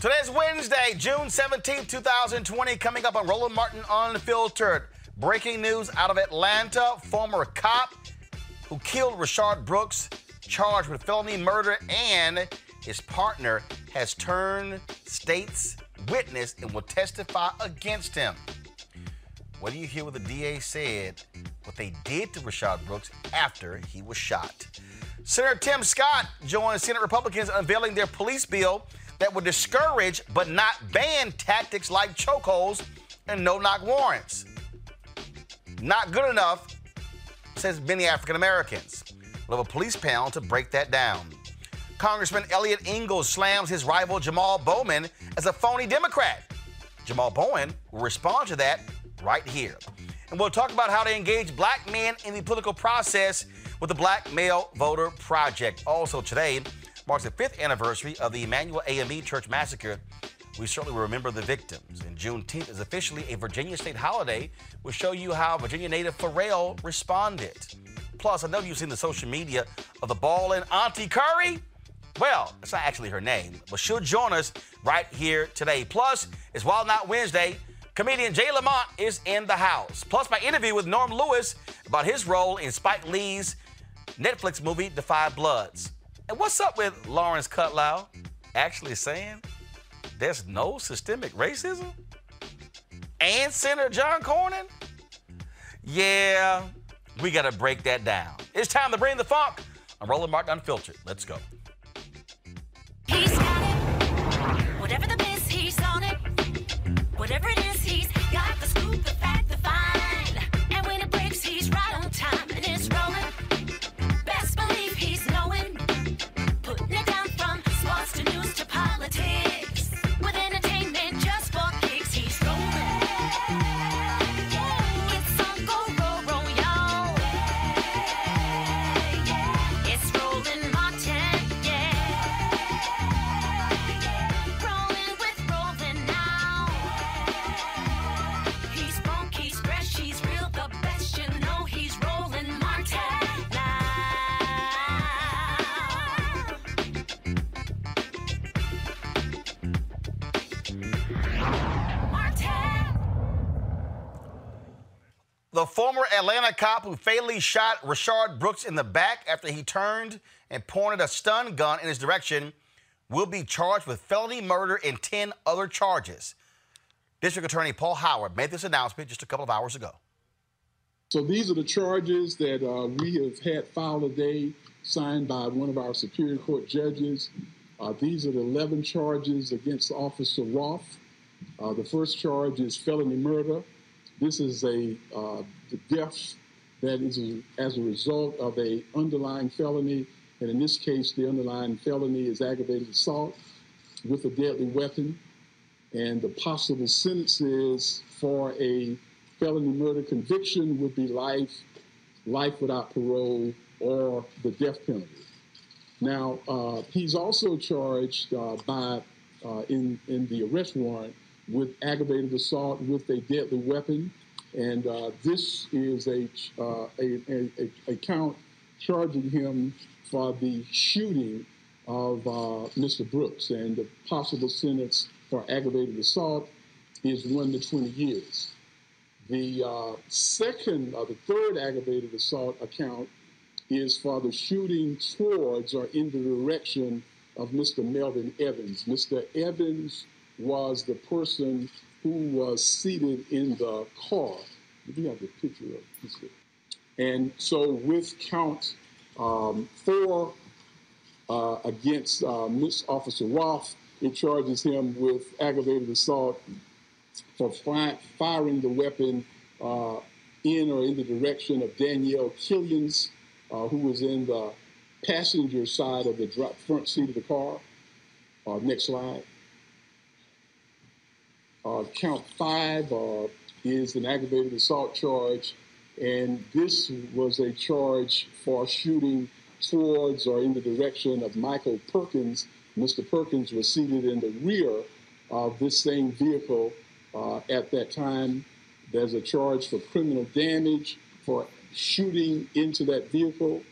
Today's Wednesday, June 17, 2020. Coming up on Roland Martin Unfiltered. Breaking news out of Atlanta. Former cop who killed Rayshard Brooks, charged with felony murder, and his partner has turned state's witness and will testify against him. What do you hear what the DA said? What they did to Rayshard Brooks after he was shot. Senator Tim Scott joined Senate Republicans unveiling their police bill that would discourage but not ban tactics like chokeholds and no-knock warrants. Not good enough, says many African Americans. We'll have a police panel to break that down. Congressman Elliot Engel slams his rival Jamaal Bowman as a phony Democrat. Jamaal Bowman will respond to that right here. And we'll talk about how to engage black men in the political process with the Black Male Voter Project. Also today marks the 5th anniversary of the Emanuel AME Church massacre. We certainly will remember the victims. And Juneteenth is officially a Virginia state holiday. We'll show you how Virginia native Pharrell responded. Plus, I know you've seen the social media of the ballin' Auntie Curry. Well, that's not actually her name, but she'll join us right here today. Plus, it's Wild Night Wednesday. Comedian Jay Lamont is in the house. Plus, my interview with Norm Lewis about his role in Spike Lee's Netflix movie, Defy Bloods. And what's up with Lawrence Kudlow actually saying there's no systemic racism? And Senator John Cornyn? Yeah, we got to break that down. It's time to bring the funk. I'm Roland Martin Unfiltered. Let's go. He's got it. Whatever the biz, he's on it. Whatever it is, he's got the scoop, the fact, the find. And when it breaks, he's right on time and it's rolling. Best believe he's knowing. To news, to politics, with entertainment just for kicks, he's rolling. Yeah, it's Uncle Roro, y'all. Yeah, yeah, it's Roland Martin, yeah, yeah. Rolling with Roland now. Yeah, he's funky, he's fresh, The former Atlanta cop who fatally shot Rayshard Brooks in the back after he turned and pointed a stun gun in his direction will be charged with felony murder and 10 other charges. District Attorney Paul Howard made this announcement just a couple of hours ago. So these are the charges that we have had filed today, signed by one of our Superior Court judges. These are the 11 charges against Officer Rolfe. The first charge is felony murder. This is the death that is as a result of an underlying felony, and in this case, the underlying felony is aggravated assault with a deadly weapon. And the possible sentences for a felony murder conviction would be life, life without parole, or the death penalty. Now, he's also charged in the arrest warrant with aggravated assault with a deadly weapon, and this is a count charging him for the shooting of Mr. Brooks, and the possible sentence for aggravated assault is 1 to 20 years. The third aggravated assault account is for the shooting towards or in the direction of Mr. Melvin Evans. Mr. Evans was the person who was seated in the car. We do have the picture of this. And so with count four against Miss Officer Rolfe, it charges him with aggravated assault for firing the weapon in or in the direction of Danielle Killians, who was in the passenger side of the front seat of the car. Next slide. Count five is an aggravated assault charge, and this was a charge for shooting towards or in the direction of Michael Perkins. Mr. Perkins was seated in the rear of this same vehicle at that time. There's a charge for criminal damage for shooting into that vehicle.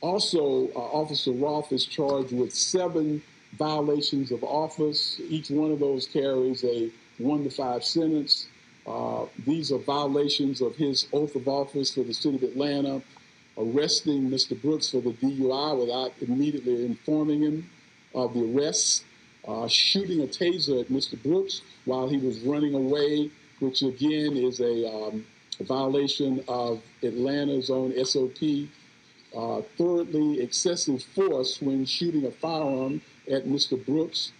Also, Officer Rolfe is charged with 7 violations of office. Each one of those carries a 1 to 5 sentence. These are violations of his oath of office for the city of Atlanta, arresting Mr. Brooks for the DUI without immediately informing him of the arrest, shooting a taser at Mr. Brooks while he was running away, which again is a violation of Atlanta's own SOP. Thirdly, excessive force when shooting a firearm at Mr. Brooks.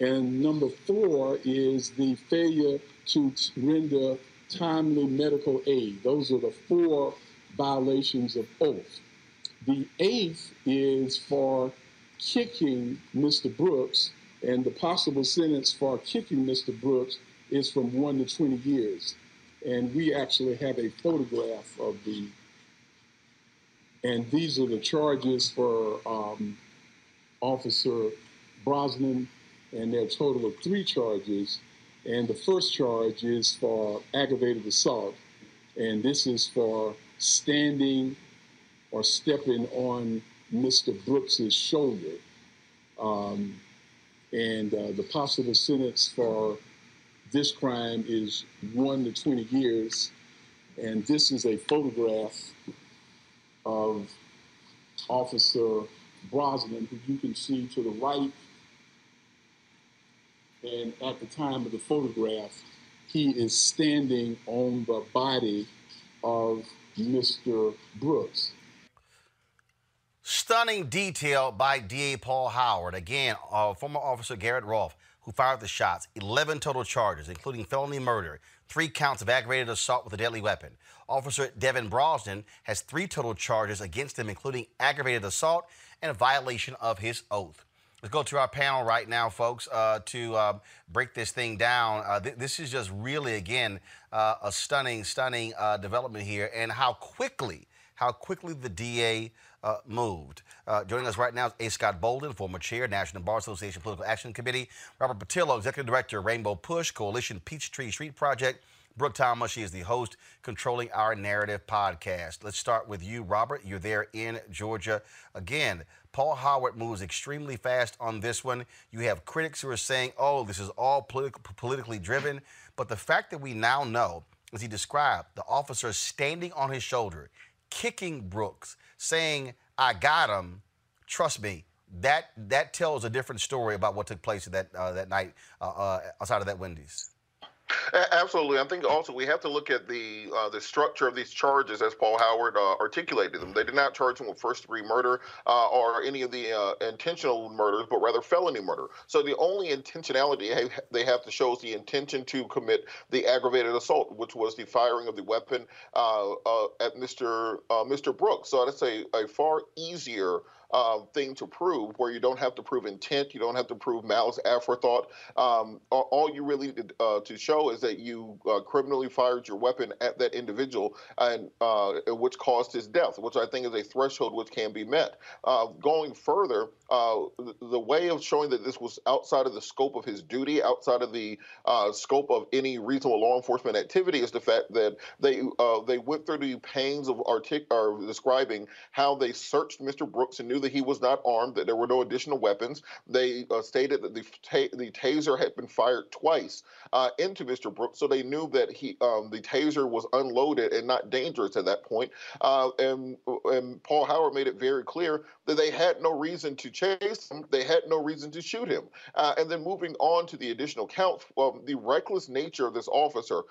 And number 4 is the failure to render timely medical aid. Those are the 4 violations of oath. The 8th is for kicking Mr. Brooks, and the possible sentence for kicking Mr. Brooks is from 1 to 20 years. And we actually have a photograph of and these are the charges for Officer Brosnan, and there are a total of 3 charges. And the first charge is for aggravated assault, and this is for standing or stepping on Mr. Brooks's shoulder. The possible sentence for this crime is 1 to 20 years. And this is a photograph of Officer Brosnan, who you can see to the right. And at the time of the photograph, he is standing on the body of Mr. Brooks. Stunning detail by DA Paul Howard. Again, former Officer Garrett Rolfe, who fired the shots, 11 total charges, including felony murder, 3 counts of aggravated assault with a deadly weapon. Officer Devin Brosnan has 3 total charges against him, including aggravated assault and a violation of his oath. Let's go to our panel right now, folks, to break this thing down. This is just really, again, a stunning, stunning development here, and how quickly the DA moved. Joining us right now is A. Scott Bolden, former chair, National Bar Association Political Action Committee; Robert Petillo, executive director, Rainbow Push, Coalition Peachtree Street Project; Brooke Thomas, she is the host, Controlling Our Narrative podcast. Let's start with you, Robert. You're there in Georgia. Again, Paul Howard moves extremely fast on this one. You have critics who are saying, oh, this is all politically driven. But the fact that we now know as he described the officer standing on his shoulder, kicking Brooks, saying, "I got him, trust me." That tells a different story about what took place that night outside of that Wendy's. Absolutely. I think also we have to look at the structure of these charges as Paul Howard articulated them. They did not charge him with first-degree murder or any of the intentional murders, but rather felony murder. So the only intentionality they have to show is the intention to commit the aggravated assault, which was the firing of the weapon at Mr. Brooks. So that's a far easier thing to prove, where you don't have to prove intent, you don't have to prove malice aforethought. All you really need to show is that you criminally fired your weapon at that individual, and which caused his death, which I think is a threshold which can be met. Going further, the way of showing that this was outside of the scope of his duty, outside of the scope of any reasonable law enforcement activity, is the fact that they went through the pains of describing how they searched Mr. Brooks and knew that he was not armed, that there were no additional weapons. They stated that the taser had been fired twice into Mr. Brooks, so they knew that the taser was unloaded and not dangerous at that point. And Paul Howard made it very clear that they had no reason to chase him. They had no reason to shoot him. And then moving on to the additional counts, the reckless nature of this officer,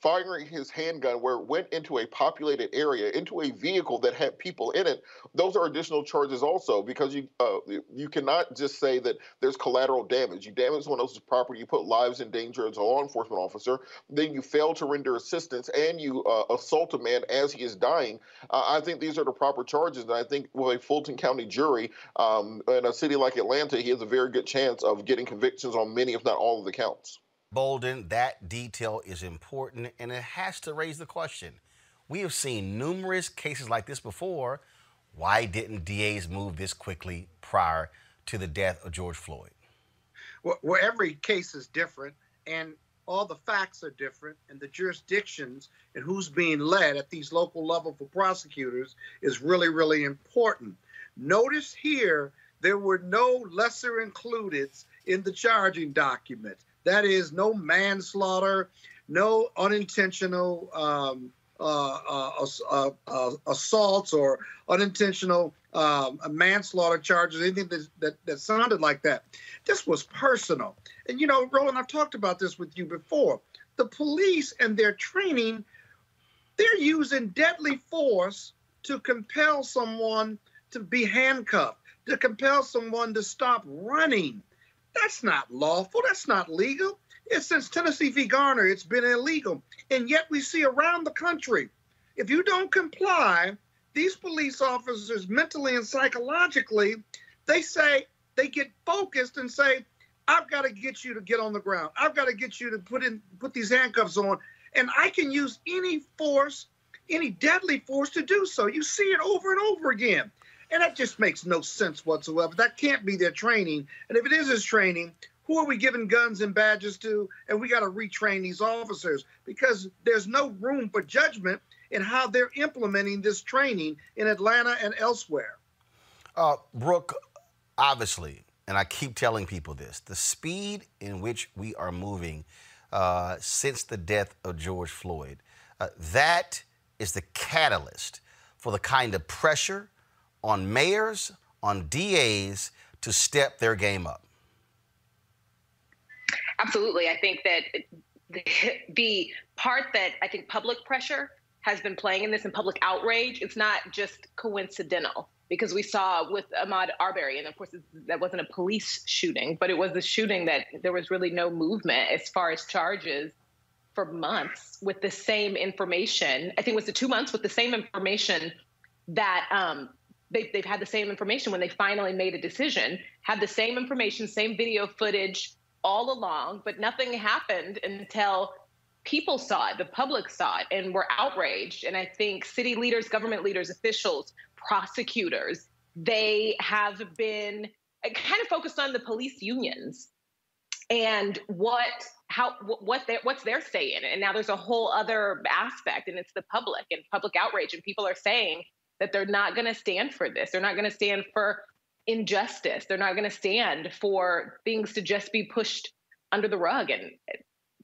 firing his handgun where it went into a populated area, into a vehicle that had people in it, those are additional charges also, because you cannot just say that there's collateral damage. You damage someone else's property, you put lives in danger as a law enforcement officer, then you fail to render assistance, and you assault a man as he is dying. I think these are the proper charges, and I think with a Fulton County jury in a city like Atlanta, he has a very good chance of getting convictions on many, if not all, of the counts. Bolden, that detail is important, and it has to raise the question. We have seen numerous cases like this before. Why didn't DAs move this quickly prior to the death of George Floyd? Well, every case is different, and all the facts are different, and the jurisdictions and who's being led at these local level for prosecutors is really, really important. Notice here there were no lesser includeds in the charging document. That is, no manslaughter, no unintentional assaults or unintentional manslaughter charges, anything that sounded like that. This was personal. And, you know, Roland, I've talked about this with you before. The police and their training, they're using deadly force to compel someone to be handcuffed, to compel someone to stop running. That's not lawful. That's not legal. It's since Tennessee v. Garner, it's been illegal. And yet we see around the country, if you don't comply, these police officers mentally and psychologically, they say they get focused and say, I've got to get you to get on the ground. I've got to get you to put these handcuffs on. And I can use any force, any deadly force to do so. You see it over and over again. And that just makes no sense whatsoever. That can't be their training. And if it is his training, who are we giving guns and badges to? And we got to retrain these officers, because there's no room for judgment in how they're implementing this training in Atlanta and elsewhere. Brooke, obviously, and I keep telling people this, the speed in which we are moving since the death of George Floyd, that is the catalyst for the kind of pressure on mayors, on DAs, to step their game up? Absolutely. I think that the part that I think public pressure has been playing in this, and public outrage, it's not just coincidental, because we saw with Ahmaud Arbery, and of course that wasn't a police shooting, but it was the shooting that there was really no movement as far as charges for months with the same information. I think it was the 2 months with the same information that They've had the same information when they finally made a decision, had the same information, same video footage all along, but nothing happened until people saw it, the public saw it, and were outraged. And I think city leaders, government leaders, officials, prosecutors, they have been kind of focused on the police unions and what's their say in it. And now there's a whole other aspect, and it's the public and public outrage, and people are saying that they're not going to stand for this. They're not going to stand for injustice. They're not going to stand for things to just be pushed under the rug. And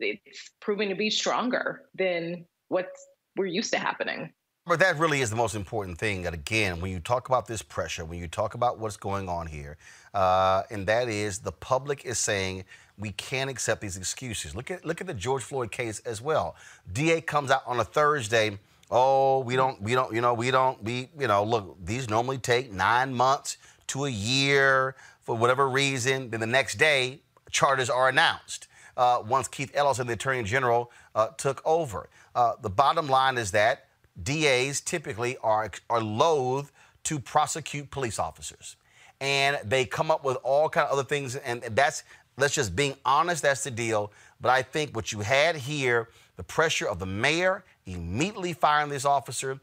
it's proving to be stronger than what we're used to happening. But that really is the most important thing. That again, when you talk about this pressure, when you talk about what's going on here, and that is the public is saying we can't accept these excuses. Look at the George Floyd case as well. DA comes out on a Thursday. Oh, look, these normally take 9 months to a year for whatever reason. Then the next day, charters are announced once Keith Ellis and the Attorney General took over. The bottom line is that DAs typically are loath to prosecute police officers, and they come up with all kind of other things. And let's just being honest, that's the deal. But I think what you had here, the pressure of the mayor immediately firing this officer,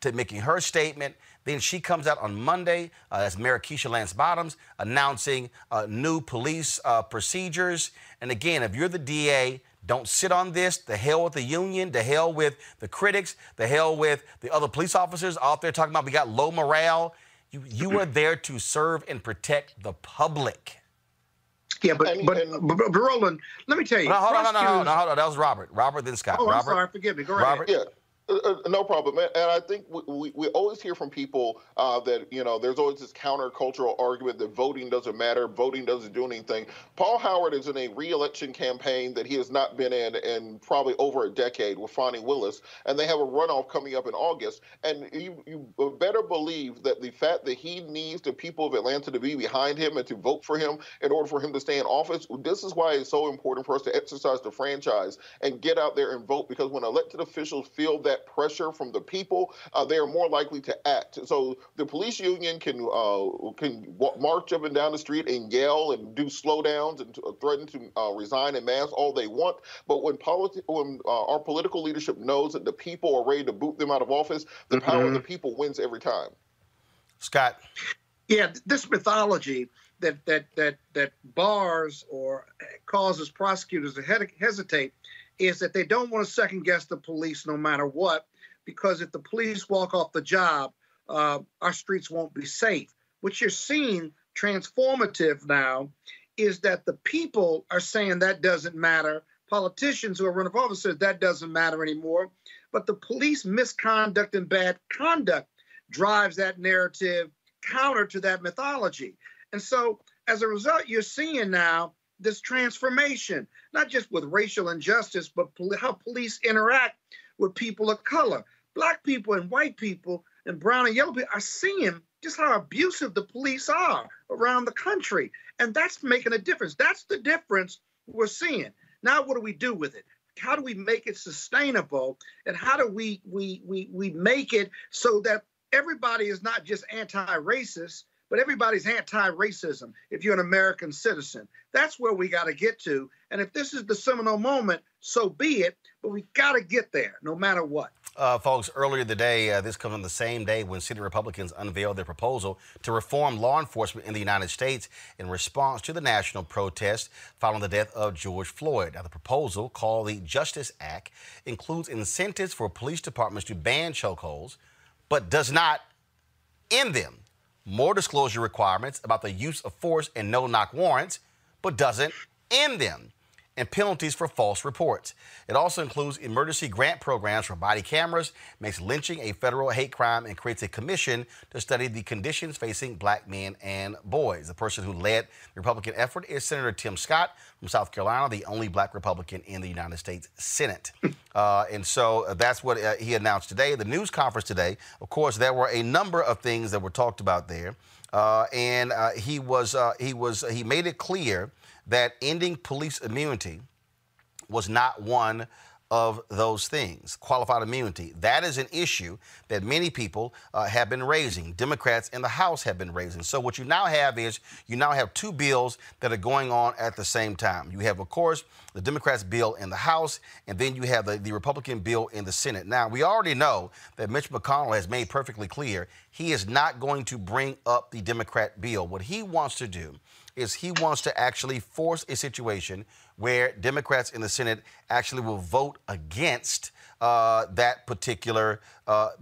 to making her statement. Then she comes out on Monday, as Mayor Keisha Lance Bottoms, announcing new police procedures. And again, if you're the DA, don't sit on this. The hell with the union, the hell with the critics, the hell with the other police officers out there talking about we got low morale. You are there to serve and protect the public. Yeah, but Roland, let me tell you. No, hold on. That was Robert. Robert, then Scott. Oh, I'm sorry. Forgive me. Go right ahead. Yeah. No problem. And I think we always hear from people that, you know, there's always this countercultural argument that voting doesn't matter, voting doesn't do anything. Paul Howard is in a re-election campaign that he has not been in probably over a decade with Fannie Willis, and they have a runoff coming up in August. And you better believe that the fact that he needs the people of Atlanta to be behind him and to vote for him in order for him to stay in office, this is why it's so important for us to exercise the franchise and get out there and vote, because when elected officials feel that pressure from the people, they are more likely to act. So the police union can march up and down the street and yell and do slowdowns and threaten to resign en masse all they want. But when our political leadership knows that the people are ready to boot them out of office, the power of the people wins every time. Scott. Yeah, this mythology that bars or causes prosecutors to hesitate is that they don't want to second guess the police no matter what, because if the police walk off the job, our streets won't be safe. What you're seeing transformative now is that the people are saying that doesn't matter. Politicians who are running for office said that doesn't matter anymore. But the police misconduct and bad conduct drives that narrative counter to that mythology. And so as a result, you're seeing now this transformation, not just with racial injustice, but how police interact with people of color. Black people and white people and brown and yellow people are seeing just how abusive the police are around the country. And that's making a difference. That's the difference we're seeing. Now, what do we do with it? How do we make it sustainable? And how do we make it so that everybody is not just anti-racist, but everybody's anti-racism if you're an American citizen? That's where we got to get to. And if this is the seminal moment, so be it. But we got to get there no matter what. Folks, earlier today, this comes on the same day when city Republicans unveiled their proposal to reform law enforcement in the United States in response to the national protest following the death of George Floyd. Now, the proposal, called the Justice Act, includes incentives for police departments to ban chokeholds, but does not end them. More disclosure requirements about the use of force and no-knock warrants, but doesn't end them, and penalties for false reports. It also includes emergency grant programs for body cameras, makes lynching a federal hate crime, and creates a commission to study the conditions facing black men and boys. The person who led the Republican effort is Senator Tim Scott from South Carolina, the only black Republican in the United States Senate. And so that's what he announced today. The news conference today, of course, there were a number of things that were talked about there. He made it clear that ending police immunity was not one of those things. Qualified immunity, that is an issue that many people have been raising. Democrats in the House have been raising. So what you now have is two bills that are going on at the same time. You have, of course, the Democrats' bill in the House, and then you have the Republican bill in the Senate. Now, we already know that Mitch McConnell has made perfectly clear he is not going to bring up the Democrat bill. What he wants to do is he wants to actually force a situation where Democrats in the Senate actually will vote against that particular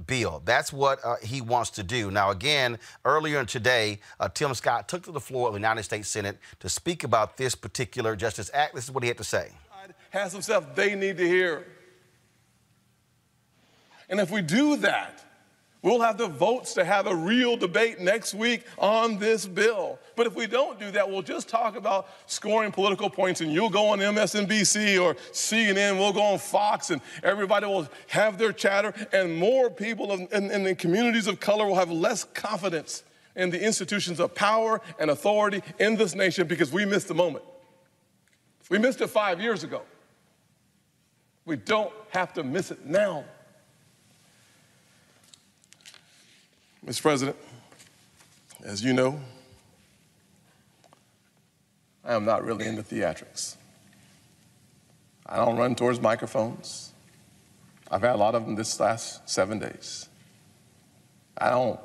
bill. That's what he wants to do. Now, again, earlier today, Tim Scott took to the floor of the United States Senate to speak about this particular Justice Act. This is what he had to say. Has some stuff they need to hear. And if we do that, we'll have the votes to have a real debate next week on this bill. But if we don't do that, we'll just talk about scoring political points, and you'll go on MSNBC or CNN, we'll go on Fox, and everybody will have their chatter, and more people in the communities of color will have less confidence in the institutions of power and authority in this nation because we missed the moment. We missed it 5 years ago. We don't have to miss it now. Mr. President, as you know, I am not really into theatrics. I don't run towards microphones. I've had a lot of them this last 7 days. I don't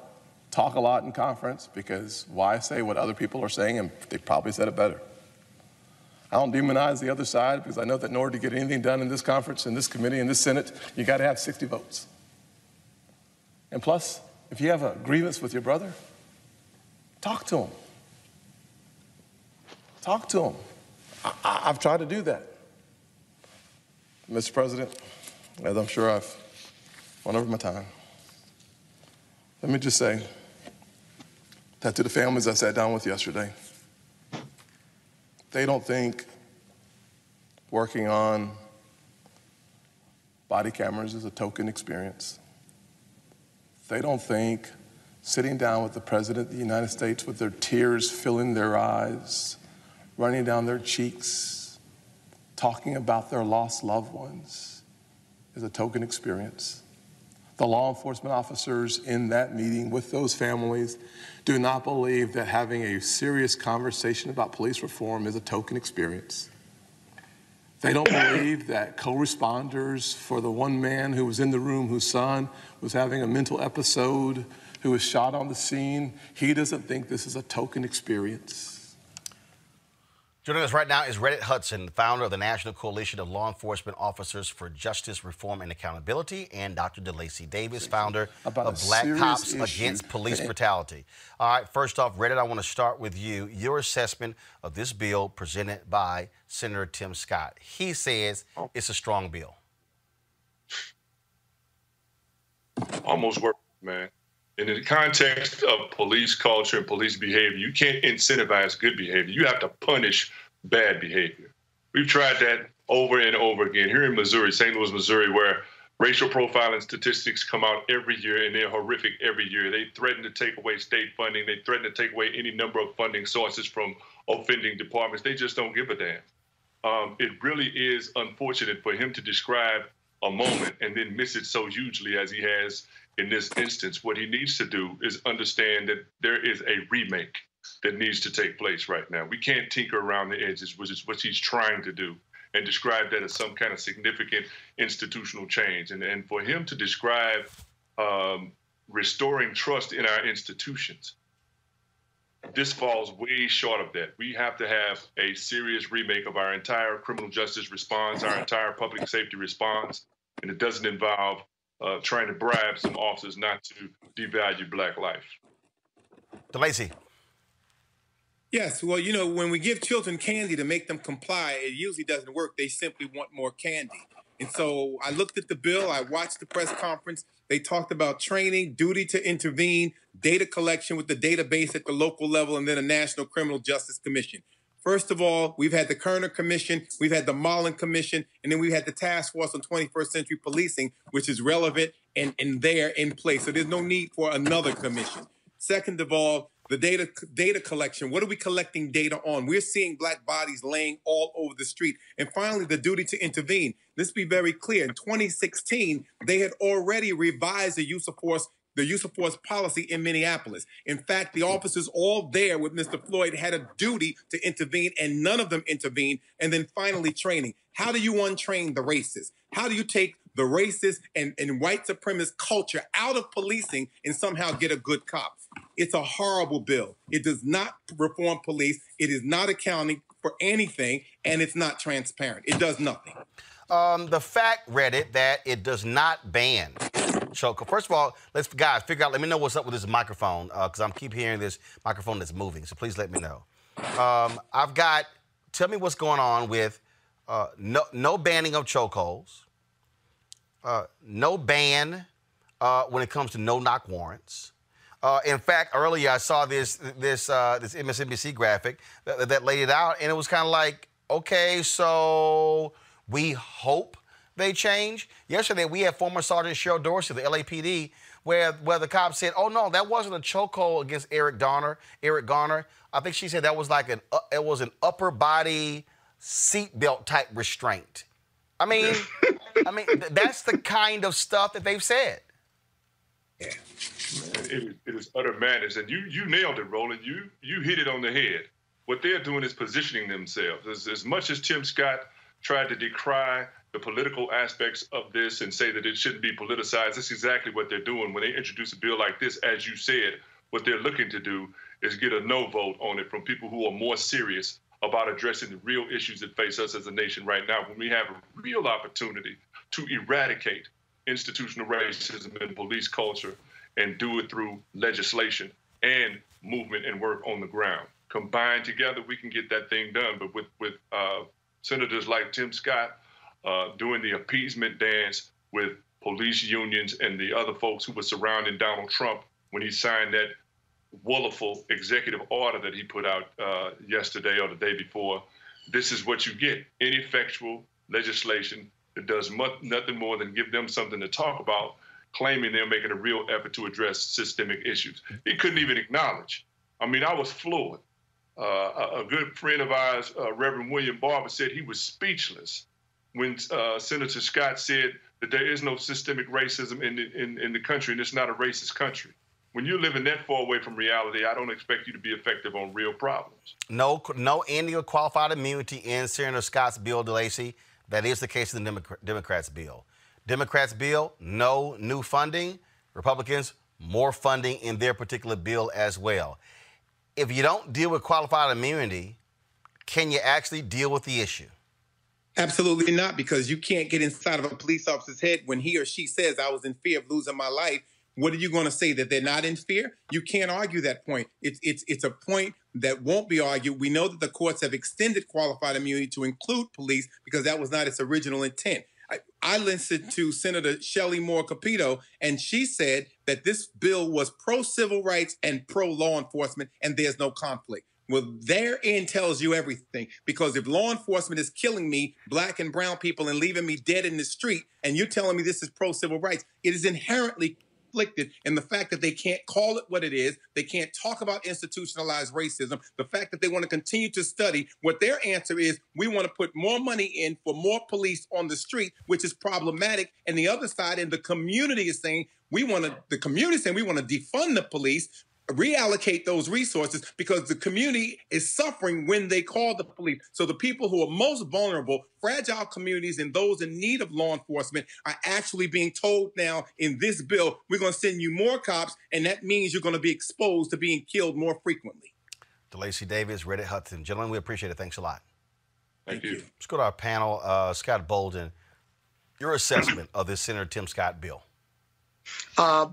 talk a lot in conference because why say what other people are saying, and they probably said it better. I don't demonize the other side because I know that in order to get anything done in this conference, in this committee, in this Senate, you got to have 60 votes. And plus, if you have a grievance with your brother, talk to him. Talk to him. I've tried to do that. Mr. President, as I'm sure I've gone over my time, let me just say that to the families I sat down with yesterday, they don't think working on body cameras is a token experience. They don't think sitting down with the President of the United States with their tears filling their eyes, running down their cheeks, talking about their lost loved ones is a token experience. The law enforcement officers in that meeting with those families do not believe that having a serious conversation about police reform is a token experience. They don't believe that co-responders for the one man who was in the room whose son was having a mental episode, who was shot on the scene, he doesn't think this is a token experience. Joining us right now is Reddit Hudson, founder of the National Coalition of Law Enforcement Officers for Justice, Reform, and Accountability, and Dr. DeLacy Davis, founder of Black Cops Against Police Brutality. All right, first off, Reddit, I want to start with you. Your assessment of this bill presented by Senator Tim Scott. He says it's a strong bill. Almost worked, man. In the context of police culture and police behavior, you can't incentivize good behavior. You have to punish bad behavior. We've tried that over and over again. Here in Missouri, St. Louis, Missouri, where racial profiling statistics come out every year, and they're horrific every year. They threaten to take away state funding. They threaten to take away any number of funding sources from offending departments. They just don't give a damn. It really is unfortunate for him to describe a moment and then miss it so hugely as he has in this instance. What he needs to do is understand that there is a remake that needs to take place right now. We can't tinker around the edges, which is what he's trying to do, and describe that as some kind of significant institutional change. And for him to describe restoring trust in our institutions, this falls way short of that. We have to have a serious remake of our entire criminal justice response, our entire public safety response, and it doesn't involve trying to bribe some officers not to devalue Black life. DeLacy. Yes, well, you know, when we give children candy to make them comply, it usually doesn't work. They simply want more candy. And so I looked at the bill, I watched the press conference. They talked about training, duty to intervene, data collection with the database at the local level, and then a National Criminal Justice Commission. First of all, we've had the Kerner Commission, we've had the Mullen Commission, and then we've had the Task Force on 21st Century Policing, which is relevant and there in place. So there's no need for another commission. Second of all, the data collection. What are we collecting data on? We're seeing Black bodies laying all over the street. And finally, the duty to intervene. Let's be very clear. In 2016, they had already revised the use of force policy in Minneapolis. In fact, the officers all there with Mr. Floyd had a duty to intervene, and none of them intervened. And then finally, training. How do you untrain the racist? How do you take the racist and white supremacist culture out of policing and somehow get a good cop? It's a horrible bill. It does not reform police. It is not accounting for anything, and it's not transparent. It does nothing. The fact, Reddit, that it does not ban chokehold. First of all, let's, guys, figure out, let me know what's up with this microphone, because I keep hearing this microphone that's moving, so please let me know. I've got, tell me what's going on with no banning of chokeholds, no ban when it comes to no-knock warrants. In fact, earlier I saw this MSNBC graphic that laid it out, and it was kind of like, okay, so we hope they change. Yesterday, we had former Sergeant Cheryl Dorsey, the LAPD, where the cop said, "Oh no, that wasn't a chokehold against Eric Garner. I think she said that was like it was an upper body seatbelt type restraint." I mean, that's the kind of stuff that they've said. Yeah, it is utter madness, and you nailed it, Roland. You hit it on the head. What they're doing is positioning themselves. As much as Tim Scott tried to decry the political aspects of this and say that it shouldn't be politicized, that's exactly what they're doing. When they introduce a bill like this, as you said, what they're looking to do is get a no vote on it from people who are more serious about addressing the real issues that face us as a nation right now, when we have a real opportunity to eradicate institutional racism and police culture and do it through legislation and movement and work on the ground. Combined together, we can get that thing done. But with senators like Tim Scott doing the appeasement dance with police unions and the other folks who were surrounding Donald Trump when he signed that wonderful executive order that he put out yesterday or the day before, this is what you get. Ineffectual legislation that does nothing more than give them something to talk about, claiming they're making a real effort to address systemic issues. He couldn't even acknowledge. I mean, I was floored. A good friend of ours, Reverend William Barber, said he was speechless when Senator Scott said that there is no systemic racism in the country and it's not a racist country. When you're living that far away from reality, I don't expect you to be effective on real problems. No ending of qualified immunity in Senator Scott's bill, DeLacy. That is the case in the Democrats' bill. Democrats' bill, no new funding. Republicans, more funding in their particular bill as well. If you don't deal with qualified immunity, can you actually deal with the issue? Absolutely not, because you can't get inside of a police officer's head when he or she says, "I was in fear of losing my life." What are you going to say, that they're not in fear? You can't argue that point. It's a point that won't be argued. We know that the courts have extended qualified immunity to include police because that was not its original intent. I listened to Senator Shelley Moore Capito, and she said that this bill was pro-civil rights and pro-law enforcement, and there's no conflict. Well, therein tells you everything, because if law enforcement is killing me, black and brown people, and leaving me dead in the street, and you're telling me this is pro-civil rights, it is inherently conflicted in the fact that they can't call it what it is. They can't talk about institutionalized racism. The fact that they want to continue to study what their answer is, we want to put more money in for more police on the street, which is problematic. And the other side, and the community is saying, we want to defund the police, reallocate those resources, because the community is suffering when they call the police. So the people who are most vulnerable, fragile communities, and those in need of law enforcement are actually being told now in this bill, we're going to send you more cops, and that means you're going to be exposed to being killed more frequently. DeLacy Davis, Reddit Hudson. Gentlemen, we appreciate it. Thanks a lot. Thank you. Let's go to our panel. Scott Bolden, your assessment of this Senator Tim Scott bill.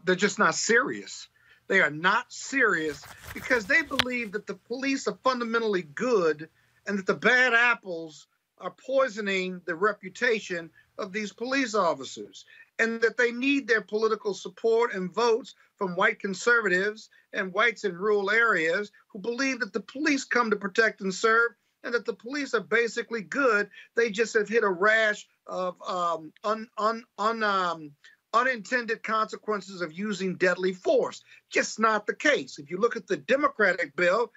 They're just not serious. They are not serious because they believe that the police are fundamentally good and that the bad apples are poisoning the reputation of these police officers, and that they need their political support and votes from white conservatives and whites in rural areas who believe that the police come to protect and serve, and that the police are basically good. They just have hit a rash of unintended consequences of using deadly force. Just not the case. If you look at the Democratic bill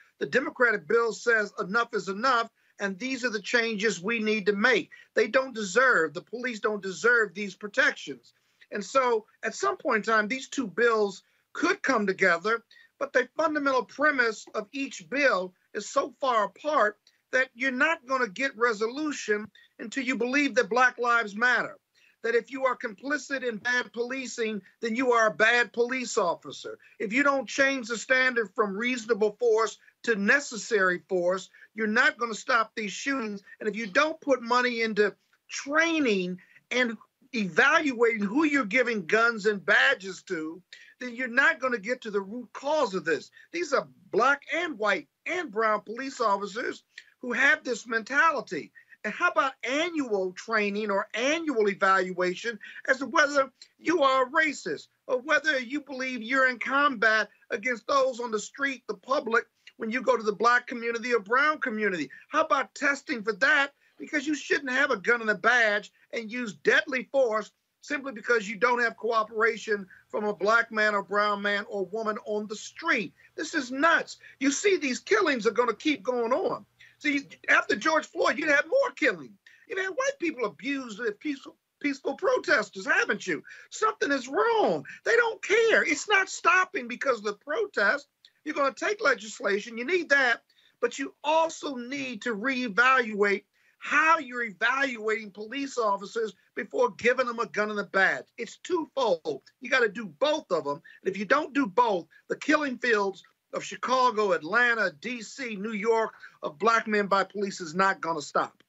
says enough is enough, and these are the changes we need to make. The police don't deserve these protections. And so at some point in time, these two bills could come together, but the fundamental premise of each bill is so far apart that you're not going to get resolution until you believe that Black Lives Matter. That if you are complicit in bad policing, then you are a bad police officer. If you don't change the standard from reasonable force to necessary force, you're not going to stop these shootings. And if you don't put money into training and evaluating who you're giving guns and badges to, then you're not going to get to the root cause of this. These are black and white and brown police officers who have this mentality. And how about annual training or annual evaluation as to whether you are a racist or whether you believe you're in combat against those on the street, the public, when you go to the black community or brown community? How about testing for that? Because you shouldn't have a gun and a badge and use deadly force simply because you don't have cooperation from a black man or brown man or woman on the street. This is nuts. You see, these killings are going to keep going on. See, after George Floyd, you'd have more killing. You've had white people abused as peaceful protesters, haven't you? Something is wrong. They don't care. It's not stopping because of the protest. You're going to take legislation. You need that. But you also need to reevaluate how you're evaluating police officers before giving them a gun and a badge. It's twofold. You got to do both of them. And if you don't do both, the killing fields of Chicago, Atlanta, D.C., New York, of black men by police is not going to stop.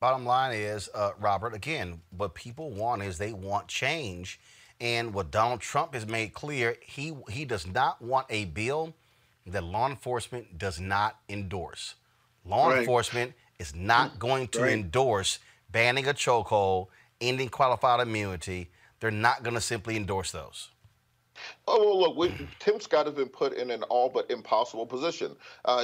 Bottom line is, Robert, again, what people want is they want change. And what Donald Trump has made clear, he does not want a bill that law enforcement does not endorse. Law enforcement is not going to endorse banning a chokehold, ending qualified immunity. They're not going to simply endorse those. Oh, well, look, Tim Scott has been put in an all but impossible position.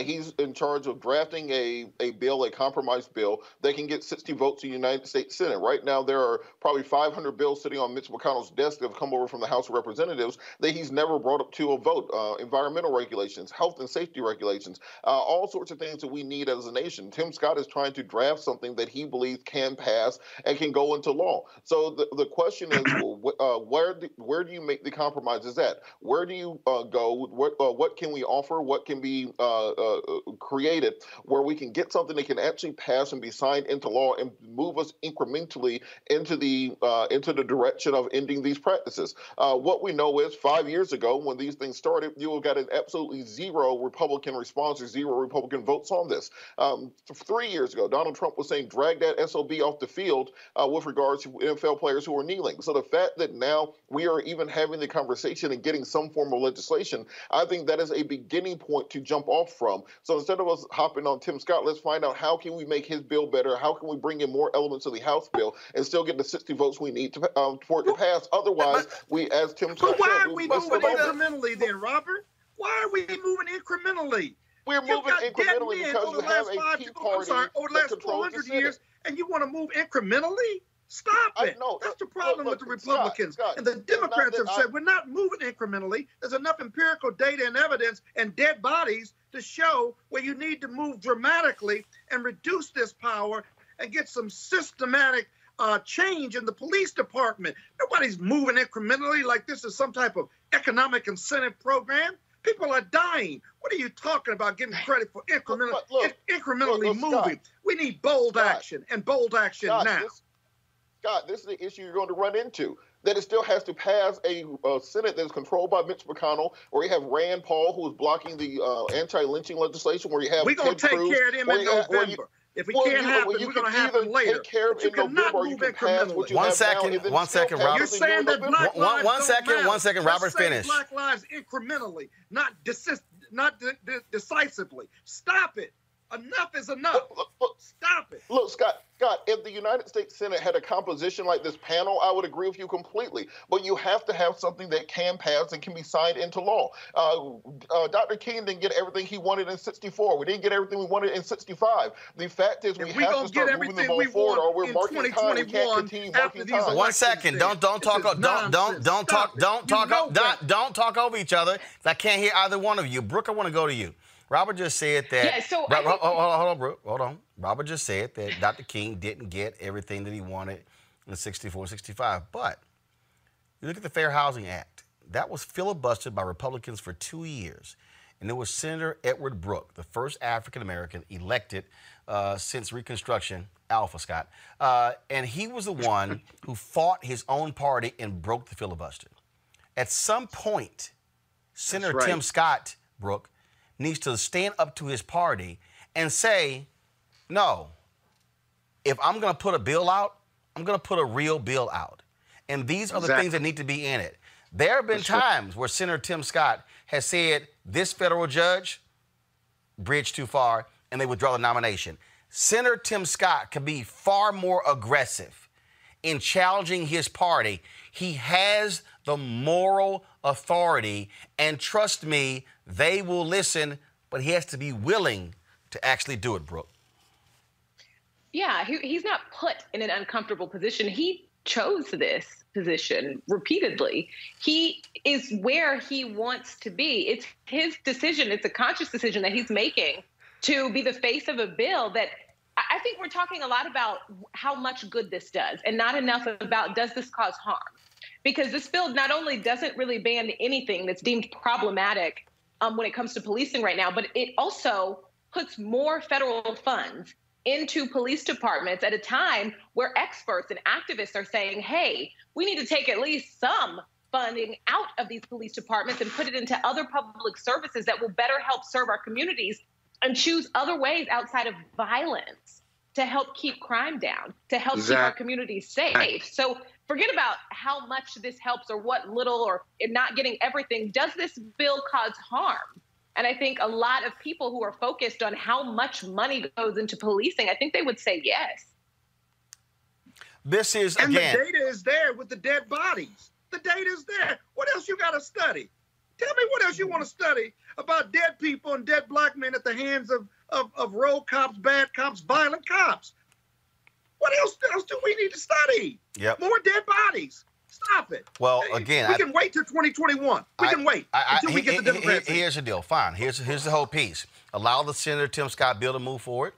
He's in charge of drafting a bill, a compromise bill, that can get 60 votes in the United States Senate. Right now, there are probably 500 bills sitting on Mitch McConnell's desk that have come over from the House of Representatives that he's never brought up to a vote. Environmental regulations, health and safety regulations, all sorts of things that we need as a nation. Tim Scott is trying to draft something that he believes can pass and can go into law. So the question is, where do you make the compromises at? Where do you go? What can we offer? What can be created where we can get something that can actually pass and be signed into law and move us incrementally into the direction of ending these practices? What we know is 5 years ago when these things started, you got an absolutely zero Republican response or zero Republican votes on this. 3 years ago, Donald Trump was saying drag that SOB off the field with regards to NFL players who are kneeling. So the fact that now we are even having the conversation and getting some form of legislation, I think that is a beginning point to jump off from. So instead of us hopping on Tim Scott, let's find out how can we make his bill better? How can we bring in more elements of the House bill and still get the 60 votes we need to, for it to pass? Otherwise, we, as Tim Scott said, why are we moving incrementally then, Robert? Why are we moving incrementally? We're moving incrementally because you have a key party that controls the Senate. And you want to move incrementally? Stop it. That's the problem with the Republicans. Scott, and the Democrats have said we're not moving incrementally. There's enough empirical data and evidence and dead bodies to show where you need to move dramatically and reduce this power and get some systematic change in the police department. Nobody's moving incrementally like this is some type of economic incentive program. People are dying. What are you talking about giving credit for incrementally moving? Scott, we need bold action, and bold action now. This is the issue you're going to run into, that it still has to pass a Senate that's controlled by Mitch McConnell, where you have Rand Paul, who is blocking the anti-lynching legislation, where you have Ted Cruz. We're going to take care of them in November. If it can't happen, we're going to have it later. You cannot move incrementally. One second, Robert. You're saying that black lives One second, Robert, finish. Black lives incrementally, not decisively. Stop it. Enough is enough. Stop it. Look, Scott, if the United States Senate had a composition like this panel, I would agree with you completely. But you have to have something that can pass and can be signed into law. Dr. King didn't get everything he wanted in 64. We didn't get everything we wanted in 65. The fact is we have to start moving the ball forward, or we're marking time. We can't continue marking time. Don't talk over each other. I can't hear either one of you. Brooke, I want to go to you. Robert just said that. Yeah, so hold on, Brooke. Robert just said that Dr. King didn't get everything that he wanted in 64, 65. But you look at the Fair Housing Act. That was filibustered by Republicans for 2 years. And it was Senator Edward Brooke, the first African-American elected since Reconstruction, Alpha Scott. And he was the one who fought his own party and broke the filibuster. At some point, Senator Tim Scott, Brooke, needs to stand up to his party and say, no, if I'm going to put a bill out, I'm going to put a real bill out. And these are the things that need to be in it. There have been times where Senator Tim Scott has said, this federal judge, bridge too far, and they withdraw the nomination. Senator Tim Scott could be far more aggressive in challenging his party. He has the moral authority, and trust me, they will listen, but he has to be willing to actually do it, Brooke. Yeah, he's not put in an uncomfortable position. He chose this position repeatedly. He is where he wants to be. It's his decision. It's a conscious decision that he's making to be the face of a bill that I think we're talking a lot about how much good this does and not enough about does this cause harm? Because this bill not only doesn't really ban anything that's deemed problematic when it comes to policing right now, but it also puts more federal funds into police departments at a time where experts and activists are saying, hey, we need to take at least some funding out of these police departments and put it into other public services that will better help serve our communities and choose other ways outside of violence to help keep crime down, to help keep our communities safe. So forget about how much this helps or what little or not getting everything. Does this bill cause harm? And I think a lot of people who are focused on how much money goes into policing, I think they would say yes. This is, and again, the data is there with the dead bodies. The data is there. What else you got to study? Tell me what else you want to study about dead people and dead black men at the hands of road cops, bad cops, violent cops. What else do we need to study? Yep. More dead bodies. Stop it. Well, again, we can wait till 2021. We can wait until we get the Democrats. Here's the deal. Fine. Here's the whole piece. Allow the Senator Tim Scott bill to move forward.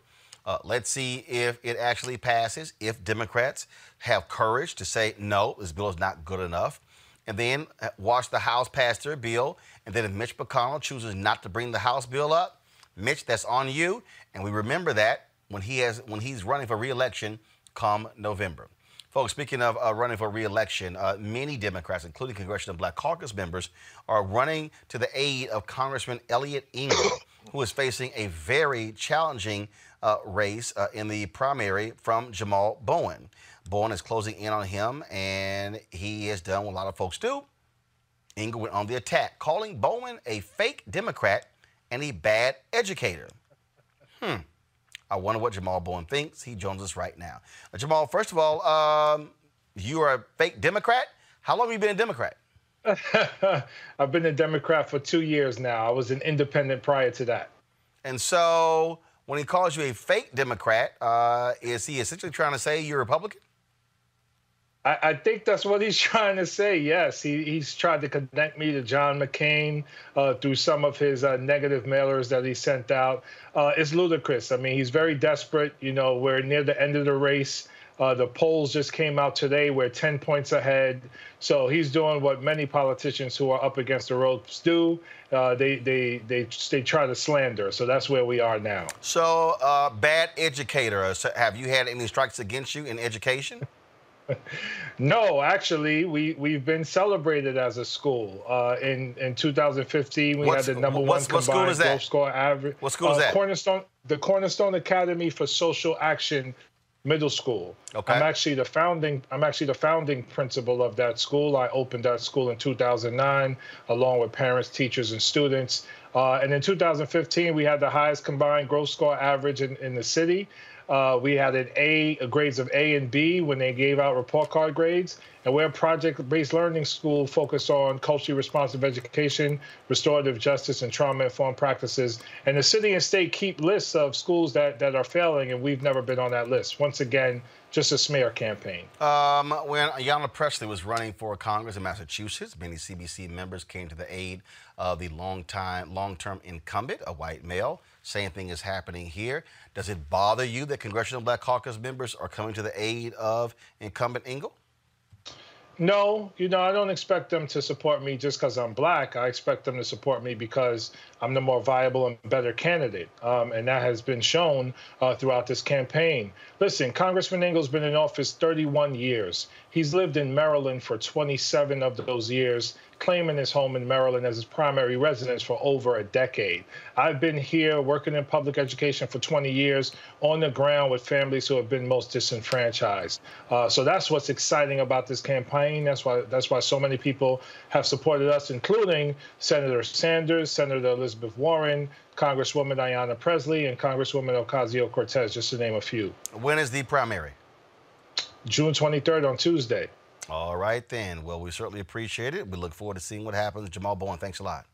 Let's see if it actually passes, if Democrats have courage to say, no, this bill is not good enough. And then watch the House pass their bill. And then if Mitch McConnell chooses not to bring the House bill up, Mitch, that's on you. And we remember that when he's running for re-election come November. Folks, speaking of running for re-election, many Democrats, including Congressional Black Caucus members, are running to the aid of Congressman Elliot Engel, who is facing a very challenging race in the primary from Jamaal Bowman. Bowen is closing in on him, and he has done what a lot of folks do. Engel went on the attack, calling Bowen a fake Democrat and a bad educator. I wonder what Jamaal Bowman thinks. He joins us right now. Jamaal, first of all, you are a fake Democrat. How long have you been a Democrat? I've been a Democrat for 2 years now. I was an independent prior to that. And so when he calls you a fake Democrat, is he essentially trying to say you're Republican? I think that's what he's trying to say, yes. He's tried to connect me to John McCain through some of his negative mailers that he sent out. It's ludicrous. I mean, he's very desperate. You know, we're near the end of the race. The polls just came out today. We're 10 points ahead. So he's doing what many politicians who are up against the ropes do. They try to slander. So that's where we are now. So bad educator. So have you had any strikes against you in education? No, actually, we've been celebrated as a school. In 2015, we had the number one combined golf score average. What school is that? The Cornerstone Academy for Social Action Middle School. Okay. I'm actually the founding principal of that school. I opened that school in 2009, along with parents, teachers, and students. And in 2015, we had the highest combined growth score average in the city. We had grades of A and B when they gave out report card grades. And we're a project-based learning school focused on culturally responsive education, restorative justice, and trauma-informed practices. And the city and state keep lists of schools that are failing, and we've never been on that list. Once again, just a smear campaign. When Ayanna Pressley was running for Congress in Massachusetts, many CBC members came to the aid of the long-term incumbent, a white male. Same thing is happening here. Does it bother you that Congressional Black Caucus members are coming to the aid of incumbent Engel? No, you know, I don't expect them to support me just because I'm black. I expect them to support me because I'm the more viable and better candidate. And that has been shown throughout this campaign. Listen, Congressman Engel's been in office 31 years. He's lived in Maryland for 27 of those years, claiming his home in Maryland as his primary residence for over a decade. I've been here working in public education for 20 years on the ground with families who have been most disenfranchised. So that's what's exciting about this campaign. That's why so many people have supported us, including Senator Sanders, Senator Elizabeth Warren, Congresswoman Ayanna Pressley and Congresswoman Ocasio-Cortez, just to name a few. When is the primary? June 23rd on Tuesday. All right, then. Well, we certainly appreciate it. We look forward to seeing what happens. Jamaal Bowman, thanks a lot.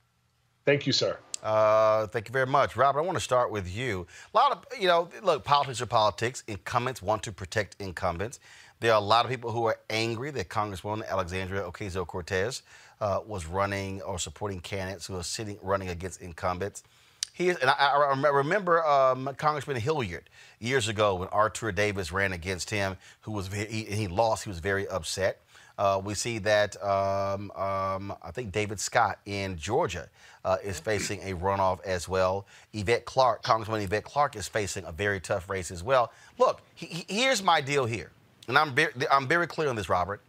Thank you, sir. Thank you very much. Robert, I want to start with you. A lot of, you know, look, politics are politics. Incumbents want to protect incumbents. There are a lot of people who are angry that Congresswoman Alexandria Ocasio-Cortez was running or supporting candidates who are running against incumbents. I remember Congressman Hilliard years ago when Artur Davis ran against him, who was he lost. He was very upset. We see that I think David Scott in Georgia is facing a runoff as well. Yvette Clark, Congresswoman Yvette Clark, is facing a very tough race as well. Look, here's my deal here, and I'm very clear on this, Robert.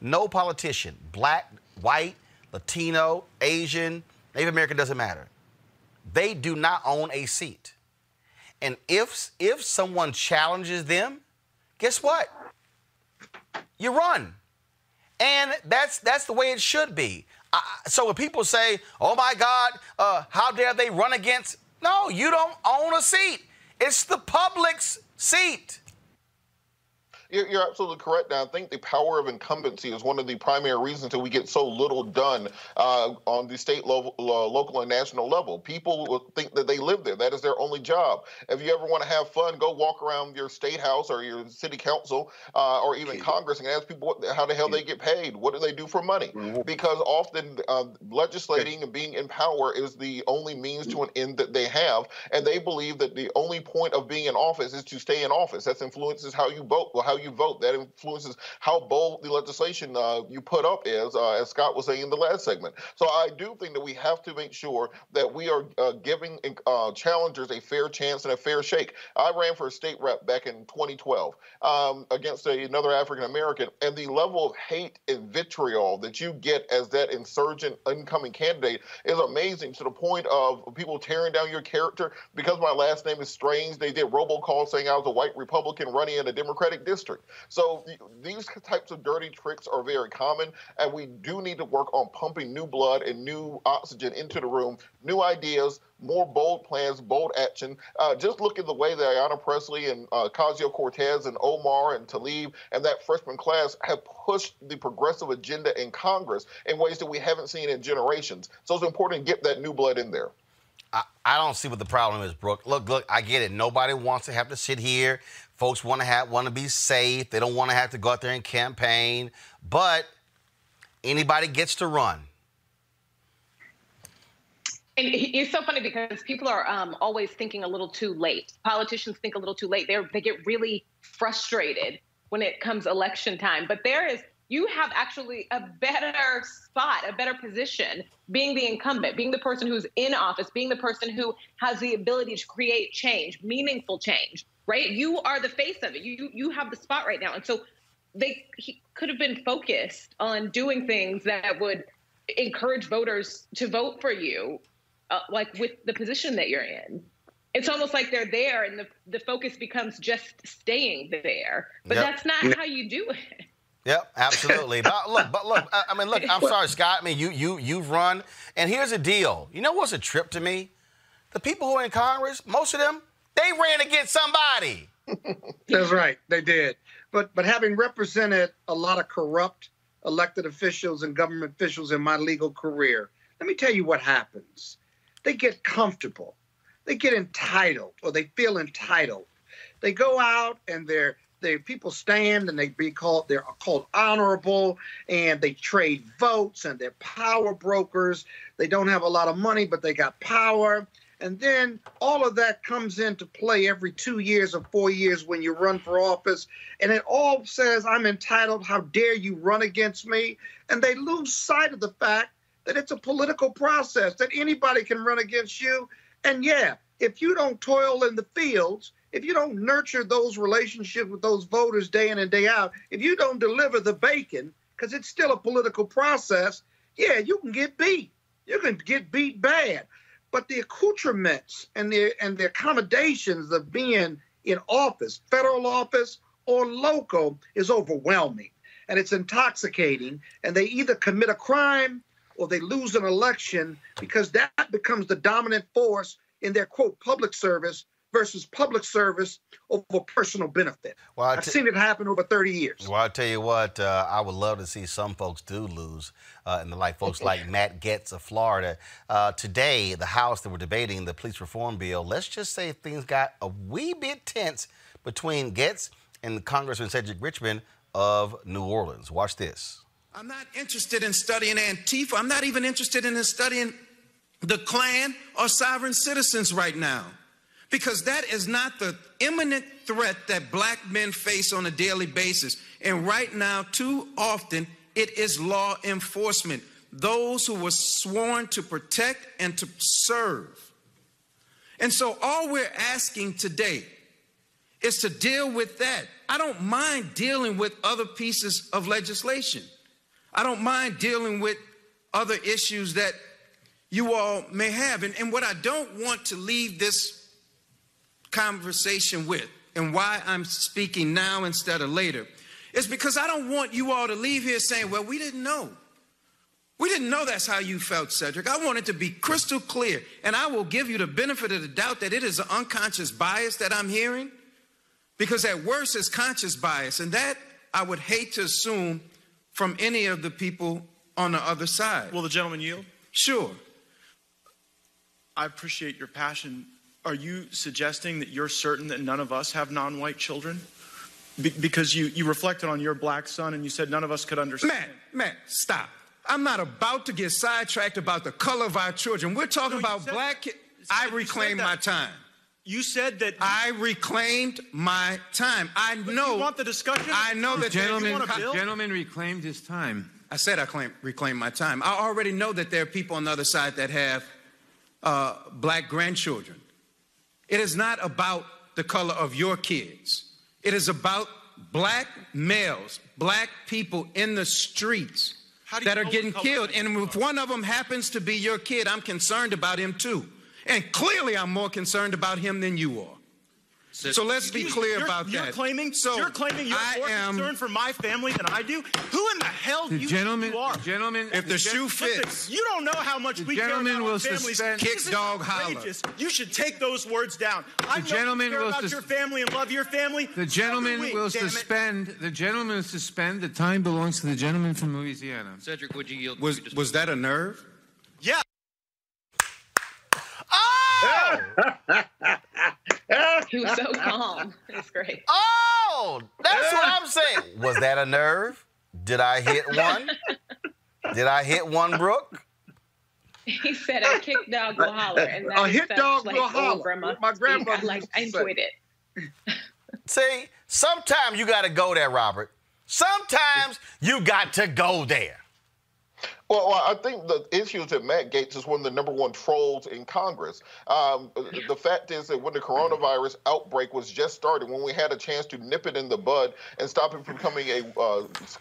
No politician, black, white, Latino, Asian, Native American, doesn't matter. They do not own a seat. And if someone challenges them, guess what? You run. And that's the way it should be. So when people say, oh, my God, how dare they run against? No, you don't own a seat. It's the public's seat. You're absolutely correct. Now, I think the power of incumbency is one of the primary reasons that we get so little done on the state, local, and national level. People will think that they live there. That is their only job. If you ever want to have fun, go walk around your state house or your city council or even Congress and ask people how the hell they get paid. What do they do for money? Because often legislating and being in power is the only means to an end that they have, and they believe that the only point of being in office is to stay in office. That influences how you vote. Well, how you vote. That influences how bold the legislation you put up is, as Scott was saying in the last segment. So I do think that we have to make sure that we are giving challengers a fair chance and a fair shake. I ran for a state rep back in 2012 against another African-American, and the level of hate and vitriol that you get as that insurgent incoming candidate is amazing, to the point of people tearing down your character. Because my last name is Strange, they did robocalls saying I was a white Republican running in a Democratic district. So these types of dirty tricks are very common, and we do need to work on pumping new blood and new oxygen into the room, new ideas, more bold plans, bold action. Just look at the way that Ayanna Pressley and Ocasio-Cortez and Omar and Tlaib and that freshman class have pushed the progressive agenda in Congress in ways that we haven't seen in generations. So it's important to get that new blood in there. I don't see what the problem is, Brooke. Look, I get it. Nobody wants to have to sit here. Folks want to be safe. They don't want to have to go out there and campaign. But anybody gets to run. And it's so funny because people are always thinking a little too late. Politicians think a little too late. They get really frustrated when it comes election time. But you have actually a better spot, a better position, being the incumbent, being the person who's in office, being the person who has the ability to create change, meaningful change, right? You are the face of it. You have the spot right now. And so he could have been focused on doing things that would encourage voters to vote for you, like with the position that you're in. It's almost like they're there and the focus becomes just staying there. But that's not how you do it. Yep, absolutely. But look, I'm sorry, Scott. I mean, you've run, and here's the deal. You know what's a trip to me? The people who are in Congress, most of them, they ran against somebody. That's right, they did. But having represented a lot of corrupt elected officials and government officials in my legal career, let me tell you what happens. They get comfortable. They get entitled, or they feel entitled. They go out and people stand and they're called honorable, and they trade votes, and they're power brokers. They don't have a lot of money, but they got power. And then all of that comes into play every 2 years or 4 years when you run for office. And it all says, I'm entitled. How dare you run against me? And they lose sight of the fact that it's a political process, that anybody can run against you. And yeah, if you don't toil in the fields, if you don't nurture those relationships with those voters day in and day out, if you don't deliver the bacon, because it's still a political process, yeah, you can get beat. You can get beat bad. But the accoutrements and the accommodations of being in office, federal office or local, is overwhelming. And it's intoxicating. And they either commit a crime or they lose an election, because that becomes the dominant force in their, quote, public service versus public service over personal benefit. Well, I've seen it happen over 30 years. Well, I'll tell you what, I would love to see some folks do lose, and like folks like Matt Gaetz of Florida. Today, the House that were debating the police reform bill, let's just say things got a wee bit tense between Gaetz and Congressman Cedric Richmond of New Orleans. Watch this. I'm not interested in studying Antifa. I'm not even interested in studying the Klan or sovereign citizens right now, because that is not the imminent threat that black men face on a daily basis. And right now, too often, it is law enforcement, those who were sworn to protect and to serve. And so all we're asking today is to deal with that. I don't mind dealing with other pieces of legislation. I don't mind dealing with other issues that you all may have. And what I don't want to leave this conversation with, and why I'm speaking now instead of later, is because I don't want you all to leave here saying, well, we didn't know. We didn't know that's how you felt, Cedric. I want it to be crystal clear, and I will give you the benefit of the doubt that it is an unconscious bias that I'm hearing, because at worst it's conscious bias, and that I would hate to assume from any of the people on the other side. Will the gentleman yield? Sure. I appreciate your passion. Are you suggesting that you're certain that none of us have non-white children? Because you reflected on your black son and you said none of us could understand. Matt, stop. I'm not about to get sidetracked about the color of our children. We're talking about black kids. I reclaimed my time. You said that. I reclaimed my time. I know. You want the discussion? I know that. Gentleman reclaimed his time. I said I reclaimed my time. I already know that there are people on the other side that have black grandchildren. It is not about the color of your kids. It is about black males, black people in the streets that are getting killed. And if one of them happens to be your kid, I'm concerned about him too. And clearly I'm more concerned about him than you are. So let's be clear about that. You're claiming you're more concerned for my family than I do? Who in the hell do you are? Gentlemen, if the shoe fits. Listen, you don't know how much we care about our families. Kick dog holler. You should take those words down. I know you care about your family and love your family. The gentleman will suspend. The time belongs to the gentleman from Louisiana. Cedric, would you yield? Was that a nerve? Yeah. Oh! He was so calm. It was great. Oh, that's what I'm saying. Was that a nerve? Did I hit one? Did I hit one, Brooke? He said a kick dog will holler. And that a hit dog will holler. My grandmother. I enjoyed it. See, sometimes you got to go there, Robert. Sometimes you got to go there. Well, I think the issue is that Matt Gaetz is one of the number one trolls in Congress. The fact is that when the coronavirus outbreak was just started, when we had a chance to nip it in the bud and stop it from becoming a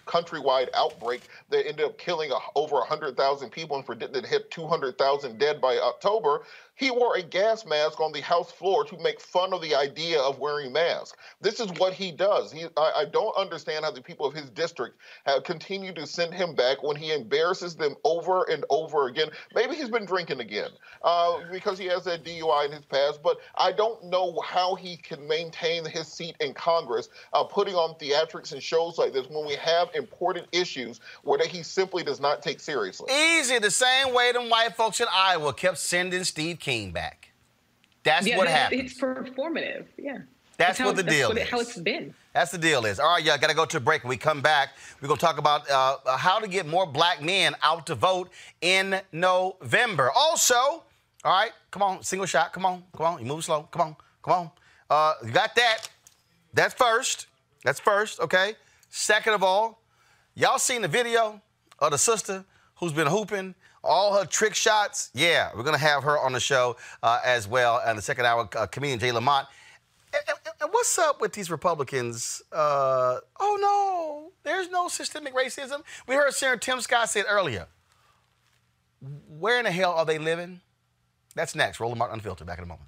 countrywide outbreak that ended up killing over 100,000 people and predicted to hit 200,000 dead by October, he wore a gas mask on the House floor to make fun of the idea of wearing masks. This is what he does. I don't understand how the people of his district have continued to send him back when he embarrasses them over and over again. Maybe he's been drinking again because he has that DUI in his past, but I don't know how he can maintain his seat in Congress putting on theatrics and shows like this when we have important issues where that he simply does not take seriously. Easy, the same way them white folks in Iowa kept sending Steve came back. That's what happened. It's performative. Yeah. That's what the deal is. How it's been. That's the deal is. All right, y'all got to go to a break. When we come back, we're going to talk about how to get more black men out to vote in November. Also, all right, come on, single shot. Come on, come on. You move slow. Come on, come on. You got that. That's first. That's first, okay? Second of all, y'all seen the video of the sister who's been hooping all her trick shots? Yeah, we're going to have her on the show as well. And the second hour, comedian Jay Lamont. And what's up with these Republicans? Oh, no, there's no systemic racism. We heard Senator Tim Scott said earlier. Where in the hell are they living? That's next. Roland Martin Unfiltered, back in a moment.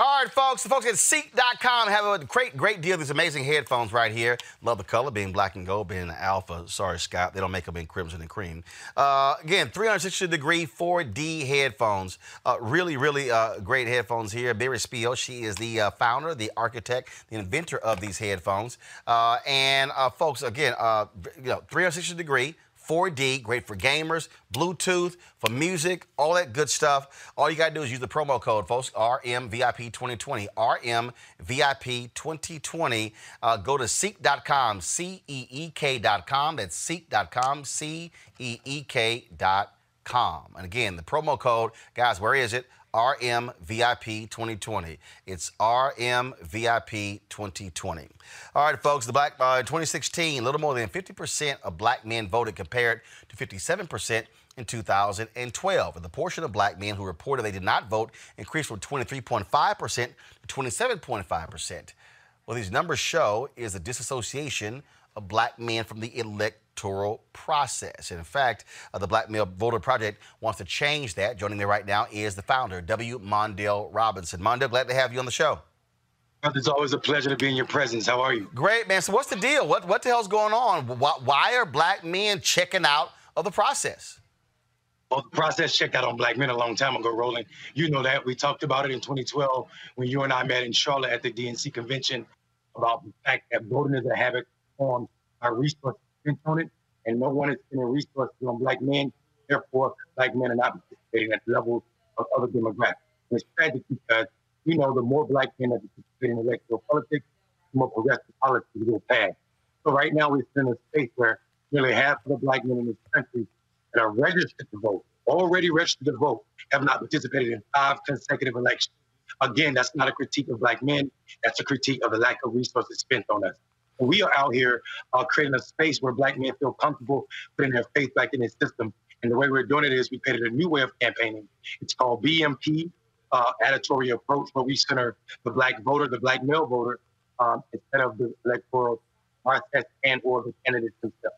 All right, folks. The folks at Seek.com have a great deal of these amazing headphones right here. Love the color, being black and gold, being an alpha. Sorry, Scott. They don't make them in crimson and cream. Again, 360-degree 4D headphones. Really great headphones here. Barry Spiel, she is the founder, the architect, the inventor of these headphones. Folks, again, 360-degree. 4D, great for gamers, Bluetooth, for music, all that good stuff. All you got to do is use the promo code, folks, RMVIP2020, RMVIP2020. Go to Seek.com, C-E-E-K.com. That's Seek.com, C-E-E-K.com. And again, the promo code, guys, where is it? RMVIP2020. It's RMVIP2020. All right, folks, the black 2016, a little more than 50% of black men voted compared to 57% in 2012. And the portion of black men who reported they did not vote increased from 23.5% to 27.5%. What these numbers show is the disassociation of black men from the electoral process. And in fact, the Black Male Voter Project wants to change that. Joining me right now is the founder, W. Mondale Robinson. Mondale, glad to have you on the show. It's always a pleasure to be in your presence. How are you? Great, man. So what's the deal? What the hell's going on? Why are black men checking out of the process? Well, the process checked out on black men a long time ago, Roland. You know that. We talked about it in 2012 when you and I met in Charlotte at the DNC convention about the fact that voting is a habit formed by resources spent on it, and no one is spending resources on black men. Therefore, black men are not participating at the levels of other demographics. And it's tragic because, you know, the more black men that participate in electoral politics, the more progressive policies will pass. So right now we're in a space where nearly half of the black men in this country that are registered to vote, already registered to vote, have not participated in 5 consecutive elections. Again, that's not a critique of black men. That's a critique of the lack of resources spent on us. We are out here creating a space where black men feel comfortable putting their faith back in the system. And the way we're doing it is we created a new way of campaigning. It's called BMP, Editorial Approach, where we center the black voter, the black male voter, instead of the electoral process and or the candidates themselves.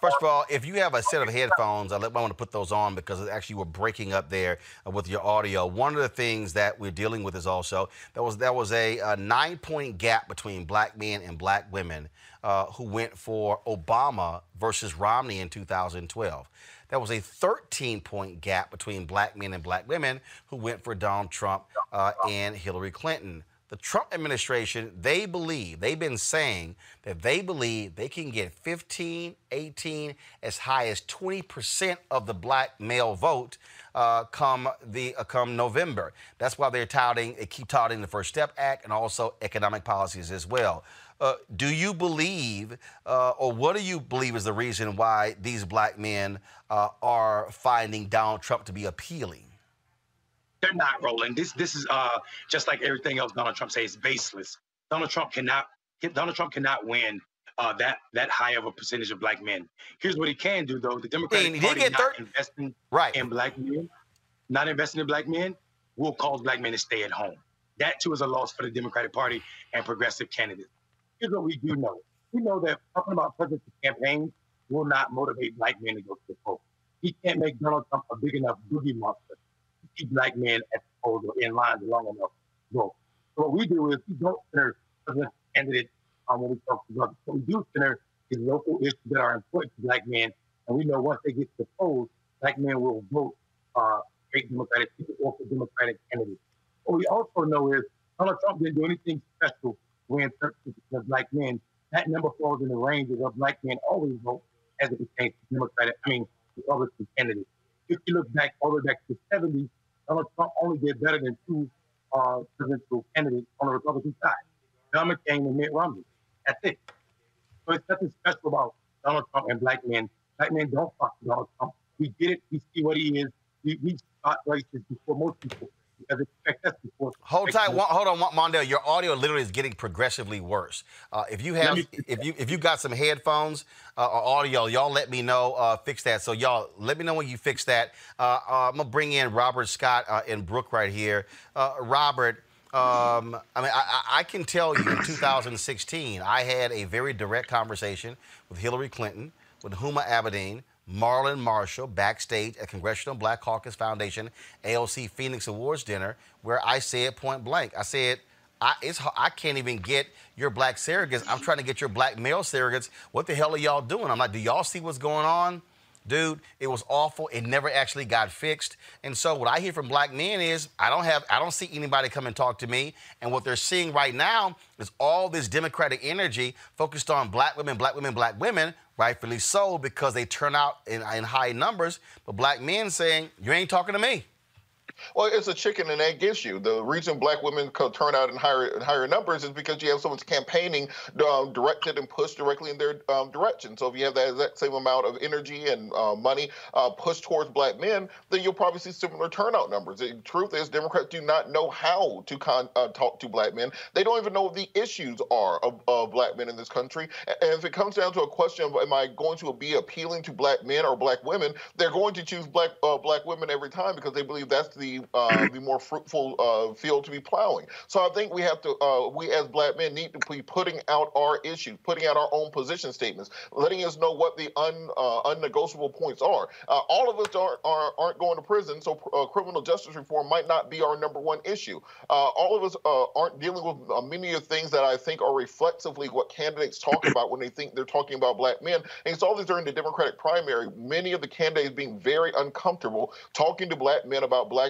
First of all, if you have a set of headphones, I want to put those on because actually you were breaking up there with your audio. One of the things that we're dealing with is also there was a 9-point gap between black men and black women who went for Obama versus Romney in 2012. There was a 13-point gap between black men and black women who went for Donald Trump and Hillary Clinton. The Trump administration, they've been saying that they can get 15, 18, as high as 20% of the black male vote come November. That's why they keep touting the First Step Act and also economic policies as well. Do you believe, or what do you believe is the reason why these black men are finding Donald Trump to be appealing? They're not, Roland. This is just like everything else Donald Trump says, baseless. Donald Trump cannot win that high of a percentage of black men. Here's what he can do, though. The Democratic Party not investing in black men, not investing in black men, will cause black men to stay at home. That, too, is a loss for the Democratic Party and progressive candidates. Here's what we do know. We know that talking about presidential campaigns will not motivate black men to go to the polls. He can't make Donald Trump a big enough boogie monster. Keep black men at the polls or in line long enough to vote. So what we do is we don't center presidential candidates when we talk to voters. What we do center is local issues that are important to black men, and we know once they get to the polls, black men will vote for Democratic people or for Democratic candidates. What we also know is Donald Trump didn't do anything special when 13% of black men. That number falls in the range of what black men always vote as it pertains to Republican candidates. If you look back all the way back to the 70s, Donald Trump only did better than 2 presidential candidates on the Republican side, John McCain and Mitt Romney. That's it. So it's nothing special about Donald Trump and black men. Black men don't fuck Donald Trump. We get it. We see what he is. We spot races before most people. because expect us to force. Hold on, Mondale. Your audio literally is getting progressively worse. If you got some headphones or audio, y'all let me know. Fix that. So y'all let me know when you fix that. I'm gonna bring in Robert, Scott, and Brooke right here. Robert. I can tell you in 2016, I had a very direct conversation with Hillary Clinton, with Huma Abedin, Marlon Marshall, backstage at Congressional Black Caucus Foundation AOC Phoenix Awards dinner, where I said point blank, I said, I can't even get your black surrogates. I'm trying to get your black male surrogates. What the hell are y'all doing? I'm like, do y'all see what's going on? Dude, it was awful. It never actually got fixed. And so what I hear from black men is I don't see anybody come and talk to me. And what they're seeing right now is all this Democratic energy focused on black women, rightfully so, because they turn out in high numbers. But black men saying, you ain't talking to me. Well, it's a chicken and egg issue. The reason black women turn out in higher numbers is because you have someone's campaigning directed and pushed directly in their direction. So if you have that exact same amount of energy and money pushed towards black men, then you'll probably see similar turnout numbers. The truth is Democrats do not know how to talk to black men. They don't even know what the issues are of black men in this country. And if it comes down to a question of am I going to be appealing to black men or black women, they're going to choose black women every time because they believe that's the more fruitful field to be plowing. So I think we have to, we as black men need to be putting out our issues, putting out our own position statements, letting us know what the unnegotiable points are. All of us aren't going to prison, so criminal justice reform might not be our number one issue. All of us aren't dealing with many of the things that I think are reflexively what candidates talk about when they think they're talking about black men. And so all this during the Democratic primary, many of the candidates being very uncomfortable talking to black men about black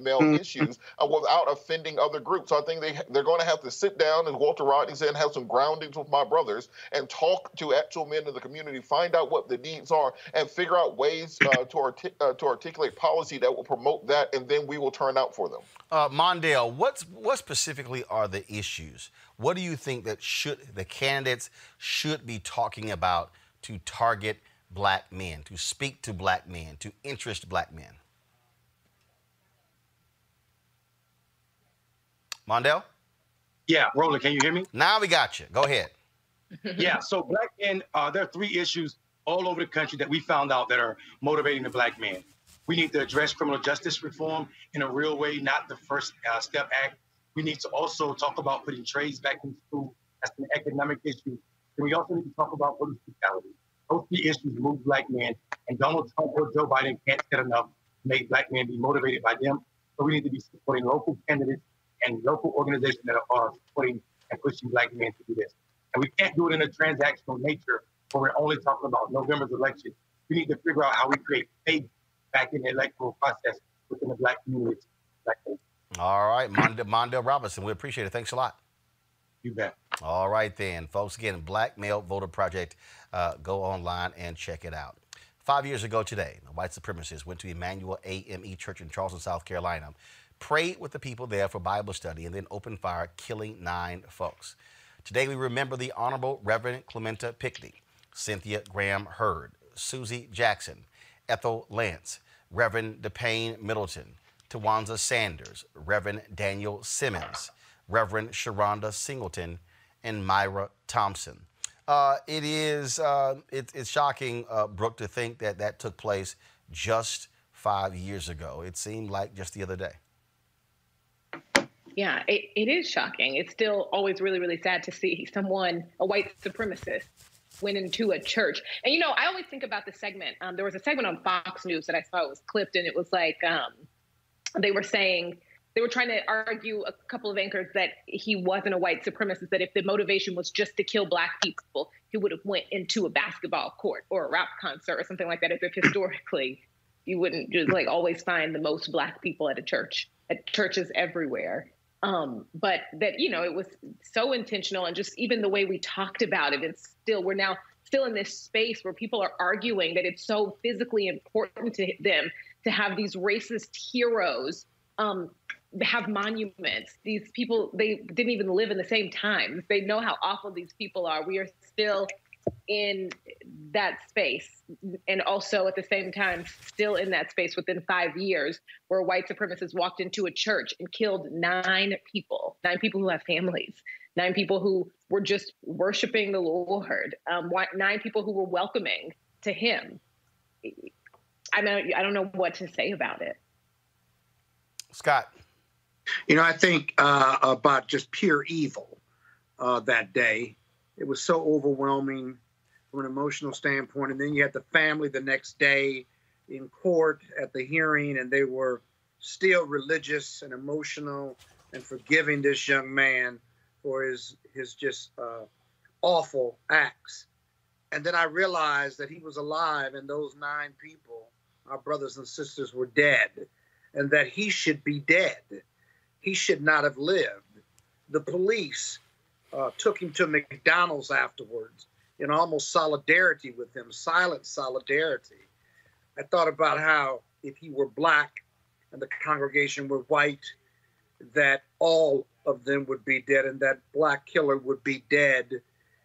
male issues without offending other groups. So I think they're going to have to sit down, as Walter Rodney said, and have some groundings with my brothers and talk to actual men in the community, find out what the needs are, and figure out ways to articulate policy that will promote that, and then we will turn out for them. Mondale, what specifically are the issues? What do you think that the candidates should be talking about to target black men, to speak to black men, to interest black men? Mondale? Yeah, Roland, can you hear me? Now we got you. Go ahead. Yeah, so black men, there are three issues all over the country that we found out that are motivating the black men. We need to address criminal justice reform in a real way, not the First Step Act. We need to also talk about putting trades back in school. That's an economic issue. And we also need to talk about police brutality. Those three issues move black men, and Donald Trump or Joe Biden can't get enough to make black men be motivated by them. So we need to be supporting local candidates and local organizations that are supporting and pushing black men to do this. And we can't do it in a transactional nature where we're only talking about November's election. We need to figure out how we create faith back in the electoral process within the black community. All right, Mondale Robinson, we appreciate it. Thanks a lot. You bet. All right then, folks. Again, Black Male Voter Project. Go online and check it out. 5 years ago today, the white supremacists went to Emanuel AME Church in Charleston, South Carolina, prayed with the people there for Bible study, and then opened fire, killing 9 folks. Today we remember the Honorable Reverend Clementa Pinckney, Cynthia Graham Hurd, Susie Jackson, Ethel Lance, Reverend DePayne Middleton, Tawanza Sanders, Reverend Daniel Simmons, Reverend Sharonda Singleton, and Myra Thompson. It's shocking, Brooke, to think that that took place just 5 years ago. It seemed like just the other day. Yeah, it is shocking. It's still always really, really sad to see someone, a white supremacist, went into a church. And, you know, I always think about the segment. There was a segment on Fox News that I saw. It was clipped, and it was like they were saying they were trying to argue, a couple of anchors, that he wasn't a white supremacist, that if the motivation was just to kill black people, he would have went into a basketball court or a rap concert or something like that, as if historically you wouldn't just like always find the most black people at a church, at churches everywhere. But that, you know, it was so intentional, and just even the way we talked about it, it's still, we're now still in this space where people are arguing that it's so physically important to them to have these racist heroes, have monuments. These people, they didn't even live in the same time. They know how awful these people are. We are still in that space, and also at the same time still in that space within 5 years, where white supremacists walked into a church and killed nine people who have families, nine people who were just worshiping the Lord, nine people who were welcoming to him. I don't know what to say about it. Scott. You know, I think about just pure evil that day. It was so overwhelming from an emotional standpoint. And then you had the family the next day in court at the hearing, and they were still religious and emotional and forgiving this young man for his just awful acts. And then I realized that he was alive, and those nine people, our brothers and sisters, were dead, and that he should be dead. He should not have lived. The police took him to McDonald's afterwards in almost solidarity with him, silent solidarity. I thought about how if he were black and the congregation were white, that all of them would be dead, and that black killer would be dead.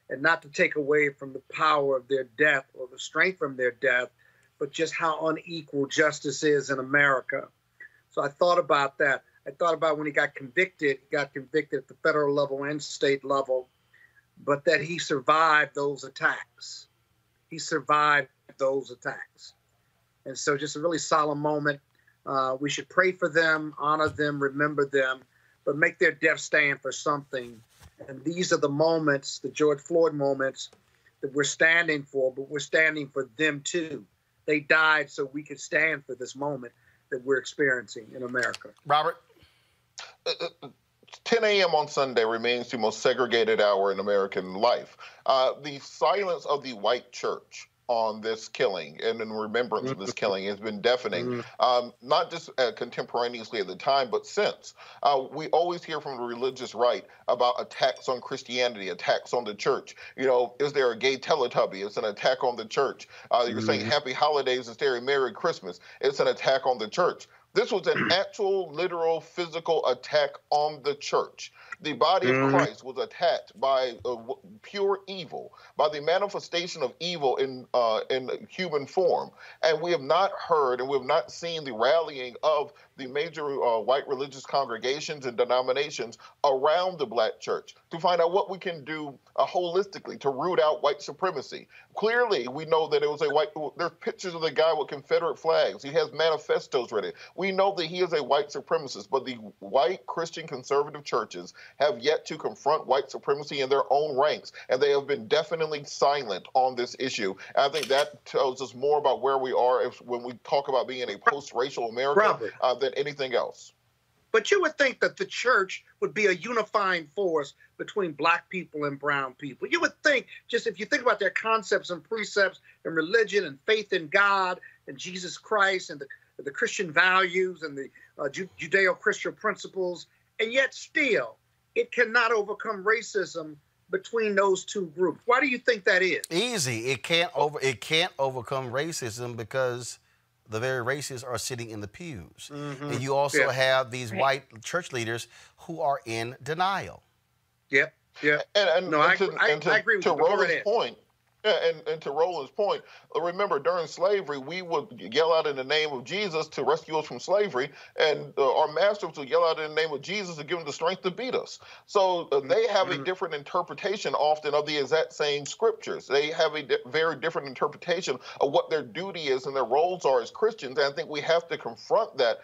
And not to take away from the power of their death or the strength from their death, but just how unequal justice is in America. So I thought about that. I thought about when he got convicted at the federal level and state level, but that he survived those attacks. He survived those attacks. And so just a really solemn moment. We should pray for them, honor them, remember them, but make their death stand for something. And these are the moments, the George Floyd moments, that we're standing for, but we're standing for them too. They died so we could stand for this moment that we're experiencing in America. Robert? 10 a.m. on Sunday remains the most segregated hour in American life. The silence of the white church on this killing and in remembrance of this killing has been deafening, not just contemporaneously at the time, but since. We always hear from the religious right about attacks on Christianity, attacks on the church. You know, is there a gay Teletubby? It's an attack on the church. You're saying happy holidays instead of Merry Christmas. It's an attack on the church. This was an actual, literal, physical attack on the church. The body of Christ was attacked by pure evil, by the manifestation of evil in human form. And we have not heard and we have not seen the rallying of the major white religious congregations and denominations around the black church to find out what we can do holistically to root out white supremacy. Clearly, we know that it was a white, there's pictures of the guy with Confederate flags. He has manifestos ready. We know that he is a white supremacist, but the white Christian conservative churches have yet to confront white supremacy in their own ranks, and they have been definitely silent on this issue. And I think that tells us more about where we are when we talk about being a post-racial America, Robert, than anything else. But you would think that the church would be a unifying force between black people and brown people. You would think, just if you think about their concepts and precepts and religion and faith in God and Jesus Christ and the Christian values and the Judeo-Christian principles, and yet still it cannot overcome racism between those two groups. Why do you think that is? Easy. It can't overcome racism because the very racists are sitting in the pews. And you also have these white church leaders who are in denial. And to Roland's point, remember, during slavery, we would yell out in the name of Jesus to rescue us from slavery, and our masters would yell out in the name of Jesus to give them the strength to beat us. So they have a different interpretation often of the exact same scriptures. They have a very different interpretation of what their duty is and their roles are as Christians, and I think we have to confront that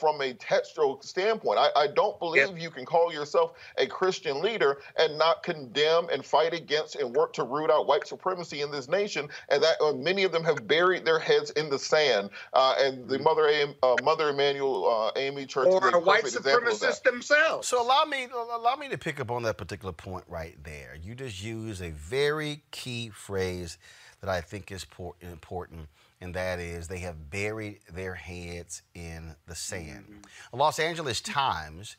from a textual standpoint. I don't believe you can call yourself a Christian leader and not condemn and fight against and work to root out white supremacy in this nation, and that many of them have buried their heads in the sand. And the Mother Emanuel AME Church, or are white supremacists themselves. So allow me to pick up on that particular point right there. You just use a very key phrase that I think is important, and that is they have buried their heads in the sand. The Los Angeles Times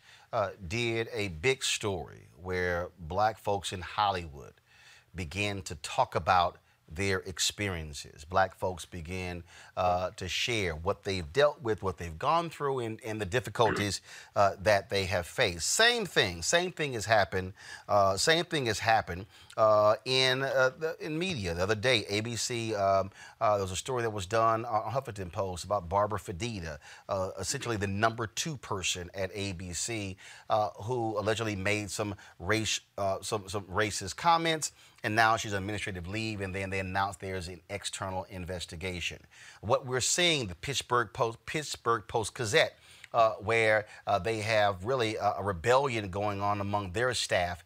did a big story where black folks in Hollywood began to talk about their experiences. Black folks begin to share what they've dealt with, what they've gone through, and the difficulties that they have faced. Same thing has happened. In media. The other day, ABC, there was a story that was done on Huffington Post about Barbara Fadida, essentially the #2 person at ABC, who allegedly made some racist comments. And now she's on administrative leave, and then they announced there's an external investigation. What we're seeing, the Pittsburgh Post-Gazette, where they have really a rebellion going on among their staff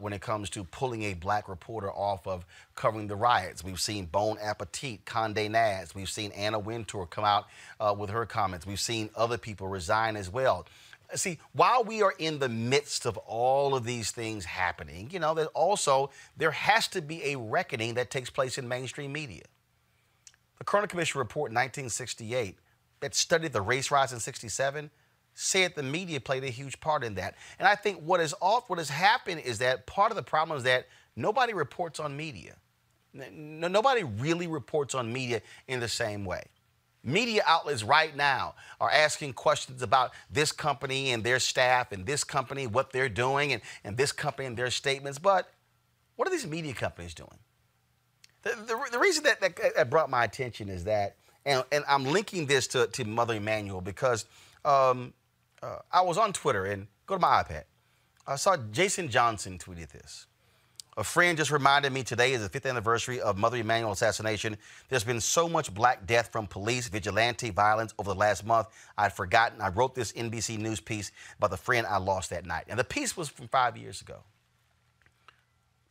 when it comes to pulling a black reporter off of covering the riots. We've seen Bon Appetit, Condé Nast. We've seen Anna Wintour come out with her comments. We've seen other people resign as well. See, while we are in the midst of all of these things happening, you know, there has to be a reckoning that takes place in mainstream media. The Kerner Commission report in 1968 that studied the race riots in 67 said the media played a huge part in that. And I think what has happened is that part of the problem is that nobody reports on media. Nobody really reports on media in the same way. Media outlets right now are asking questions about this company and their staff and this company, what they're doing, and this company and their statements. But what are these media companies doing? The reason that brought my attention is that, and I'm linking this to Mother Emanuel because I was on Twitter, and go to my iPad. I saw Jason Johnson tweeted this. A friend just reminded me today is the 5th anniversary of Mother Emanuel's assassination. There's been so much black death from police, vigilante violence over the last month. I'd forgotten. I wrote this NBC News piece about the friend I lost that night. And the piece was from 5 years ago.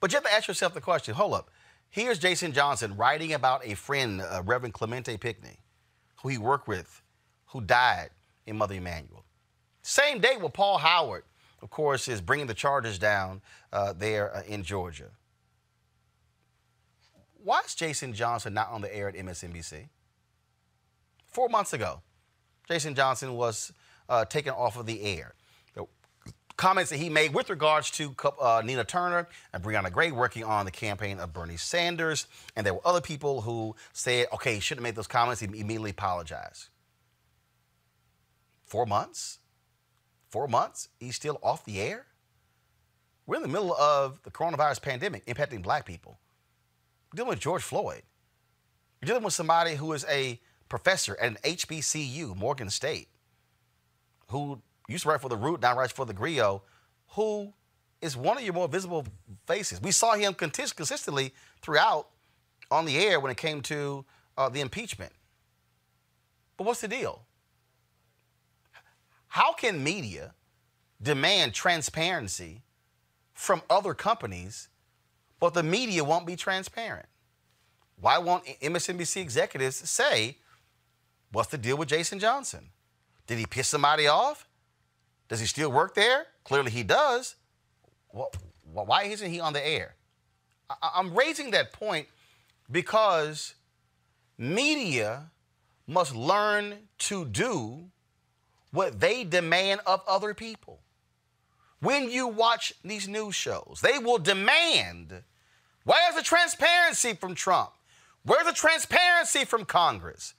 But you have to ask yourself the question, hold up. Here's Jason Johnson writing about a friend, Reverend Clemente Pickney, who he worked with, who died in Mother Emanuel. Same day with Paul Howard, of course, is bringing the charges down there in Georgia. Why is Jason Johnson not on the air at MSNBC? 4 months ago, Jason Johnson was taken off of the air. The comments that he made with regards to Nina Turner and Breonna Gray working on the campaign of Bernie Sanders, and there were other people who said, okay, he shouldn't have made those comments. He immediately apologized. 4 months? 4 months, he's still off the air? We're in the middle of the coronavirus pandemic impacting black people. We're dealing with George Floyd. You're dealing with somebody who is a professor at an HBCU, Morgan State, who used to write for The Root, now writes for The Griot, who is one of your more visible faces. We saw him consistently throughout on the air when it came to the impeachment. But what's the deal? How can media demand transparency from other companies, but the media won't be transparent? Why won't MSNBC executives say, what's the deal with Jason Johnson? Did he piss somebody off? Does he still work there? Clearly he does. Well, why isn't he on the air? I'm raising that point because media must learn to do what they demand of other people. When you watch these news shows, they will demand, where's the transparency from Trump? Where's the transparency from Congress?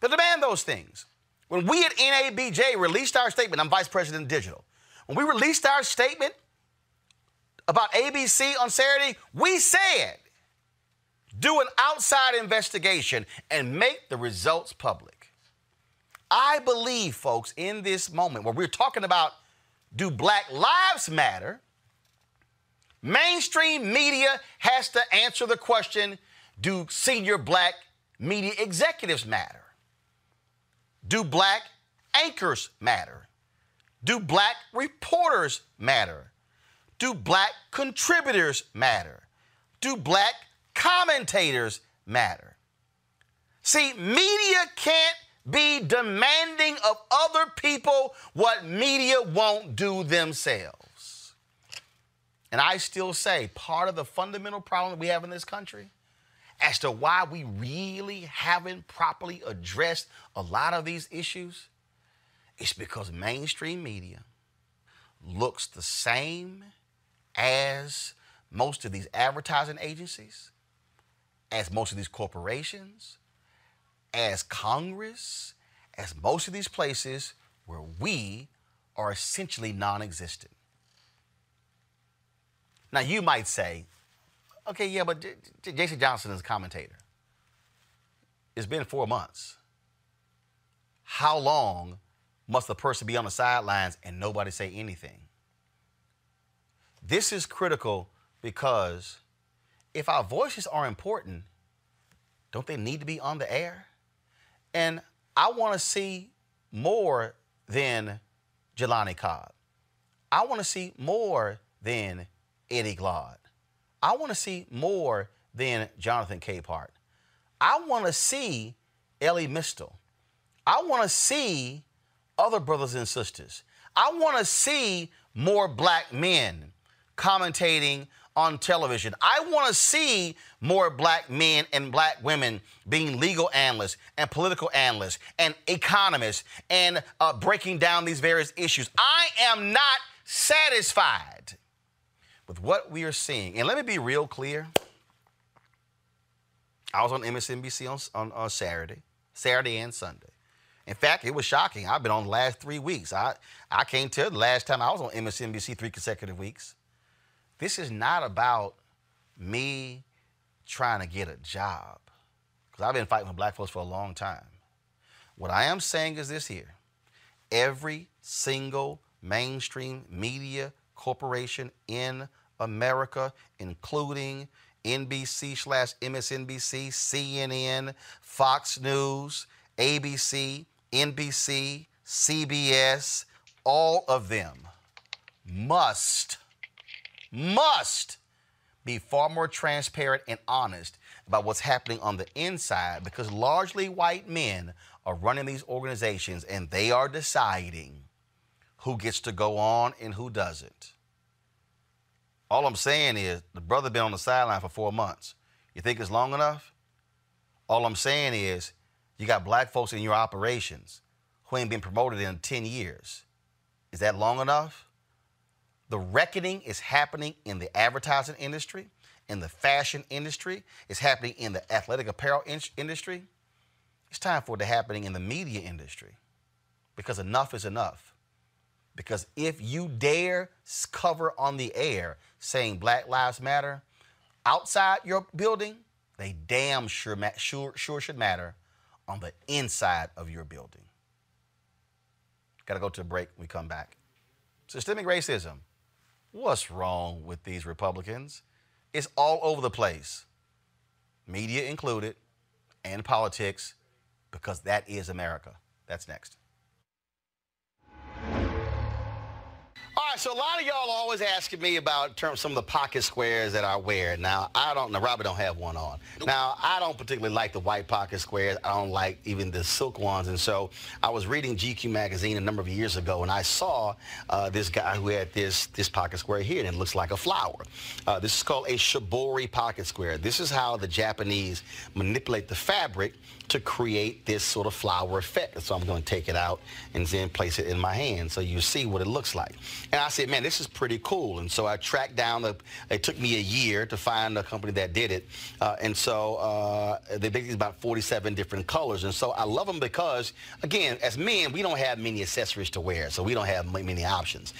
They'll demand those things. When we at NABJ released our statement, I'm Vice President of Digital, when we released our statement about ABC on Saturday, we said, do an outside investigation and make the results public. I believe, folks, in this moment where we're talking about do black lives matter, mainstream media has to answer the question, do senior black media executives matter? Do black anchors matter? Do black reporters matter? Do black contributors matter? Do black commentators matter? See, media can't be demanding of other people what media won't do themselves. And I still say part of the fundamental problem that we have in this country as to why we really haven't properly addressed a lot of these issues is because mainstream media looks the same as most of these advertising agencies as most of these corporations, as Congress, as most of these places where we are essentially non-existent. Now, you might say, okay, yeah, but Jason Johnson is a commentator. It's been 4 months. How long must the person be on the sidelines and nobody say anything? This is critical because if our voices are important, don't they need to be on the air? And I want to see more than Jelani Cobb. I want to see more than Eddie Glaude. I want to see more than Jonathan Capehart. I want to see Ellie Mistel. I want to see other brothers and sisters. I want to see more black men commentating on television. I want to see more black men and black women being legal analysts and political analysts and economists and breaking down these various issues. I am not satisfied with what we are seeing. And let me be real clear. I was on MSNBC on Saturday and Sunday. In fact, it was shocking. I've been on the last 3 weeks. I can't tell the last time I was on MSNBC 3 consecutive weeks. This is not about me trying to get a job, because I've been fighting with black folks for a long time. What I am saying is this here. Every single mainstream media corporation in America, including NBC/MSNBC, CNN, Fox News, ABC, NBC, CBS, all of them must be far more transparent and honest about what's happening on the inside, because largely white men are running these organizations and they are deciding who gets to go on and who doesn't. All I'm saying is the brother been on the sideline for 4 months. You think it's long enough? All I'm saying is you got black folks in your operations who ain't been promoted in 10 years. Is that long enough? The reckoning is happening in the advertising industry, in the fashion industry. It's happening in the athletic apparel industry. It's time for it to happen in the media industry, because enough is enough. Because if you dare cover on the air saying Black Lives Matter outside your building, they damn sure should matter on the inside of your building. Got to go to a break. We come back. Systemic racism. What's wrong with these Republicans? It's all over the place, media included, and politics, because that is America. That's next. All right, so a lot of y'all are always asking me about some of the pocket squares that I wear. Now, I don't know. Robert don't have one on. Nope. Now, I don't particularly like the white pocket squares. I don't like even the silk ones. And so I was reading GQ magazine a number of years ago, and I saw this guy who had this pocket square here, and it looks like a flower. This is called a shibori pocket square. This is how the Japanese manipulate the fabric to create this sort of flower effect. So I'm going to take it out and then place it in my hand so you see what it looks like. And I said, man, this is pretty cool. And so I tracked down, it took me a year to find a company that did it. And so they make these about 47 different colors. And so I love them because, again, as men, we don't have many accessories to wear. So we don't have many options.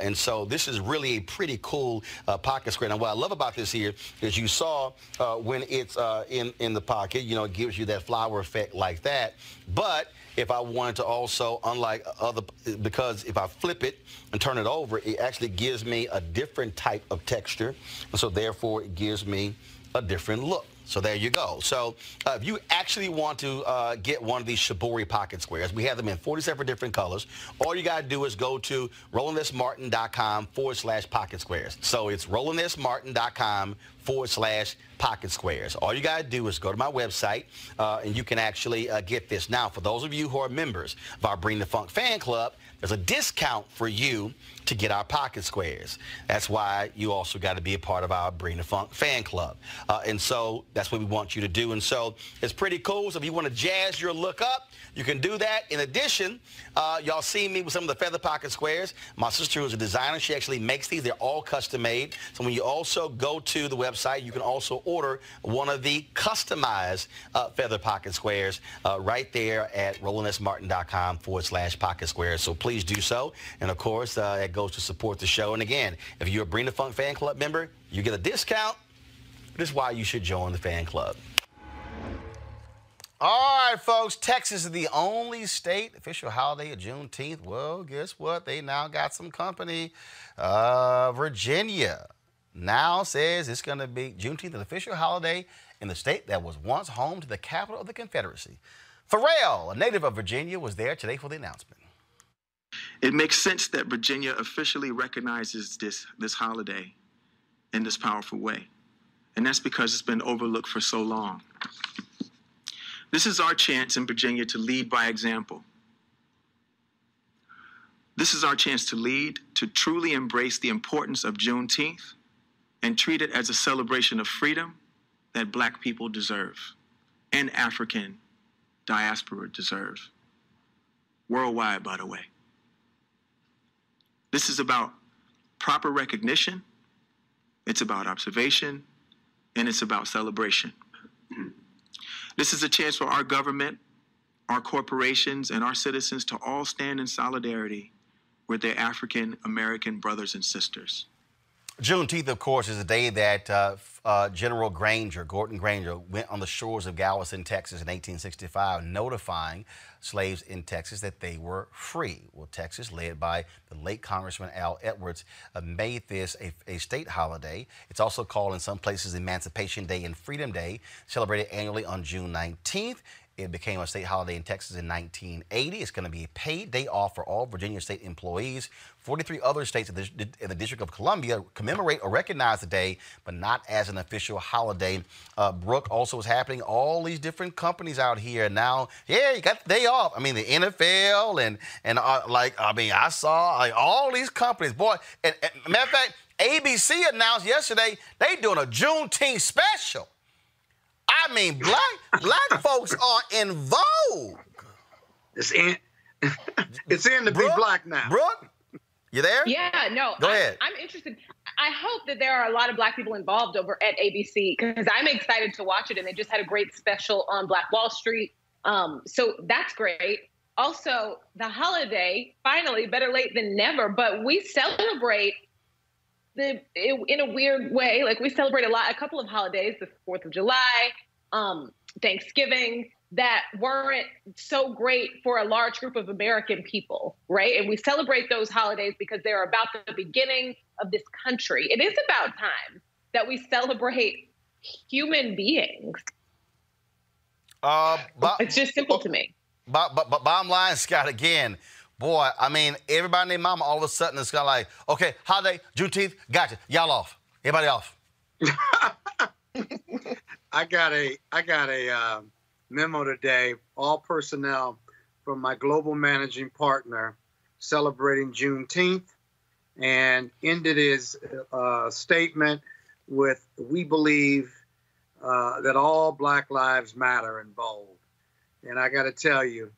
And so this is really a pretty cool pocket square. Now, what I love about this here is you saw when it's in the pocket, you know, it gives you that flower effect like that. But if I wanted to also, unlike other, because if I flip it and turn it over, it actually gives me a different type of texture. And so therefore, it gives me a different look. So there you go. So if you actually want to get one of these shibori pocket squares, we have them in 47 different colors. All you got to do is go to rolandsmartin.com/pocket squares. So it's rolandsmartin.com/pocket squares. All you got to do is go to my website and you can actually get this. Now, for those of you who are members of our Bring the Funk fan club, there's a discount for you to get our pocket squares. That's why you also got to be a part of our Bring the Funk fan club. And so that's That's what we want you to do. And so it's pretty cool. So if you want to jazz your look up, you can do that. In addition, y'all see me with some of the feather pocket squares. My sister, who's a designer, she actually makes these. They're all custom made. So when you also go to the website, you can also order one of the customized feather pocket squares right there at rolandsmartin.com/pocket squares. So please do so. And of course, that goes to support the show. And again, if you're a Bring the Funk fan club member, you get a discount. This is why you should join the fan club. All right, folks, Texas is the only state official holiday of Juneteenth. Well, guess what? They now got some company. Virginia now says it's going to be Juneteenth, an official holiday in the state that was once home to the capital of the Confederacy. Pharrell, a native of Virginia, was there today for the announcement. It makes sense that Virginia officially recognizes this holiday in this powerful way. And that's because it's been overlooked for so long. This is our chance in Virginia to lead by example. This is our chance to lead, to truly embrace the importance of Juneteenth and treat it as a celebration of freedom that Black people deserve and African diaspora deserve. Worldwide, by the way. This is about proper recognition, it's about observation, and it's about celebration. This is a chance for our government, our corporations, and our citizens to all stand in solidarity with their African American brothers and sisters. Juneteenth, of course, is a day that General Granger, Gordon Granger, went on the shores of Galveston, Texas in 1865, notifying slaves in Texas that they were free. Well, Texas, led by the late Congressman Al Edwards, made this a state holiday. It's also called in some places Emancipation Day and Freedom Day, celebrated annually on June 19th. It became a state holiday in Texas in 1980. It's going to be a paid day off for all Virginia state employees. 43 other states in the District of Columbia commemorate or recognize the day, but not as an official holiday. Brooke, also is happening. All these different companies out here now, yeah, you got the day off. I mean, the NFL I saw all these companies. Boy, and matter of fact, ABC announced yesterday they doing a Juneteenth special. I mean, black folks are in vogue. It's in to Brooke, be black now. Brooke, you there? Yeah, no. Go ahead. I'm interested. I hope that there are a lot of black people involved over at ABC because I'm excited to watch it, and they just had a great special on Black Wall Street. So that's great. Also, the holiday, finally, better late than never, but we celebrate in a weird way, like we celebrate a couple of holidays, the 4th of July, Thanksgiving, that weren't so great for a large group of American people, right? And we celebrate those holidays because they're about the beginning of this country. It is about time that we celebrate human beings. It's just simple to me. But bottom line, Scott, again, boy, I mean, everybody and their mama all of a sudden is kind of like, okay, holiday, Juneteenth, gotcha. Y'all off. Everybody off. I got a memo today, all personnel from my global managing partner celebrating Juneteenth, and ended his statement with, we believe that all Black lives matter in bold. And I got to tell you,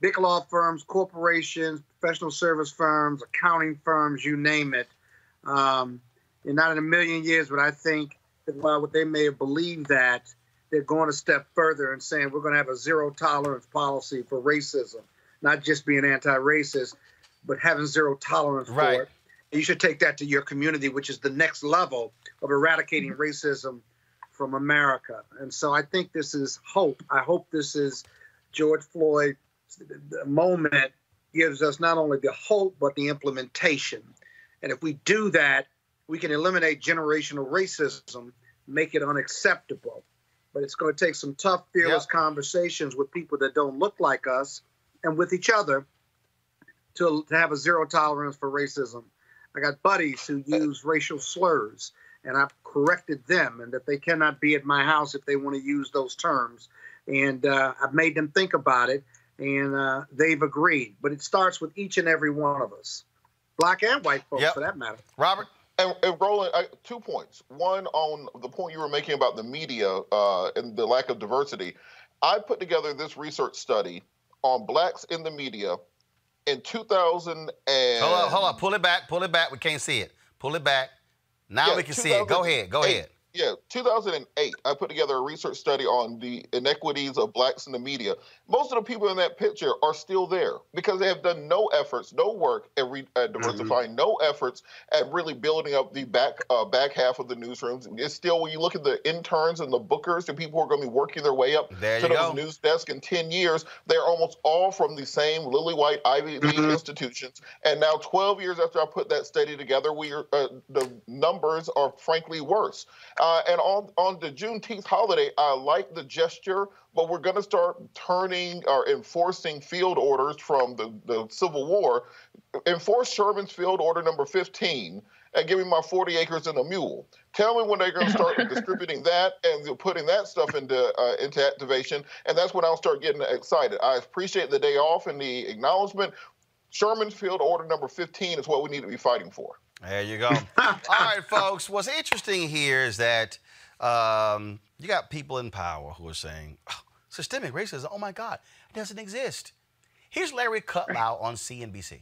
big law firms, corporations, professional service firms, accounting firms, you name it. And not in a million years, but I think that while they may have believed that, they're going a step further and saying we're going to have a zero tolerance policy for racism, not just being anti-racist, but having zero tolerance for it. You should take that to your community, which is the next level of eradicating racism from America. And so I think this is hope. I hope this is George Floyd. The moment gives us not only the hope, but the implementation. And if we do that, we can eliminate generational racism, make it unacceptable. But it's going to take some tough, fearless conversations with people that don't look like us and with each other to have a zero tolerance for racism. I got buddies who use racial slurs, and I've corrected them and that they cannot be at my house if they want to use those terms. And I've made them think about it. And they've agreed. But it starts with each and every one of us, Black and white folks, for that matter. Robert? And Roland, 2 points. One on the point you were making about the media and the lack of diversity. I put together this research study on blacks in the media in 2000 and... Hold on. Pull it back. We can't see it. Pull it back. Now we can see it. Go ahead. Yeah, 2008, I put together a research study on the inequities of blacks in the media. Most of the people in that picture are still there because they have done no efforts, no work at diversifying, no efforts at really building up the back half of the newsrooms. It's still, when you look at the interns and the bookers, the people who are going to be working their way up to those news desks in 10 years, they're almost all from the same lily-white Ivy League institutions. And now 12 years after I put that study together, we are, the numbers are frankly worse. And on the Juneteenth holiday, I like the gesture, but we're going to start turning or enforcing field orders from the Civil War. Enforce Sherman's Field Order number 15 and give me my 40 acres and a mule. Tell me when they're going to start distributing that and putting that stuff into activation, and that's when I'll start getting excited. I appreciate the day off and the acknowledgement. Sherman's Field Order number 15 is what we need to be fighting for. There you go. All right, folks. What's interesting here is that you got people in power who are saying, oh, systemic racism, oh, my God, it doesn't exist. Here's Larry Kudlow on CNBC.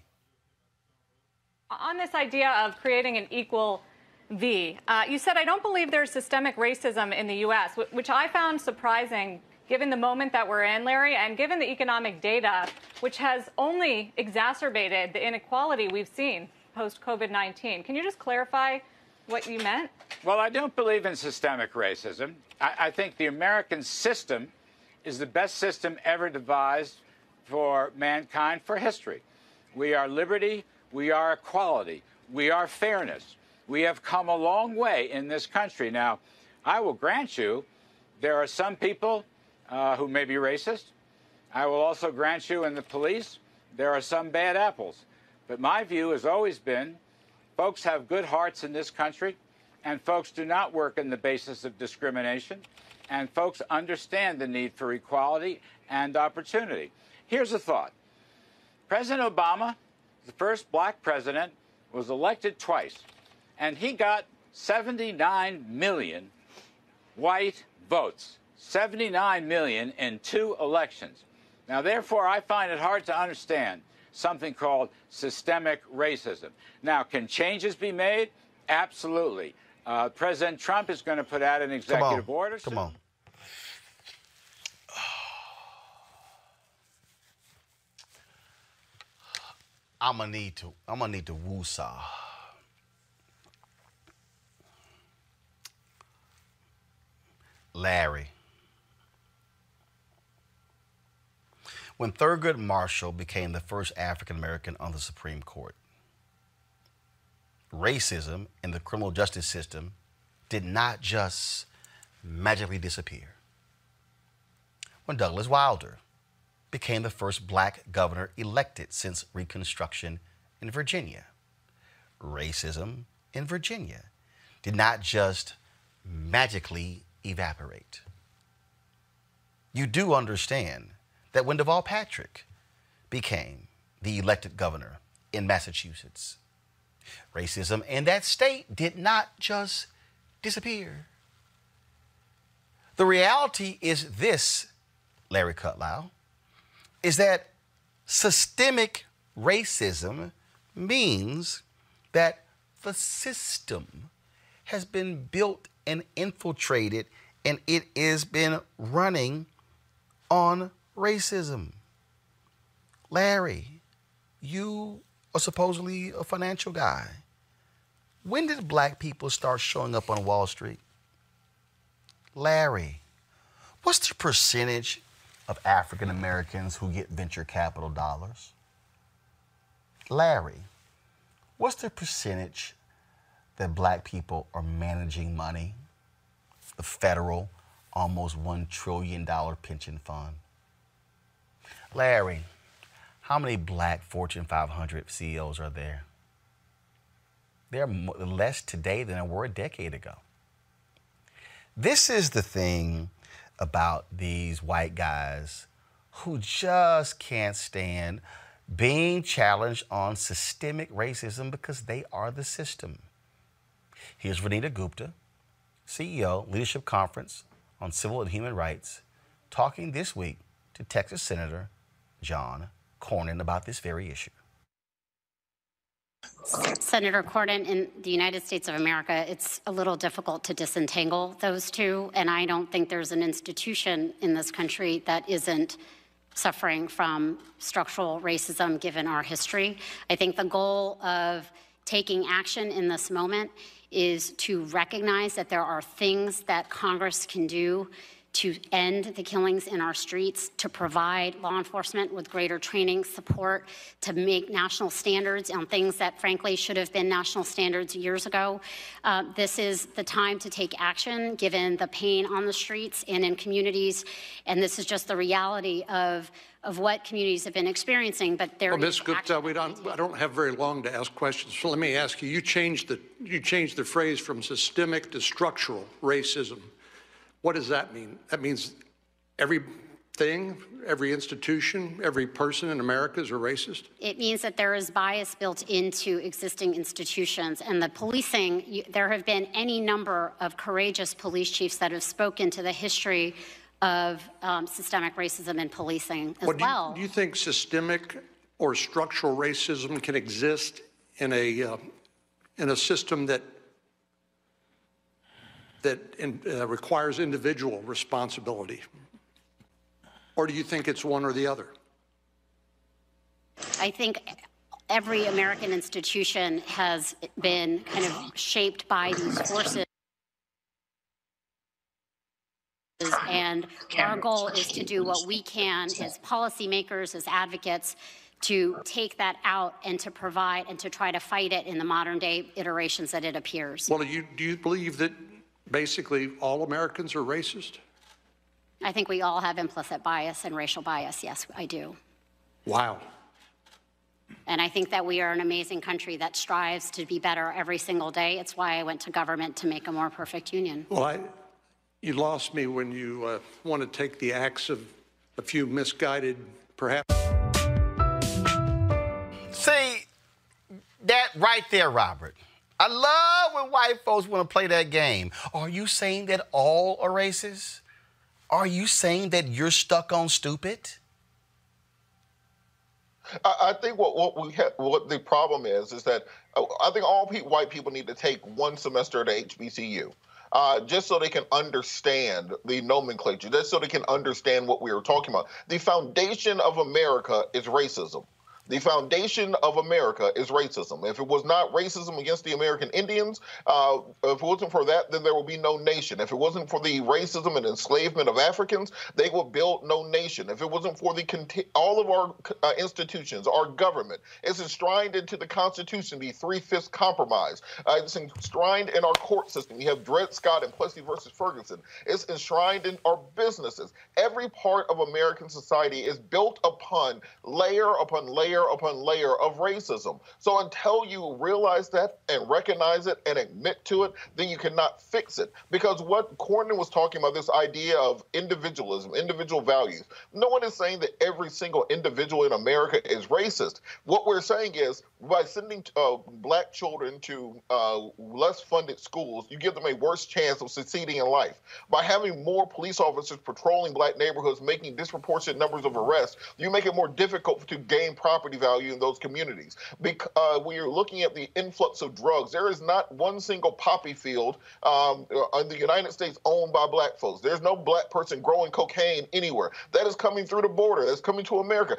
On this idea of creating an equal V, you said, I don't believe there's systemic racism in the U.S., which I found surprising given the moment that we're in, Larry, and given the economic data, which has only exacerbated the inequality we've seen post-COVID-19. Can you just clarify what you meant? Well, I don't believe in systemic racism. I think the American system is the best system ever devised for mankind for history. We are liberty. We are equality. We are fairness. We have come a long way in this country. Now, I will grant you there are some people who may be racist. I will also grant you in the police there are some bad apples. But my view has always been folks have good hearts in this country, and folks do not work on the basis of discrimination, and folks understand the need for equality and opportunity. Here's a thought. President Obama, the first black president, was elected twice, and he got 79 million white votes, 79 million in 2 elections. Now, therefore, I find it hard to understand something called systemic racism. Now, can changes be made? Absolutely. President Trump is going to put out an executive order. Come on. I'm gonna need to woosah. Larry. When Thurgood Marshall became the first African-American on the Supreme Court, racism in the criminal justice system did not just magically disappear. When Douglas Wilder became the first black governor elected since Reconstruction in Virginia, racism in Virginia did not just magically evaporate. You do understand that when Deval Patrick became the elected governor in Massachusetts, racism in that state did not just disappear. The reality is this, Larry Kudlow, is that systemic racism means that the system has been built and infiltrated, and it has been running on racism. Larry, you are supposedly a financial guy. When did black people start showing up on Wall Street? Larry, what's the percentage of African Americans who get venture capital dollars? Larry, what's the percentage that black people are managing money? The federal, almost $1 trillion pension fund. Larry, how many black Fortune 500 CEOs are there? There are less today than there were a decade ago. This is the thing about these white guys who just can't stand being challenged on systemic racism because they are the system. Here's Vanita Gupta, CEO, Leadership Conference on Civil and Human Rights, talking this week to Texas Senator John Cornyn about this very issue. Senator Cornyn, in the United States of America, it's a little difficult to disentangle those two, and I don't think there's an institution in this country that isn't suffering from structural racism given our history. I think the goal of taking action in this moment is to recognize that there are things that Congress can do to end the killings in our streets, to provide law enforcement with greater training, support, to make national standards on things that, frankly, should have been national standards years ago. This is the time to take action, given the pain on the streets and in communities, and this is just the reality of what communities have been experiencing. But there, well, Ms. Gupta, I don't have very long to ask questions, so let me ask you. You changed the phrase from systemic to structural racism. What does that mean? That means everything, every institution, every person in America is a racist? It means that there is bias built into existing institutions. And the policing, there have been any number of courageous police chiefs that have spoken to the history of systemic racism in policing as well. Do you think systemic or structural racism can exist in a system that requires individual responsibility? Or do you think it's one or the other? I think every American institution has been kind of shaped by these forces. And our goal is to do what we can as policymakers, as advocates, to take that out and to provide and to try to fight it in the modern day iterations that it appears. Well, do you believe that basically all Americans are racist? I think we all have implicit bias and racial bias. Yes, I do. Wow. And I think that we are an amazing country that strives to be better every single day. It's why I went to government, to make a more perfect union. Well, you lost me when you want to take the axe of a few misguided, perhaps. See, that right there, Robert. I love when white folks want to play that game. Are you saying that all are racist? Are you saying that you're stuck on stupid? I think what the problem is that I think all white people need to take one semester at HBCU. Just so they can understand the nomenclature, just so they can understand what we are talking about. The foundation of America is racism. The foundation of America is racism. If it was not racism against the American Indians, if it wasn't for that, then there would be no nation. If it wasn't for the racism and enslavement of Africans, they would build no nation. If it wasn't for all of our institutions, our government, it's enshrined into the Constitution, the Three-Fifths Compromise. It's enshrined in our court system. You have Dred Scott and Plessy versus Ferguson. It's enshrined in our businesses. Every part of American society is built upon layer upon layer upon layer of racism. So until you realize that and recognize it and admit to it, then you cannot fix it. Because what Cornyn was talking about, this idea of individualism, individual values, no one is saying that every single individual in America is racist. What we're saying is by sending black children to less funded schools, you give them a worse chance of succeeding in life. By having more police officers patrolling black neighborhoods, making disproportionate numbers of arrests, you make it more difficult to gain property value in those communities. When you're looking at the influx of drugs, there is not one single poppy field in the United States owned by black folks. There's no black person growing cocaine anywhere. That is coming through the border. That's coming to America.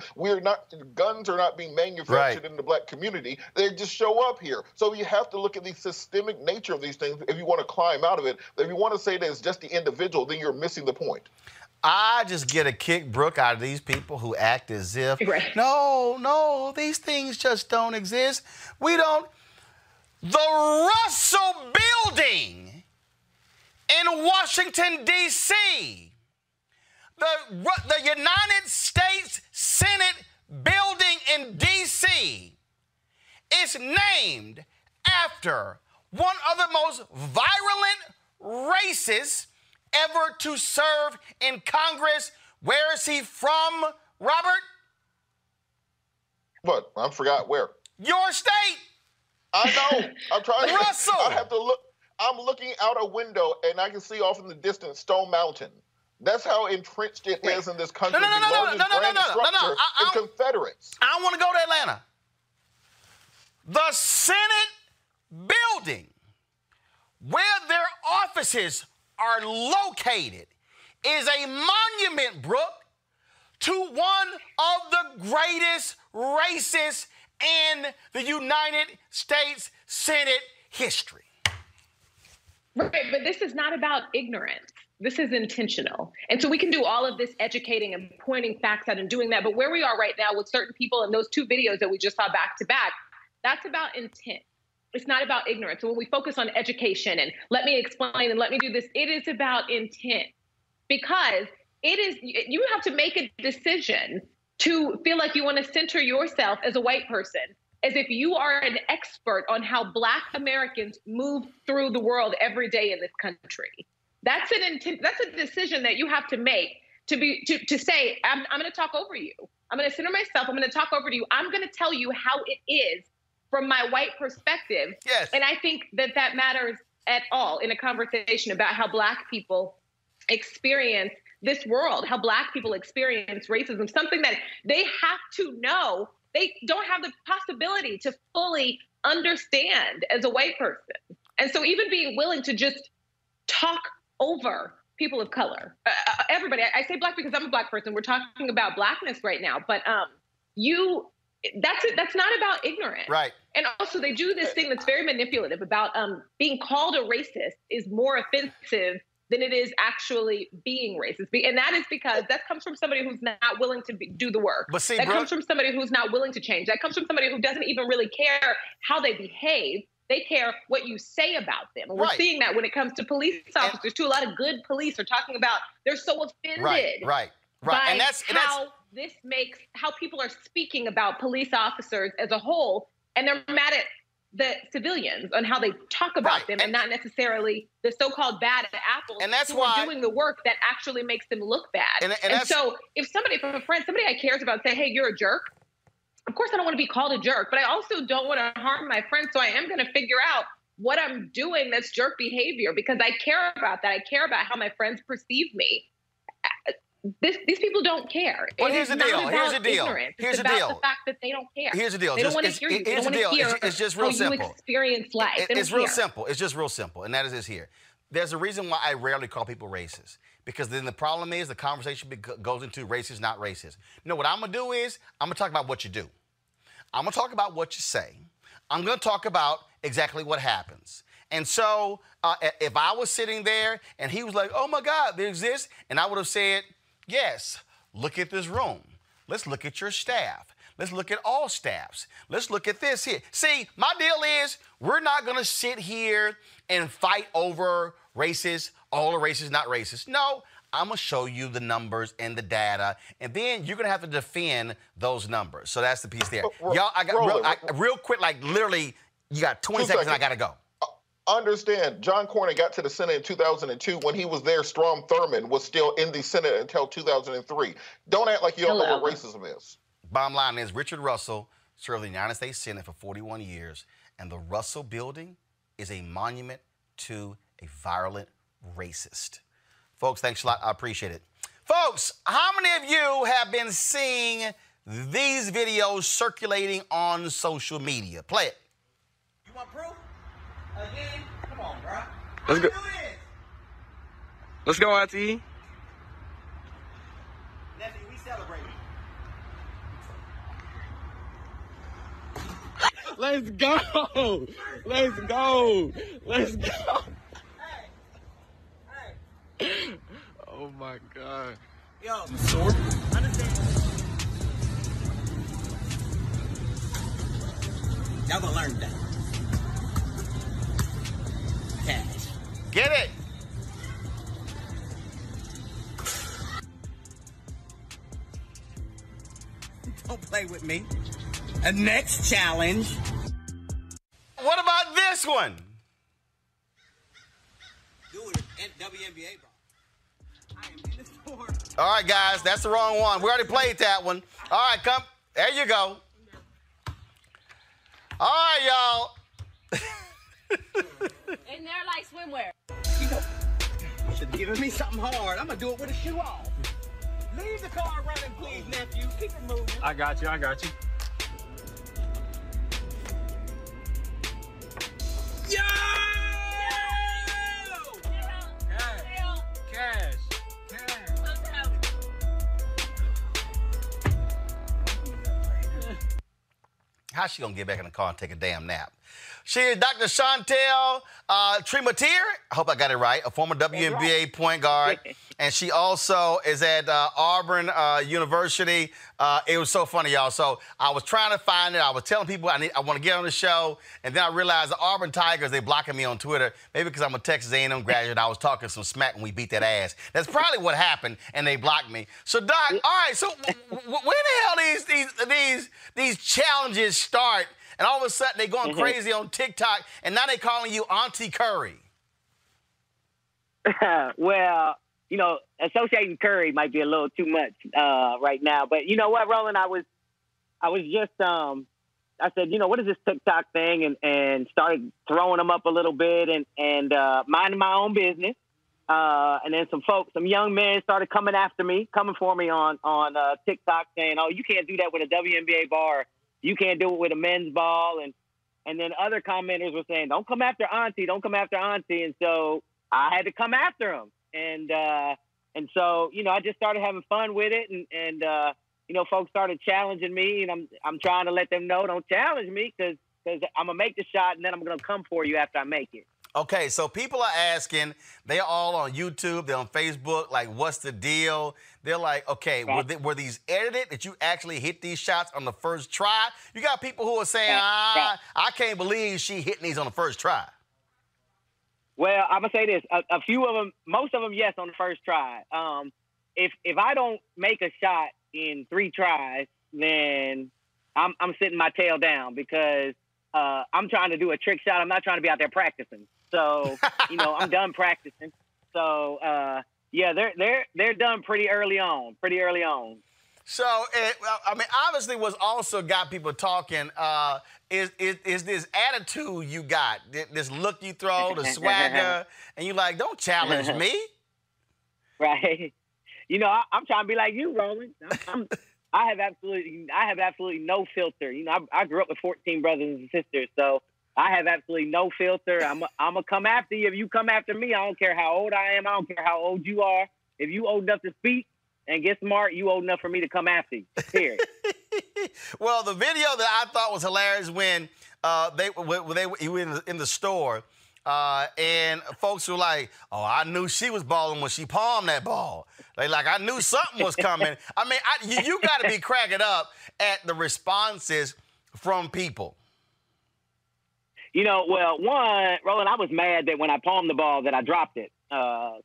Guns are not being manufactured in the black community. They just show up here. So you have to look at the systemic nature of these things if you want to climb out of it. If you want to say that it's just the individual, then you're missing the point. I just get a kick, Brooke, out of these people who act as if, no, these things just don't exist. We don't. The Russell Building in Washington, D.C., the United States Senate building in D.C., is named after one of the most virulent racists ever to serve in Congress. Where is he from, Robert? What? I forgot where. Your state. I know. I'm trying to. Russell. I have to look. I'm looking out a window and I can see off in the distance Stone Mountain. That's how entrenched it is in this country. No. The Confederates. I don't want to go to Atlanta. The Senate building where their offices are located is a monument, Brooke, to one of the greatest racists in the United States Senate history. Right, but this is not about ignorance. This is intentional. And so we can do all of this educating and pointing facts out and doing that. But where we are right now with certain people and those two videos that we just saw back to back, that's about intent. It's not about ignorance. So when we focus on education and let me explain and let me do this, it is about intent because it is, you have to make a decision to feel like you want to center yourself as a white person, as if you are an expert on how Black Americans move through the world every day in this country. That's an intent. That's a decision that you have to make to say, I'm going to talk over you. I'm going to center myself. I'm going to talk over to you. I'm going to tell you how it is from my white perspective. Yes. And I think that that matters at all in a conversation about how Black people experience this world, how Black people experience racism, something that they have to know. They don't have the possibility to fully understand as a white person. And so even being willing to just talk over people of color, everybody. I say Black because I'm a Black person. We're talking about Blackness right now, but that's it. That's not about ignorance, right? And also, they do this thing that's very manipulative about being called a racist is more offensive than it is actually being racist, and that is because that comes from somebody who's not willing to do the work. But see, that comes from somebody who's not willing to change. That comes from somebody who doesn't even really care how they behave. They care what you say about them. And right. We're seeing that when it comes to police officers, too. A lot of good police are talking about they're so offended right. by this makes how people are speaking about police officers as a whole, and they're mad at the civilians on how they talk about them and not necessarily the so-called bad apples and that's who are doing the work that actually makes them look bad. And so if somebody I cares about say, hey, you're a jerk, of course, I don't want to be called a jerk, but I also don't want to harm my friends. So I am going to figure out what I'm doing that's jerk behavior because I care about that. I care about how my friends perceive me. These people don't care. Well, here's the deal. It's about the fact that they don't care. Here's the deal. They don't want to hear you. They don't want to hear it's just real how simple. You experience life. It's just real simple. And that is here. There's a reason why I rarely call people racist. Because then the problem is the conversation goes into racist, not racist. No, what I'm going to do is I'm going to talk about what you do. I'm going to talk about what you say. I'm going to talk about exactly what happens. And so if I was sitting there and he was like, oh, my God, there's this, and I would have said, yes, look at this room. Let's look at your staff. Let's look at all staffs. Let's look at this here. See, my deal is we're not going to sit here and fight over racist, all are racist, not racist. No, I'm going to show you the numbers and the data, and then you're going to have to defend those numbers. So that's the piece there. Y'all, I got real quick, like literally, you got 20 seconds and I got to go. Understand, John Cornyn got to the Senate in 2002. When he was there, Strom Thurmond was still in the Senate until 2003. Don't act like you don't know what racism is. Bottom line is Richard Russell served the United States Senate for 41 years, and the Russell Building is a monument to a violent racist. Folks, thanks a lot. I appreciate it. Folks, how many of you have been seeing these videos circulating on social media? Play it. You want proof? Again? Come on, bro. Let's go. Let's go, Auntie. Nephew, we celebrating. Let's go. Let's go. Let's go. Oh my God. Yo, understand. Y'all gonna learn that. Catch. Get it. Don't play with me. A next challenge. What about this one? Do it at WNBA, bro. All right, guys, that's the wrong one. We already played that one. All right, come. There you go. All right, y'all. they're like swimwear. You know, you should have given me something hard. I'm going to do it with a shoe off. Leave the car running, please, nephew. Keep it moving. I got you. Yo! Cash. How's she gonna get back in the car and take a damn nap? She is Dr. Chantel Trematier. I hope I got it right. A former WNBA point guard. And she also is at Auburn University. It was so funny, y'all. So I was trying to find it. I was telling people I want to get on the show. And then I realized the Auburn Tigers, they blocking me on Twitter. Maybe because I'm a Texas A&M graduate. I was talking some smack when we beat that ass. That's probably what happened, and they blocked me. So, Doc, all right, so where the hell these challenges start? And all of a sudden, they're going crazy on TikTok, and now they're calling you Auntie Curry. Well, you know, associating Curry might be a little too much right now. But you know what, Roland? I was just, I said, you know, what is this TikTok thing? And started throwing them up a little bit and minding my own business. And then some young men started coming for me on TikTok saying, oh, you can't do that with a WNBA bar. You can't do it with a men's ball. And then other commenters were saying, don't come after Auntie. Don't come after Auntie. And so I had to come after him. And so, you know, I just started having fun with it. And you know, folks started challenging me. And I'm trying to let them know, don't challenge me because I'm going to make the shot and then I'm going to come for you after I make it. Okay, so people are asking, they're all on YouTube, they're on Facebook, like, what's the deal? They're like, okay, were these edited? Did you actually hit these shots on the first try? You got people who are saying, I can't believe she hitting these on the first try. Well, I'm going to say this. A few of them, most of them, yes, on the first try. If I don't make a shot in 3 tries, then I'm sitting my tail down because I'm trying to do a trick shot. I'm not trying to be out there practicing. So, you know, I'm done practicing. So, yeah, they're done pretty early on. So, I mean, obviously what's also got people talking is this attitude you got, this look you throw, the swagger, and you're like, don't challenge me. Right. You know, I'm trying to be like you, Roland. I have absolutely no filter. You know, I grew up with 14 brothers and sisters, so I have absolutely no filter. I'm gonna come after you. If you come after me, I don't care how old I am. I don't care how old you are. If you old enough to speak and get smart, you old enough for me to come after you. Period. Well, the video that I thought was hilarious when they were in the store. And folks were like, oh, I knew she was balling when she palmed that ball. They like, I knew something was coming. I mean, you got to be cracking up at the responses from people. You know, well, one, Roland, I was mad that when I palmed the ball that I dropped it. So,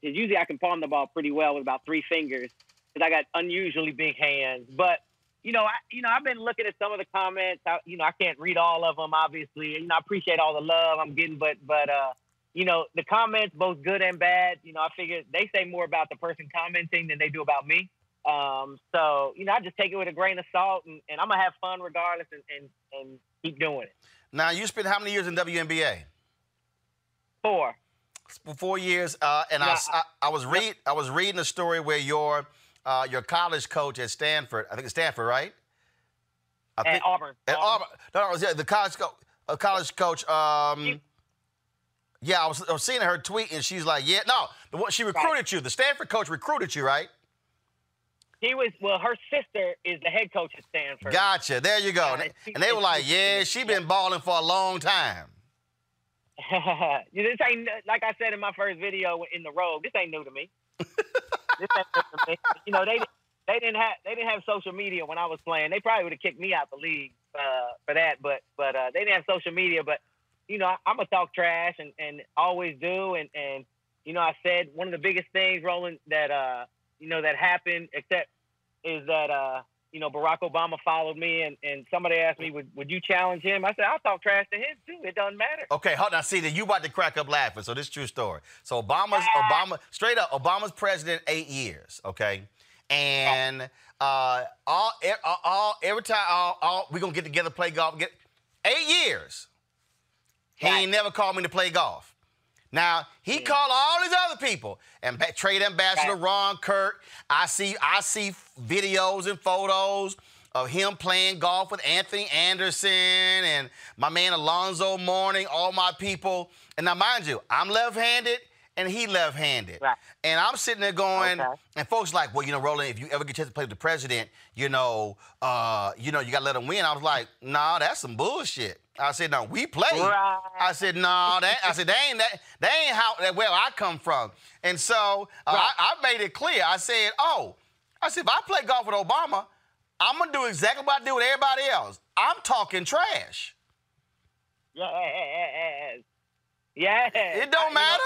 because usually I can palm the ball pretty well with about 3 fingers because I got unusually big hands. But, you know, I've been looking at some of the comments. I can't read all of them, obviously. You know, I appreciate all the love I'm getting, but you know, the comments, both good and bad. You know, I figure they say more about the person commenting than they do about me. So, you know, I just take it with a grain of salt, and I'm gonna have fun regardless, and keep doing it. Now, you spent how many years in WNBA? 4. 4 years, and now, I was reading a story where your college coach at Stanford, I think it's Stanford, right? At Auburn. No, the college coach. Yeah, I was seeing her tweet, and she's like, yeah, no, she recruited you. The Stanford coach recruited you, right? Her sister is the head coach at Stanford. Gotcha. There you go. And they were like, yeah, she been balling for a long time. This ain't, like I said in my first video in the road, this ain't new to me. You know, they didn't have social media when I was playing. They probably would have kicked me out the league for that, but they didn't have social media. But you know, I'm gonna talk trash and always do. And you know, I said one of the biggest things, Roland, that you know that happened, is that you know, Barack Obama followed me, and somebody asked me, would you challenge him? I said, I'll talk trash to him, too. It doesn't matter. Okay, hold on. See, you about to crack up laughing, so this is a true story. So Obama's president 8 years, okay? And we're going to get together, play golf. 8 years. He ain't never called me to play golf. Now, he called all these other people, and Trade Ambassador Ron Kirk. I see videos and photos of him playing golf with Anthony Anderson and my man Alonzo Mourning, all my people. And now, mind you, I'm left-handed and he left-handed. Right. And I'm sitting there going, and folks like, well, you know, Roland, if you ever get a chance to play with the president, you know, you got to let him win. I was like, nah, that's some bullshit. I said, no, we play. Right. I said, no, that. I said, that ain't how that where I come from. And so I made it clear. I said, if I play golf with Obama, I'm gonna do exactly what I do with everybody else. I'm talking trash. Yes. Yes. It don't matter.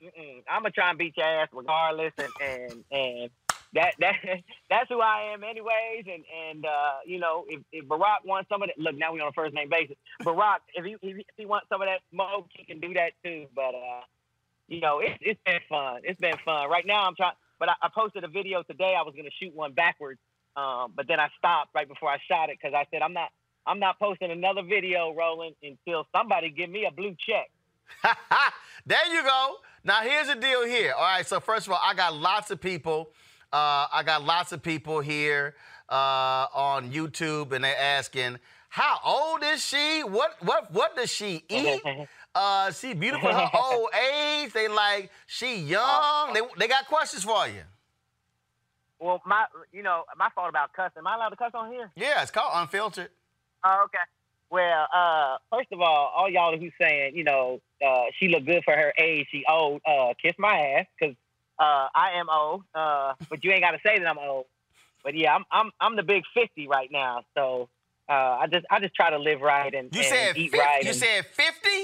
You know, I'm gonna try and beat your ass regardless, and that's who I am anyways. And you know, if Barack wants some of that, look, now we on a first name basis. Barack, if he wants some of that smoke, he can do that too. But you know, it's been fun. It's been fun. Right now, I'm trying. But I posted a video today. I was gonna shoot one backwards. But then I stopped right before I shot it because I said I'm not posting another video, Roland, until somebody give me a blue check. There you go. Now here's the deal here. All right. So first of all, I got lots of people. Here on YouTube, and they're asking, "How old is she? What does she eat? She beautiful in her old age. They like she young. They got questions for you." Well, my thought about cussing. Am I allowed to cuss on here? Yeah, it's called Unfiltered. Oh, okay. Well, first of all y'all who saying, you know, she look good for her age, she old, kiss my ass, because I am old. But you ain't got to say that I'm old. But yeah, I'm the big 50 right now, so I just try to live right and eat right. You said 50? 50.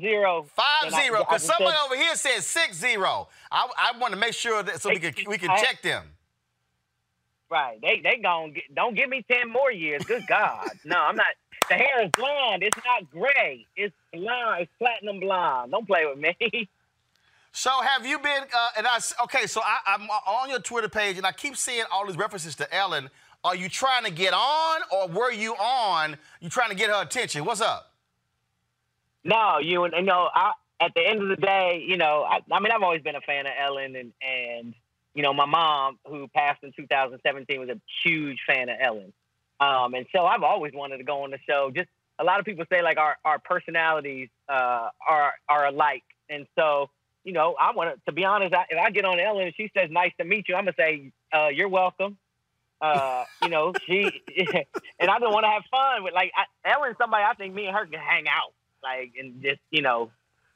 50, because someone over here said 60. I want to make sure that so we can check them. Right. They gonna don't give me 10 more years. Good God. No, I'm not. The hair is blonde. It's not gray. It's blonde. It's platinum blonde. Don't play with me. So have you been? I'm on your Twitter page, and I keep seeing all these references to Ellen. Are you trying to get on, or were you on? You trying to get her attention? What's up? No, at the end of the day, you know, I mean, I've always been a fan of Ellen, and you know, my mom, who passed in 2017, was a huge fan of Ellen. And so I've always wanted to go on the show. Just a lot of people say, like, our personalities are alike. And so, you know, to be honest, if I get on Ellen and she says, nice to meet you, I'm going to say, you're welcome. You know, and I just want to have fun with, like, Ellen's somebody I think me and her can hang out. Like, and just, you know,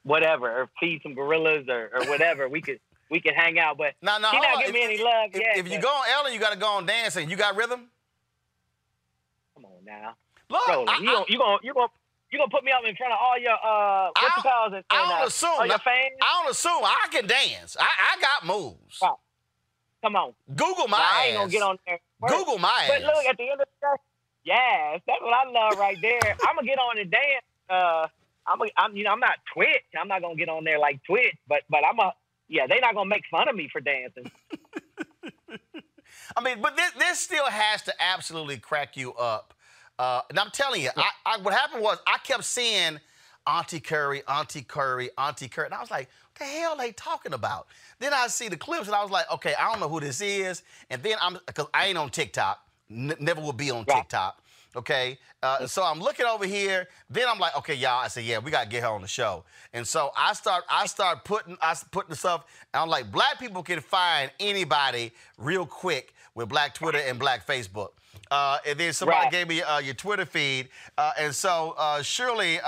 whatever, or feed some gorillas or whatever. We could hang out, but no, she not giving me any love. If you go on Ellen, you got to go on dancing. You got rhythm? Come on now. Look, you gonna put me up in front of all your fans? I don't assume I can dance. I got moves. Oh, come on. Google my ass. I ain't gonna get on there. Google my ass. But look, at the end of the day, yes, that's what I love right there. I'm gonna get on and dance. I'm not Twitch. I'm not gonna get on there like Twitch, but they're not gonna make fun of me for dancing. I mean, but this still has to absolutely crack you up. And I'm telling you, what happened was I kept seeing Auntie Curry, Auntie Curry, Auntie Curry, and I was like, what the hell are they talking about? Then I see the clips, and I was like, okay, I don't know who this is. And then because I ain't on TikTok, never will be on TikTok. Okay, so I'm looking over here. Then I'm like, okay, y'all. I said, yeah, we gotta get her on the show. And so I start putting the stuff. And I'm like, black people can find anybody real quick with black Twitter and black Facebook. And then somebody gave me your Twitter feed. And so surely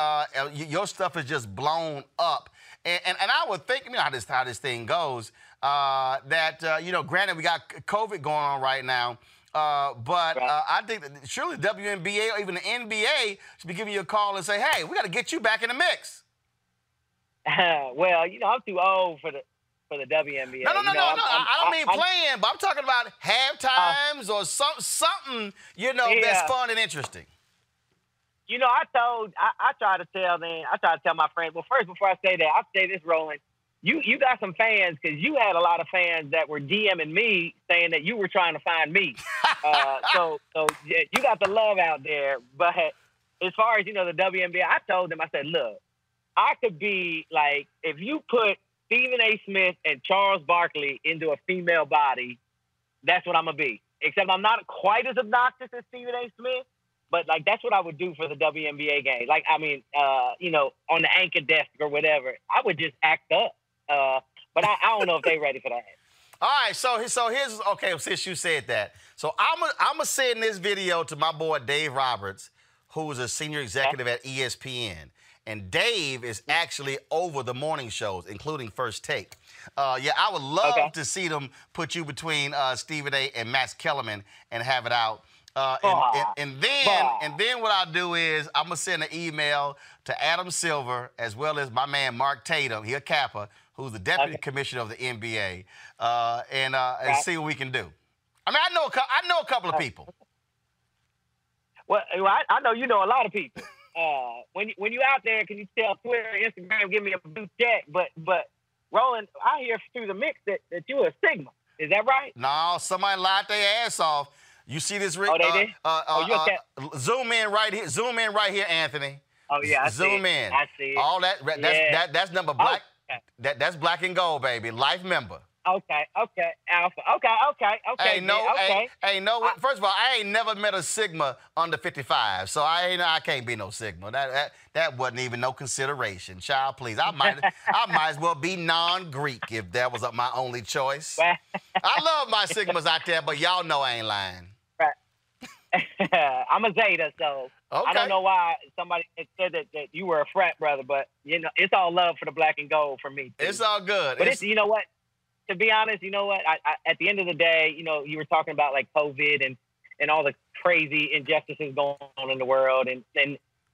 your stuff is just blown up. And I would think, you know, how this thing goes. You know, granted, we got COVID going on right now. But I think that surely WNBA or even the NBA should be giving you a call and say, hey, we got to get you back in the mix. Well, you know, I'm too old for the WNBA. No. I don't mean playing, but I'm talking about halftimes or something, you know, that's fun and interesting. You know, I try to tell my friends, well, first, before I say that, I'll say this, Roland. You got some fans, because you had a lot of fans that were DMing me saying that you were trying to find me. So yeah, you got the love out there. But as far as, you know, the WNBA, I told them, I said, look, I could be like, if you put Stephen A. Smith and Charles Barkley into a female body, that's what I'm going to be. Except I'm not quite as obnoxious as Stephen A. Smith, but, like, that's what I would do for the WNBA game. Like, I mean, you know, on the anchor desk or whatever, I would just act up. But I don't know if they're ready for that. All right, so here's – okay, since you said that. So I'm going to send this video to my boy Dave Roberts, who's a senior executive at ESPN. And Dave is actually over the morning shows, including First Take. Yeah, I would love to see them put you between Stephen A. and Max Kellerman and have it out. And then what I'll do is I'm going to send an email to Adam Silver as well as my man Mark Tatum, he's a Kappa, who's the deputy commissioner of the NBA, and see what we can do. I mean, I know a couple of people. Well, I know you know a lot of people. When you out there, can you tell Twitter, Instagram, give me a blue check? But Roland, I hear through the mix that you a Sigma. Is that right? No, somebody lied their ass off. You see this? Zoom in right here. Zoom in right here, Anthony. Oh yeah, I see it. I see it. All that. That's number black. Okay. That's black and gold, baby. Life member. Okay, Alpha. Okay. First of all, I ain't never met a Sigma under 55, so I can't be no Sigma. That wasn't even no consideration. Child, please. I might as well be non-Greek if that was my only choice. Right. I love my Sigmas out there, but y'all know I ain't lying. Right. I'm a Zeta, so okay. I don't know why somebody said that you were a frat brother, but you know it's all love for the black and gold for me. Too. It's all good. But you know what? To be honest, you know what? I, at the end of the day, you know, you were talking about like COVID and all the crazy injustices going on in the world. And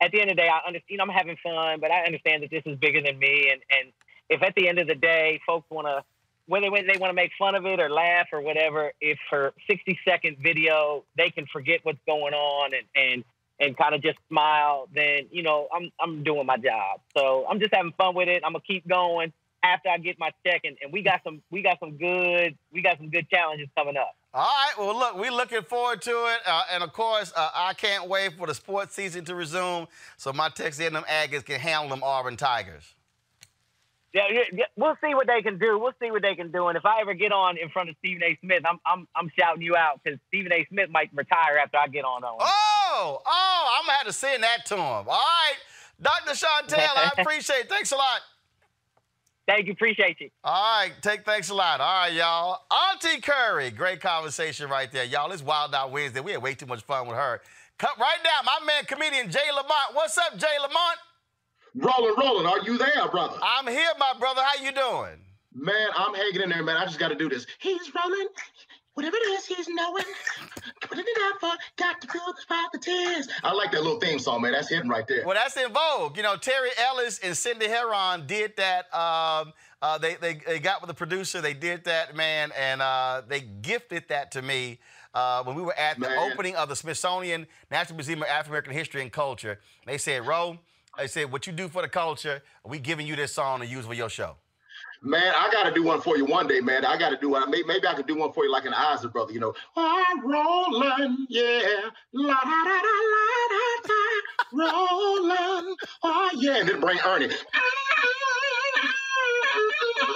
at the end of the day, I understand, you know, I'm having fun, but I understand that this is bigger than me. And if at the end of the day, folks want to, whether they want to make fun of it or laugh or whatever, if for 60-second video, they can forget what's going on and kind of just smile, then, you know, I'm doing my job. So I'm just having fun with it. I'm going to keep going. After I get my check, and we got some good challenges coming up. All right, well, look, we're looking forward to it, and of course, I can't wait for the sports season to resume, so my Texas A&M Aggies can handle them Auburn Tigers. Yeah, we'll see what they can do. And if I ever get on in front of Stephen A. Smith, I'm shouting you out because Stephen A. Smith might retire after I get on. Oh, I'm gonna have to send that to him. All right, Dr. Chantel, I appreciate it. Thanks a lot. Thank you. Appreciate you. All right. Thanks a lot. All right, y'all. Auntie Curry. Great conversation right there, y'all. It's Wild Out Wednesday. We had way too much fun with her. Cut right now, my man, comedian Jay Lamont. What's up, Jay Lamont? Roland, are you there, brother? I'm here, my brother. How you doing? Man, I'm hanging in there, man. I just got to do this. He's rolling. Whatever it is, he's knowing. Putting it out for Dr. Phillips by the tears. I like that little theme song, man. That's hitting right there. Well, that's in vogue. You know, Terry Ellis and Cindy Heron did that. They got with the producer. They did that, man, and they gifted that to me when we were at the opening of the Smithsonian National Museum of African American History and Culture. They said, Ro, they said, what you do for the culture, we giving you this song to use for your show. Man, I got to do one for you one day, man. I got to do one. Maybe I could do one for you like an Isaac brother, you know. I'm rolling, yeah. La-da-da-da-da-da-da. Rolling, oh, yeah. And then bring Ernie.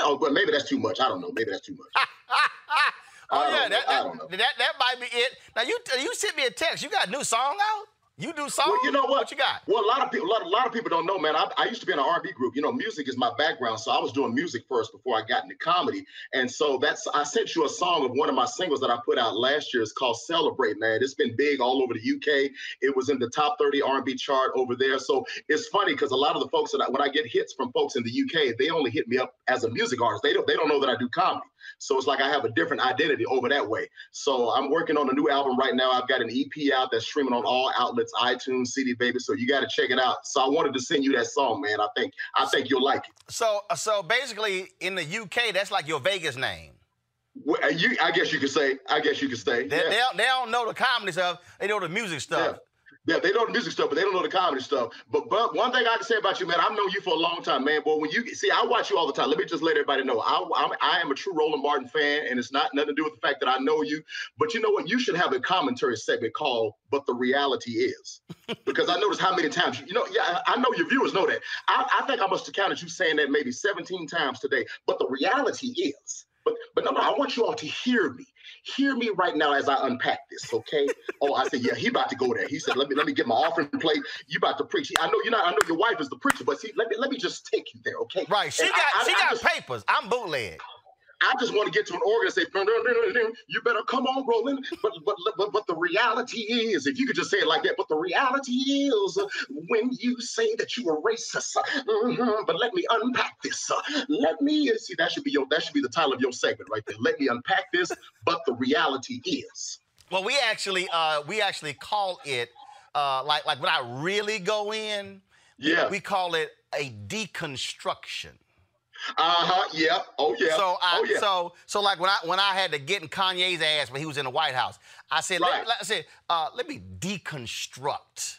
Oh, but maybe that's too much. I don't know. Maybe that's too much. Oh, yeah. That might be it. Now, you sent me a text. You got a new song out? You do songs? Well, you know what? What you got? Well, a lot of people don't know, man. I used to be in an R&B group. You know, music is my background, so I was doing music first before I got into comedy. And so I sent you a song of one of my singles that I put out last year. It's called Celebrate, man. It's been big all over the UK. It was in the top 30 R&B chart over there. So it's funny because a lot of the folks when I get hits from folks in the UK, they only hit me up as a music artist. They don't know that I do comedy. So it's like I have a different identity over that way. So I'm working on a new album right now. I've got an EP out that's streaming on all outlets, iTunes, CD Baby. So you got to check it out. So I wanted to send you that song, man. I think you'll like it. So basically in the UK, that's like your Vegas name. Well, I guess you could say. They don't know the comedy stuff. They know the music stuff. Yeah. They know the music stuff, but they don't know the comedy stuff. But one thing I can say about you, man, I've known you for a long time, man. Boy, when you see, I watch you all the time. Let me just let everybody know, I am a true Roland Martin fan, and it's not nothing to do with the fact that I know you. But you know what? You should have a commentary segment called "But the Reality Is," because I noticed how many times I know your viewers know that. I think I must have counted you saying that maybe 17 times today. But the reality is. But no, I want you all to hear me. Hear me right now as I unpack this, okay? Oh, I said, yeah, he about to go there. He said, let me get my offering plate. You about to preach. I know your wife is the preacher, but see, let me just take you there, okay? Right. She got papers. I'm bootleg. I just want to get to an organ and say, you better come on, Roland. But the reality is, if you could just say it like that, but the reality is when you say that you were racist, but let me unpack this. Let me see, that should be the title of your segment right there. Let me unpack this, but the reality is. Well, we actually call it, like when I really go in, yeah, we call it a deconstruction. Uh-huh, yeah, oh yeah. So like when I had to get in Kanye's ass when he was in the White House, I said, right. let me deconstruct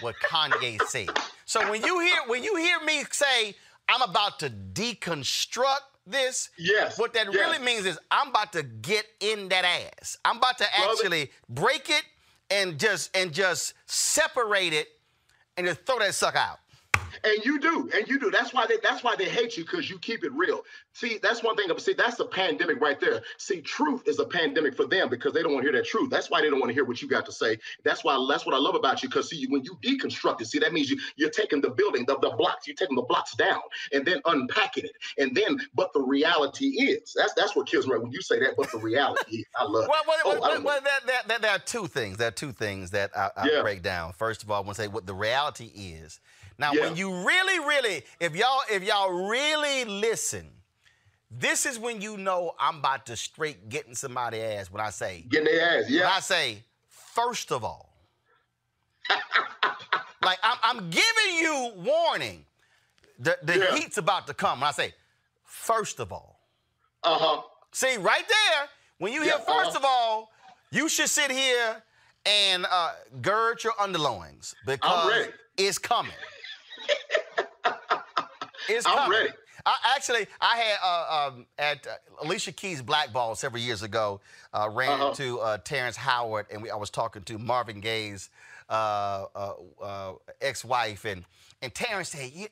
what Kanye said. So when you hear me say I'm about to deconstruct this, yes, what that really means is I'm about to get in that ass. I'm about to actually break it and just separate it and just throw that sucker out. And you do. That's why they hate you, because you keep it real. See, that's one thing. See, that's the pandemic right there. See, truth is a pandemic for them because they don't want to hear that truth. That's why they don't want to hear what you got to say. That's what I love about you, because see, when you deconstruct it, see, that means you're taking the building, the blocks, you're taking the blocks down and then unpacking it. And then, but the reality is. That's what kills me when you say that, but the reality is. I love it. Well, there are two things. There are two things that I break down. First of all, I want to say what the reality is. Now, when you really, if y'all really listen, this is when you know I'm about to straight get in somebody's ass when I say. Get in their ass, yeah. When I say, first of all. Like, I'm giving you warning. The heat's about to come. When I say, first of all. Uh-huh. See, right there, when you hear first of all, you should sit here and gird your underloins. Because I'm ready. It's coming. It's coming. I'm ready. I had at Alicia Keys' Black Ball several years ago, ran into Terrence Howard, and I was talking to Marvin Gaye's ex-wife, and Terrence said, you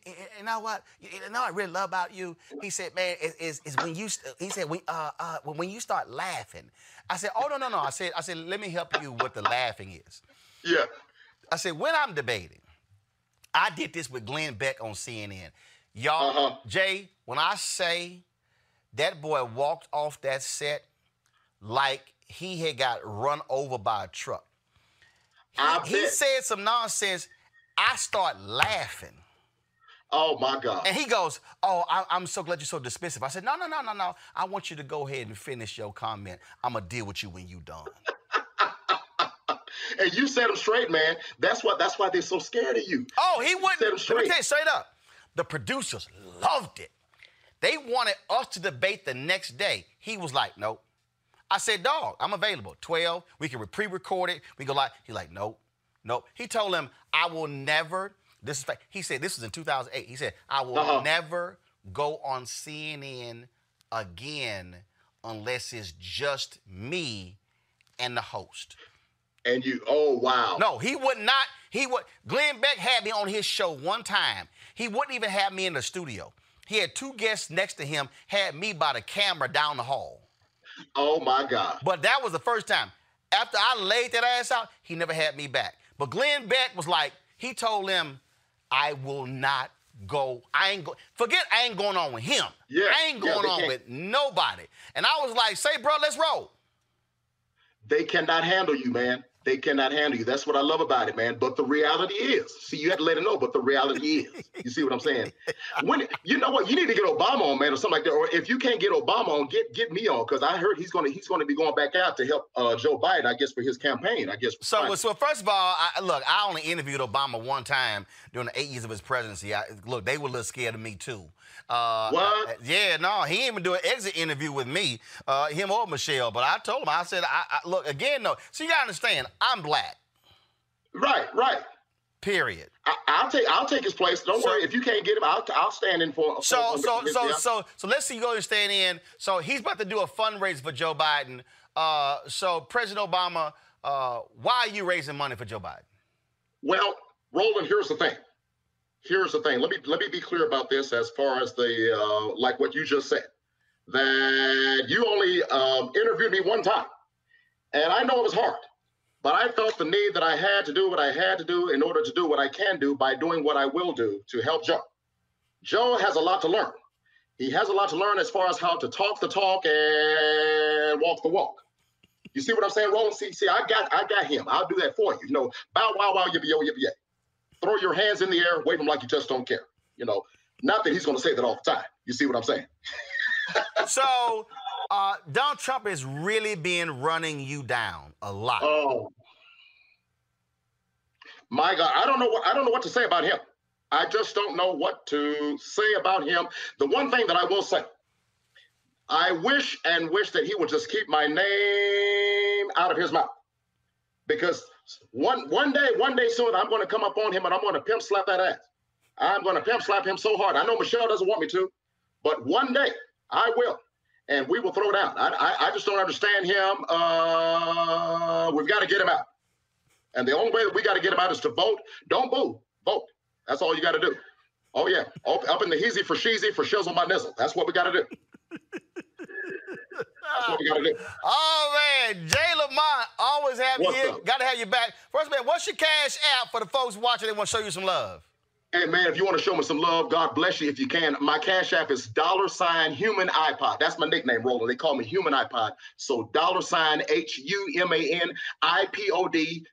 know what? You know what I really love about you? He said, man, it's when you. He said, when you start laughing. I said, oh no. I said, let me help you with the laughing is. Yeah. I said, when I'm debating. I did this with Glenn Beck on CNN. Y'all, Jay, when I say that boy walked off that set like he had got run over by a truck. He said some nonsense. I start laughing. Oh, my God. And he goes, oh, I'm so glad you're so dismissive. I said, no. I want you to go ahead and finish your comment. I'm going to deal with you when you're done. And you set them straight, man. That's why they're so scared of you. Oh, he wouldn't. Set them straight. Let me tell you straight up. The producers loved it. They wanted us to debate the next day. He was like, nope. I said, dog, I'm available. 12, we can pre-record it. We go like, he's like, nope. He told him, I will never, this is fact. He said, this was in 2008. He said, I will never go on CNN again unless it's just me and the host. And you, oh, wow. No, he would not. Glenn Beck had me on his show one time. He wouldn't even have me in the studio. He had two guests next to him, had me by the camera down the hall. Oh, my God. But that was the first time. After I laid that ass out, he never had me back. But Glenn Beck was like, he told him, I will not go. I ain't going on with him. Yeah, I ain't going on with nobody. And I was like, say, bro, let's roll. They cannot handle you, man. They cannot handle you. That's what I love about it, man. But the reality is, see, you have to let it know, but the reality is. You see what I'm saying? When you know what? You need to get Obama on, man, or something like that. Or if you can't get Obama on, get me on, because I heard he's gonna be going back out to help Joe Biden, I guess, for his campaign, I guess. So first of all, I only interviewed Obama one time during the 8 years of his presidency. They were a little scared of me, too. What? He didn't even do an exit interview with me, him or Michelle. But I told him, I said, I, look, again, no. So you got to understand, I'm black. Right. Period. I'll take his place. Don't worry. If you can't get him, I'll stand in for him. So let's see you go and stand in. So he's about to do a fundraiser for Joe Biden. So President Obama, why are you raising money for Joe Biden? Well, Roland, here's the thing. Let me be clear about this as far as the like what you just said, that you only interviewed me one time, and I know it was hard. But I felt the need that I had to do what I had to do in order to do what I can do by doing what I will do to help Joe. Joe has a lot to learn. He has a lot to learn as far as how to talk the talk and walk the walk. You see what I'm saying, Roland? See, I got him. I'll do that for you. You know, bow, wow, wow, yippee, yo, yippee, yay. Throw your hands in the air, wave them like you just don't care. You know, not that he's going to say that all the time. You see what I'm saying? So... Donald Trump is really running you down a lot. Oh my God! I don't know what to say about him. I just don't know what to say about him. The one thing that I will say, I wish that he would just keep my name out of his mouth, because one day soon I'm going to come up on him and I'm going to pimp slap that ass. I'm going to pimp slap him so hard. I know Michelle doesn't want me to, but one day I will. And we will throw it out. I just don't understand him. We've got to get him out. And the only way that we got to get him out is to vote. Don't boo. Vote. That's all you got to do. Oh, yeah. Up in the heezy for sheezy for shizzle my nizzle. That's what we got to do. That's what we got to do. Oh, man. Jay Lamont, always have you here. Got to have you back. First, man, what's your cash app for the folks watching that want to show you some love? Hey, man, if you want to show me some love, God bless you if you can. My cash app is $HumanIPod. That's my nickname, Roland. They call me Human iPod. So $HumanIPod.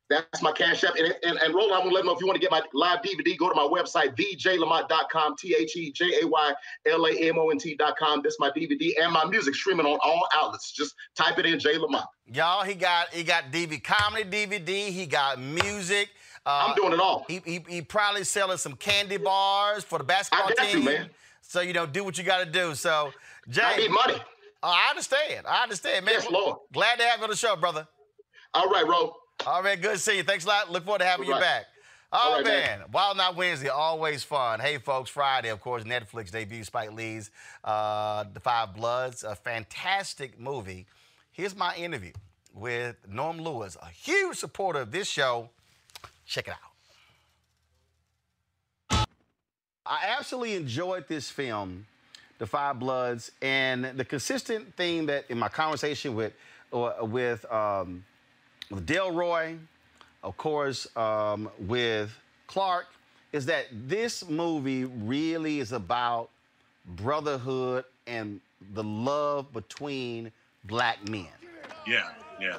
That's my cash app. And Roland, I want to let them know if you want to get my live DVD, go to my website, thejaylamont.com, thejaylamont.com. That's my DVD and my music streaming on all outlets. Just type it in, Jay Lamont. Y'all, he got DV comedy DVD. He got music. I'm doing it all. He probably selling some candy bars for the basketball team. You, man. So, you know, do what you got to do. So, Jay. I need money. I understand, man. Yes, Lord. Glad to have you on the show, brother. All right, Ro. All right, good to see you. Thanks a lot. Look forward to having you back. Oh, right, man. Wild Night Wednesday, always fun. Hey, folks, Friday, of course, Netflix debut Spike Lee's The Five Bloods, a fantastic movie. Here's my interview with Norm Lewis, a huge supporter of this show. Check it out. I absolutely enjoyed this film, The Five Bloods, and the consistent theme that in my conversation with Delroy, of course, with Clark, is that this movie really is about brotherhood and the love between black men. Yeah, yeah.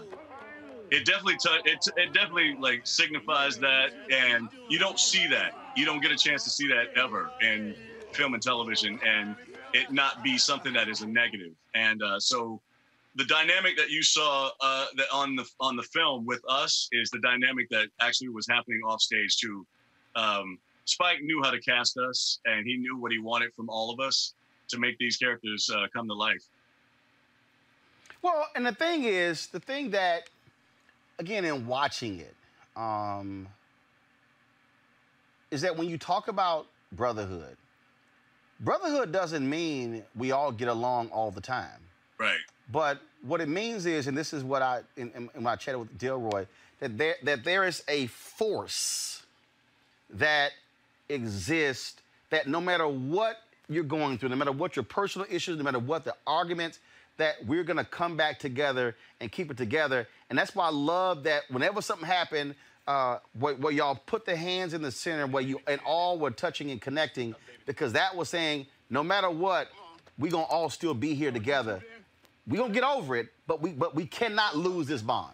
It definitely like signifies that, and you don't see that. You don't get a chance to see that ever in film and television, and it not be something that is a negative. And so, the dynamic that you saw that on the film with us is the dynamic that actually was happening off stage too. Spike knew how to cast us, and he knew what he wanted from all of us to make these characters come to life. Well, and the thing is, the thing that again, in watching it, is that when you talk about brotherhood, brotherhood doesn't mean we all get along all the time. Right. But what it means is, and this is what I, when I chatted with Delroy, that there is a force that exists that no matter what you're going through, no matter what your personal issues, no matter what the arguments, that we're going to come back together and keep it together. And that's why I love that whenever something happened, where y'all put the hands in the center, where you and all were touching and connecting, because that was saying, no matter what, we're going to all still be here together. We're going to get over it, but we cannot lose this bond.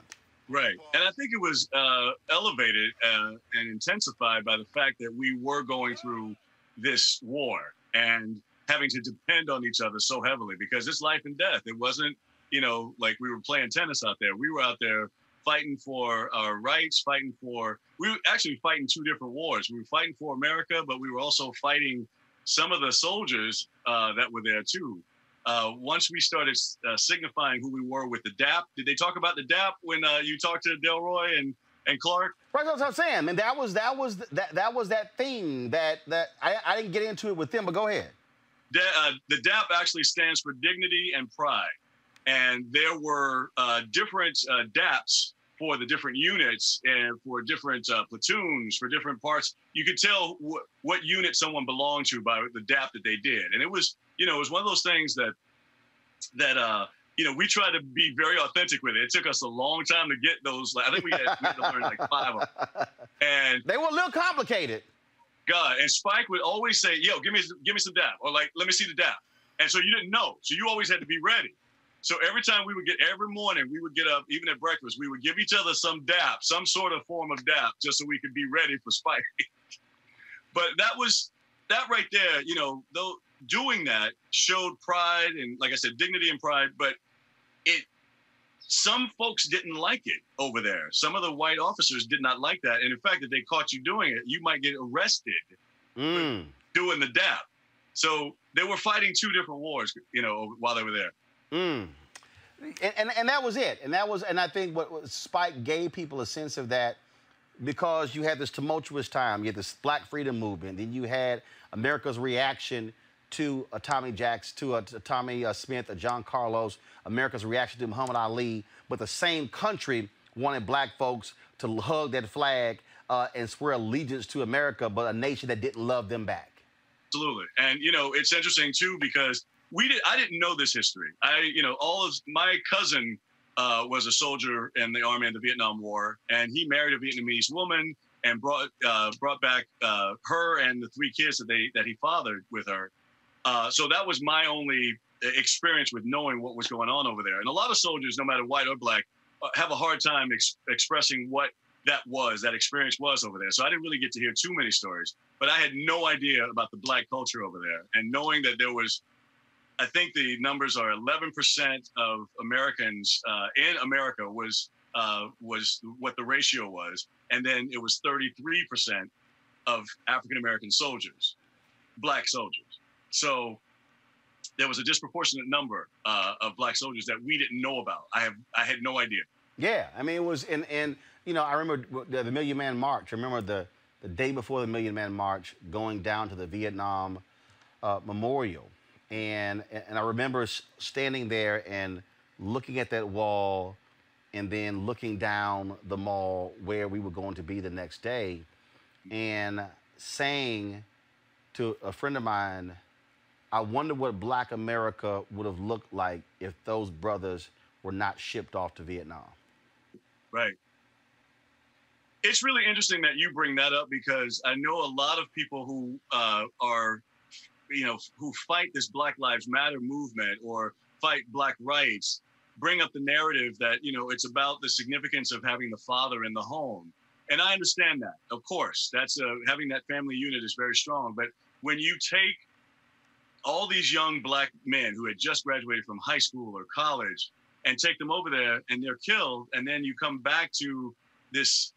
Right. And I think it was elevated and intensified by the fact that we were going through this war and having to depend on each other so heavily, because it's life and death. It wasn't, you know, like we were playing tennis out there. We were out there fighting for our rights, we were actually fighting two different wars. We were fighting for America, but we were also fighting some of the soldiers that were there too. Once we started signifying who we were with the DAP, did they talk about the DAP when you talked to Delroy and And Clark, right? That's what I'm saying. And that was that thing that I didn't get into it with them. But go ahead. The DAP actually stands for dignity and pride, and there were different DAPs for the different units and for different platoons, for different parts. You could tell what unit someone belonged to by the DAP that they did, and it was, you know, it was one of those things that you know, we tried to be very authentic with it. It took us a long time to get those. Like, I think we had to learn like 5 of them. And they were a little complicated. God, and Spike would always say, yo, give me some dap. Or like, let me see the dap. And so you didn't know. So you always had to be ready. So every time we would get, every morning we would get up, even at breakfast, we would give each other some dap, some sort of form of dap, just so we could be ready for Spike. But that was, that right there, you know, though, doing that showed pride and, like I said, dignity and pride, but it, some folks didn't like it over there. Some of the white officers did not like that. And in fact, if they caught you doing it, you might get arrested for doing the dap. So they were fighting 2 different wars, you know, while they were there. Mm. And that was it. And that was, and I think what Spike gave people a sense of that, because you had this tumultuous time, you had this Black Freedom Movement, then you had America's reaction to Tommy Jacks, to Tommy Smith, John Carlos, America's reaction to Muhammad Ali, but the same country wanted Black folks to hug that flag and swear allegiance to America, but a nation that didn't love them back. Absolutely, and you know, it's interesting too, because I didn't know this history. My cousin was a soldier in the Army in the Vietnam War, and he married a Vietnamese woman and brought back her and the 3 kids that he fathered with her. So that was my only experience with knowing what was going on over there. And a lot of soldiers, no matter white or Black, have a hard time expressing what that experience was over there. So I didn't really get to hear too many stories, but I had no idea about the Black culture over there. And knowing that there was, I think the numbers are 11% of Americans in America was what the ratio was. And then it was 33% of African-American soldiers, Black soldiers. So there was a disproportionate number of Black soldiers that we didn't know about. I had no idea. Yeah, I mean, it was, and you know, I remember the Million Man March. I remember the day before the Million Man March going down to the Vietnam Memorial. And I remember standing there and looking at that wall and then looking down the mall where we were going to be the next day and saying to a friend of mine, I wonder what Black America would have looked like if those brothers were not shipped off to Vietnam. Right. It's really interesting that you bring that up, because I know a lot of people who are, you know, who fight this Black Lives Matter movement or fight Black rights, bring up the narrative that, you know, it's about the significance of having the father in the home. And I understand that, of course. That's having that family unit is very strong. But when you take all these young Black men who had just graduated from high school or college and take them over there and they're killed, and then you come back to this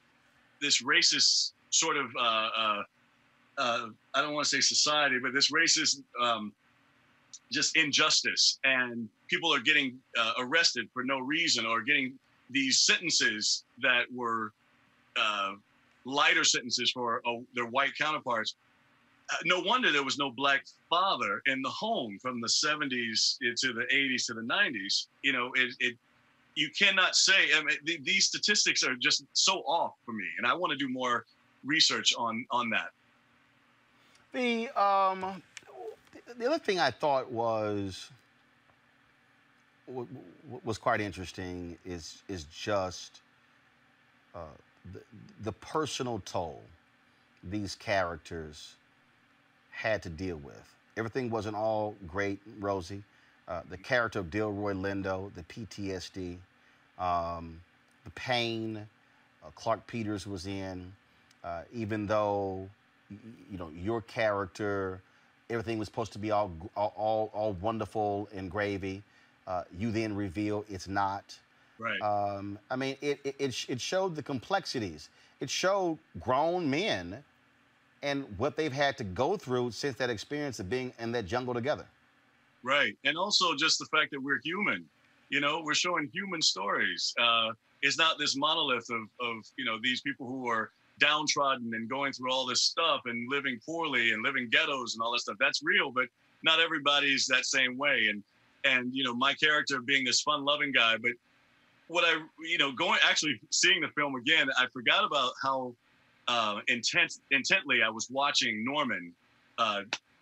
racist sort of, I don't want to say society, but this racist just injustice, and people are getting arrested for no reason or getting these sentences that were lighter sentences for their white counterparts. No wonder there was no Black father in the home from the 70s to the 80s to the 90s. You know, you cannot say, I mean, these statistics are just so off for me, and I want to do more research on that. The other thing I thought was quite interesting is just the personal toll these characters had to deal with. Everything wasn't all great, Rosie. The character of Delroy Lindo, the PTSD, the pain Clark Peters was in, even though, you know, your character, everything was supposed to be all wonderful and gravy. You then reveal it's not. Right. I mean, it showed the complexities. It showed grown men and what they've had to go through since that experience of being in that jungle together. Right, and also just the fact that we're human. You know, we're showing human stories. It's not this monolith of, you know, these people who are downtrodden and going through all this stuff and living poorly and living ghettos and all that stuff. That's real, but not everybody's that same way. And you know, my character being this fun-loving guy, but what I, you know, going, actually seeing the film again, I forgot about how intently I was watching Norman,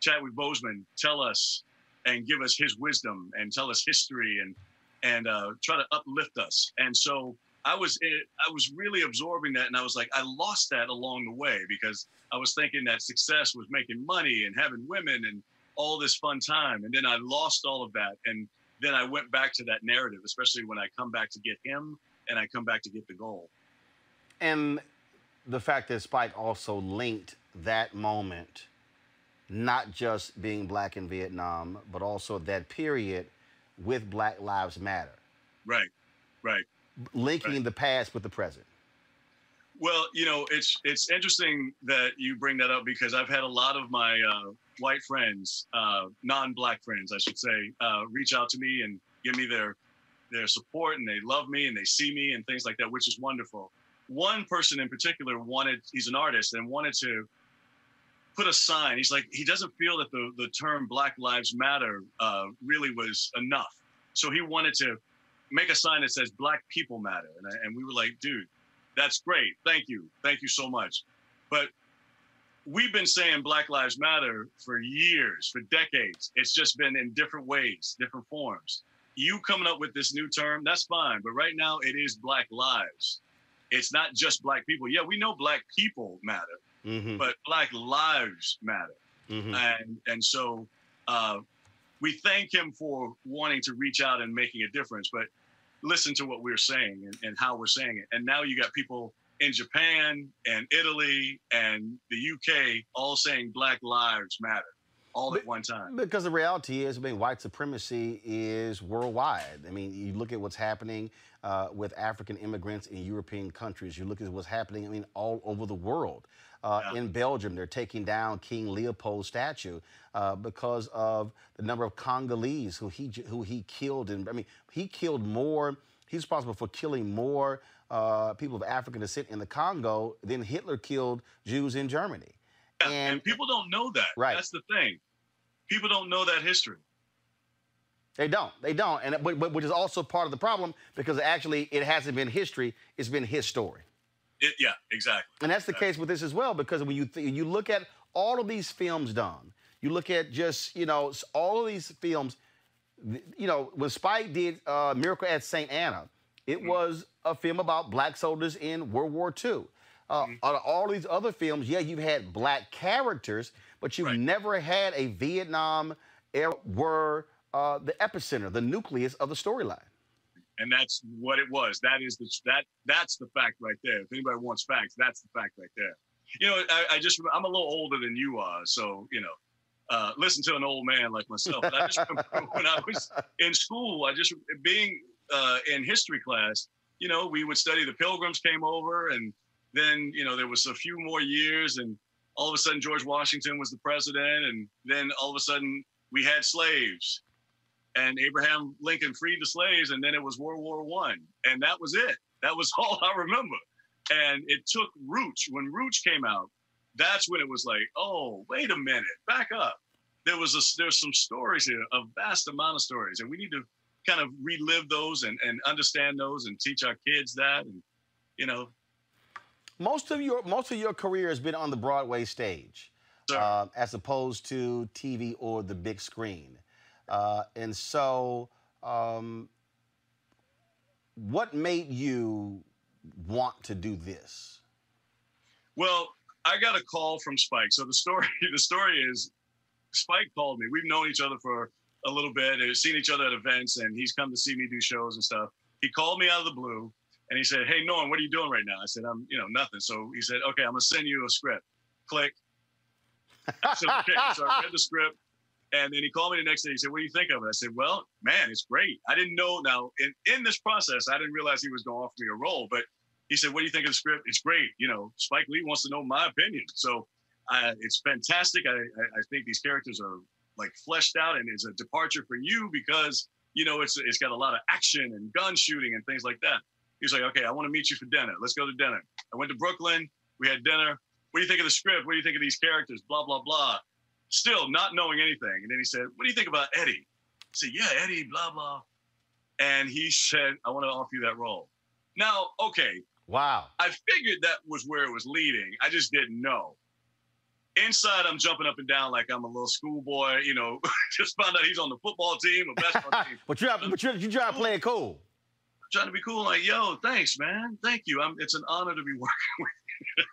Chadwick Boseman, tell us and give us his wisdom and tell us history and try to uplift us. And so I was really absorbing that. And I was like, I lost that along the way because I was thinking that success was making money and having women and all this fun time. And then I lost all of that. And then I went back to that narrative, especially when I come back to get him and I come back to get the goal. And the fact that Spike also linked that moment, not just being black in Vietnam, but also that period with Black Lives Matter. Right, right. Linking the past with the present. Well, you know, it's interesting that you bring that up because I've had a lot of my white friends, non-black friends, I should say, reach out to me and give me their support, and they love me and they see me and things like that, which is wonderful. One person in particular wanted, he's an artist, and wanted to put a sign. He's like, he doesn't feel that the term Black Lives Matter really was enough. So he wanted to make a sign that says Black People Matter. And we were like, dude, that's great. Thank you. Thank you so much. But we've been saying Black Lives Matter for years, for decades. It's just been in different ways, different forms. You coming up with this new term, that's fine. But right now it is Black Lives. It's not just Black people. Yeah, we know Black people matter, but Black Lives Matter. And so we thank him for wanting to reach out and making a difference. But listen to what we're saying and how we're saying it. And now you got people in Japan and Italy and the UK all saying Black Lives Matter all at one time. Because the reality is, I mean, white supremacy is worldwide. I mean, you look at what's happening with African immigrants in European countries. You look at what's happening, I mean, all over the world. In Belgium, they're taking down King Leopold's statue because of the number of Congolese who he killed. And I mean, he killed more. He's responsible for killing more people of African descent in the Congo than Hitler killed Jews in Germany. Yeah, and people don't know that. Right. That's the thing. People don't know that history. They don't. They don't. And but which is also part of the problem because actually it hasn't been history. It's been his story. Yeah, exactly. And that's the case with this as well, because when you look at all of these films, Don, you look at just, you know, all of these films, you know, when Spike did Miracle at St. Anna, it was a film about black soldiers in World War II. Out of all these other films, yeah, you've had black characters, but you've never had a Vietnam era where the epicenter, the nucleus of the storyline. And that's what it was. That is that's the fact right there. If anybody wants facts, that's the fact right there. You know, I just, I'm a little older than you are, so, you know, listen to an old man like myself. But I just remember when I was in school, I just, being in history class, you know, we would study the Pilgrims came over, and then, you know, there was a few more years, and all of a sudden George Washington was the president, and then all of a sudden we had slaves. And Abraham Lincoln freed the slaves, and then it was World War I, and that was it. That was all I remember. And it took Roots. When Roots came out, that's when it was like, oh, wait a minute, back up. There's some stories here, a vast amount of stories, and we need to kind of relive those and understand those and teach our kids that, and you know. Most of your career has been on the Broadway stage, as opposed to TV or the big screen. And so, what made you want to do this? Well, I got a call from Spike. So the story is, Spike called me. We've known each other for a little bit. We've seen each other at events, and he's come to see me do shows and stuff. He called me out of the blue, and he said, "Hey, Norm, what are you doing right now?" I said, "I'm, you know, nothing." So he said, "Okay, I'm gonna send you a script." Click. I said, "Okay." So I read the script. And then he called me the next day. He said, "What do you think of it?" I said, "Well, man, it's great." I didn't know. Now, in this process, I didn't realize he was going to offer me a role. But he said, "What do you think of the script?" "It's great. You know, Spike Lee wants to know my opinion. So it's fantastic. I think these characters are, like, fleshed out, and it's a departure for you because you know, it's got a lot of action and gun shooting and things like that. He was like, okay, I want to meet you for dinner. Let's go to dinner. I went to Brooklyn. We had dinner. What do you think of the script? What do you think of these characters? Blah, blah, blah. Still not knowing anything. And then he said, what do you think about Eddie? I said, yeah, Eddie, blah, blah. And he said, I want to offer you that role. Now, okay. Wow. I figured that was where it was leading. I just didn't know. Inside, I'm jumping up and down like I'm a little schoolboy, you know, just found out he's on the football team or basketball team. But you're trying to play it cool. I'm trying to be cool. Like, yo, thanks, man. Thank you. It's an honor to be working with you.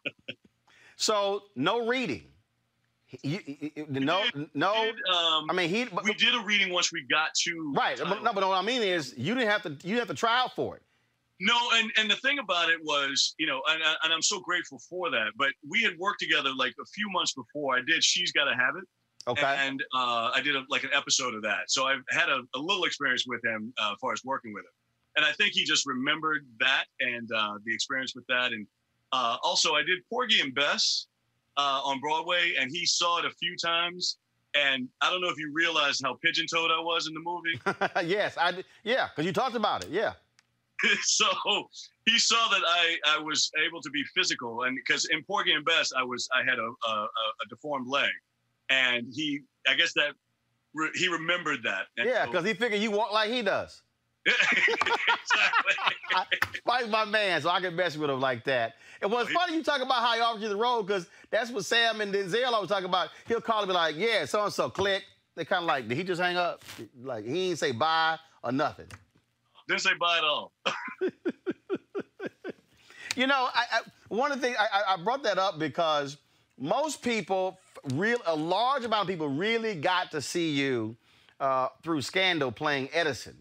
So, no reading. We did a reading once we got to. Right. But what I mean is you didn't have to, you have to try out for it. No, and the thing about it was, you know, and I'm so grateful for that, but we had worked together like a few months before. I did She's Gotta Have It. Okay. And I did an episode of that. So I've had a little experience with him as far as working with him. And I think he just remembered that and the experience with that. And also I did Porgy and Bess on Broadway, and he saw it a few times. And I don't know if you realized how pigeon-toed I was in the movie. Yes, I did. Yeah, because you talked about it. Yeah. So he saw that I was able to be physical, and because in Porgy and Bess I had a deformed leg, and he remembered that. And yeah, because so, he figured you walk like he does. Exactly. Mike's my man, so I can mess with him like that. And what's funny, you talk about how he offered you the role, because that's what Sam and Denzel always talk about. He'll call and be like, yeah, so-and-so, click. They kind of like, did he just hang up? Like, he didn't say bye or nothing. Didn't say bye at all. You know, one of the things, I brought that up because most people, a large amount of people really got to see you through Scandal playing Edison.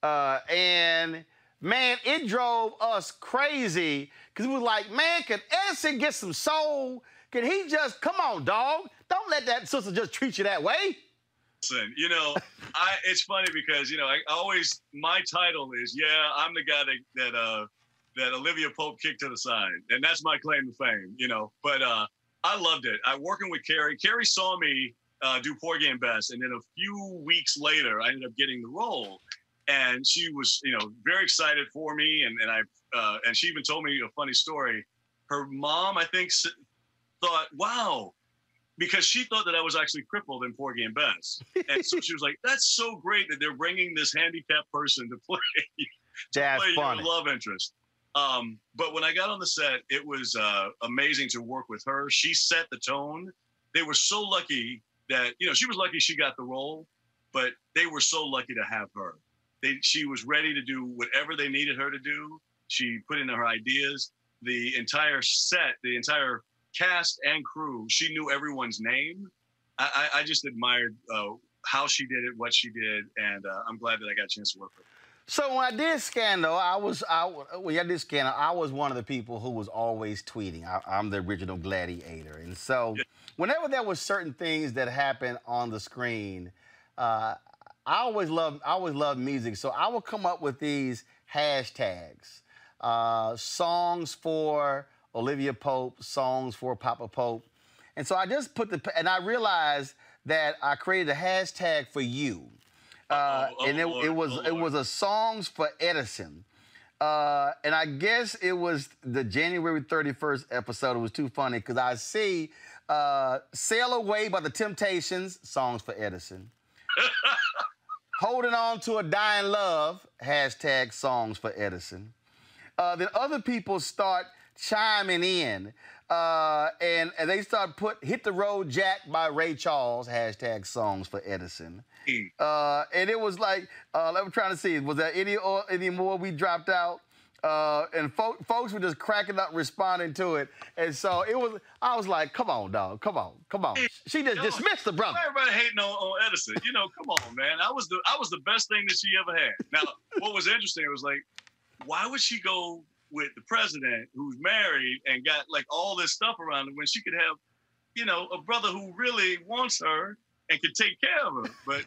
Yeah. And, man, it drove us crazy because we were like, man, can Edison get some soul? Can he just, come on, dog. Don't let that sister just treat you that way. Listen, you know, it's funny because, you know, my title is, yeah, I'm the guy that Olivia Pope kicked to the side. And that's my claim to fame, you know. But I loved it. Working with Carrie. Carrie saw me do Porgy and Bess. And then a few weeks later, I ended up getting the role. And she was, you know, very excited for me, and she even told me a funny story. Her mom, I think, thought, "Wow," because she thought that I was actually crippled in Porgy and Bess, and so she was like, "That's so great that they're bringing this handicapped person to play, your love interest." But when I got on the set, it was amazing to work with her. She set the tone. They were so lucky that, you know, she was lucky she got the role, but they were so lucky to have her. She was ready to do whatever they needed her to do. She put in her ideas. The entire set, the entire cast and crew, she knew everyone's name. I just admired how she did it, what she did, and I'm glad that I got a chance to work with her. So when I did Scandal, I was one of the people who was always tweeting. I'm the original gladiator. And so whenever there were certain things that happened on the screen, I always loved music, so I would come up with these hashtags. Songs for Olivia Pope, songs for Papa Pope. And so I just put and I realized that I created a hashtag for you. It was a songs for Edison. And I guess it was the January 31st episode. It was too funny because I see Sail Away by the Temptations, songs for Edison. Holding On to a Dying Love, hashtag songs for Edison. Then other people start chiming in, and they start Hit the Road Jack by Ray Charles, hashtag songs for Edison. And it was like, I'm trying to see, was there any more we dropped out? And folks were just cracking up, responding to it. And so I was like, come on, dog, come on, come on. She just dismissed the brother. Everybody hating on Edison. You know, come on, man. I was the best thing that she ever had. Now, what was interesting was like, why would she go with the president who's married and got like all this stuff around him when she could have, you know, a brother who really wants her and could take care of her? But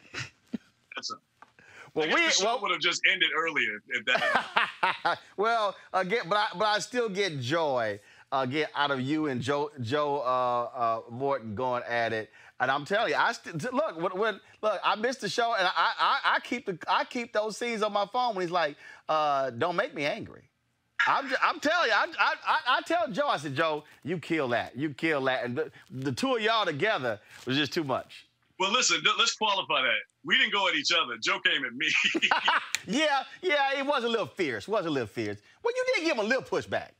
that's it. Well, the show would have just ended earlier if that happened. Well, again, but I still get joy get out of you and Joe Morton going at it. And I'm telling you, look, I missed the show, and I keep those scenes on my phone when he's like, "Don't make me angry." I'm telling you, I tell Joe, I said, "Joe, you kill that, you kill that," and the two of y'all together was just too much. Well, listen, let's qualify that. We didn't go at each other. Joe came at me. yeah, it was a little fierce. Well, you did give him a little pushback.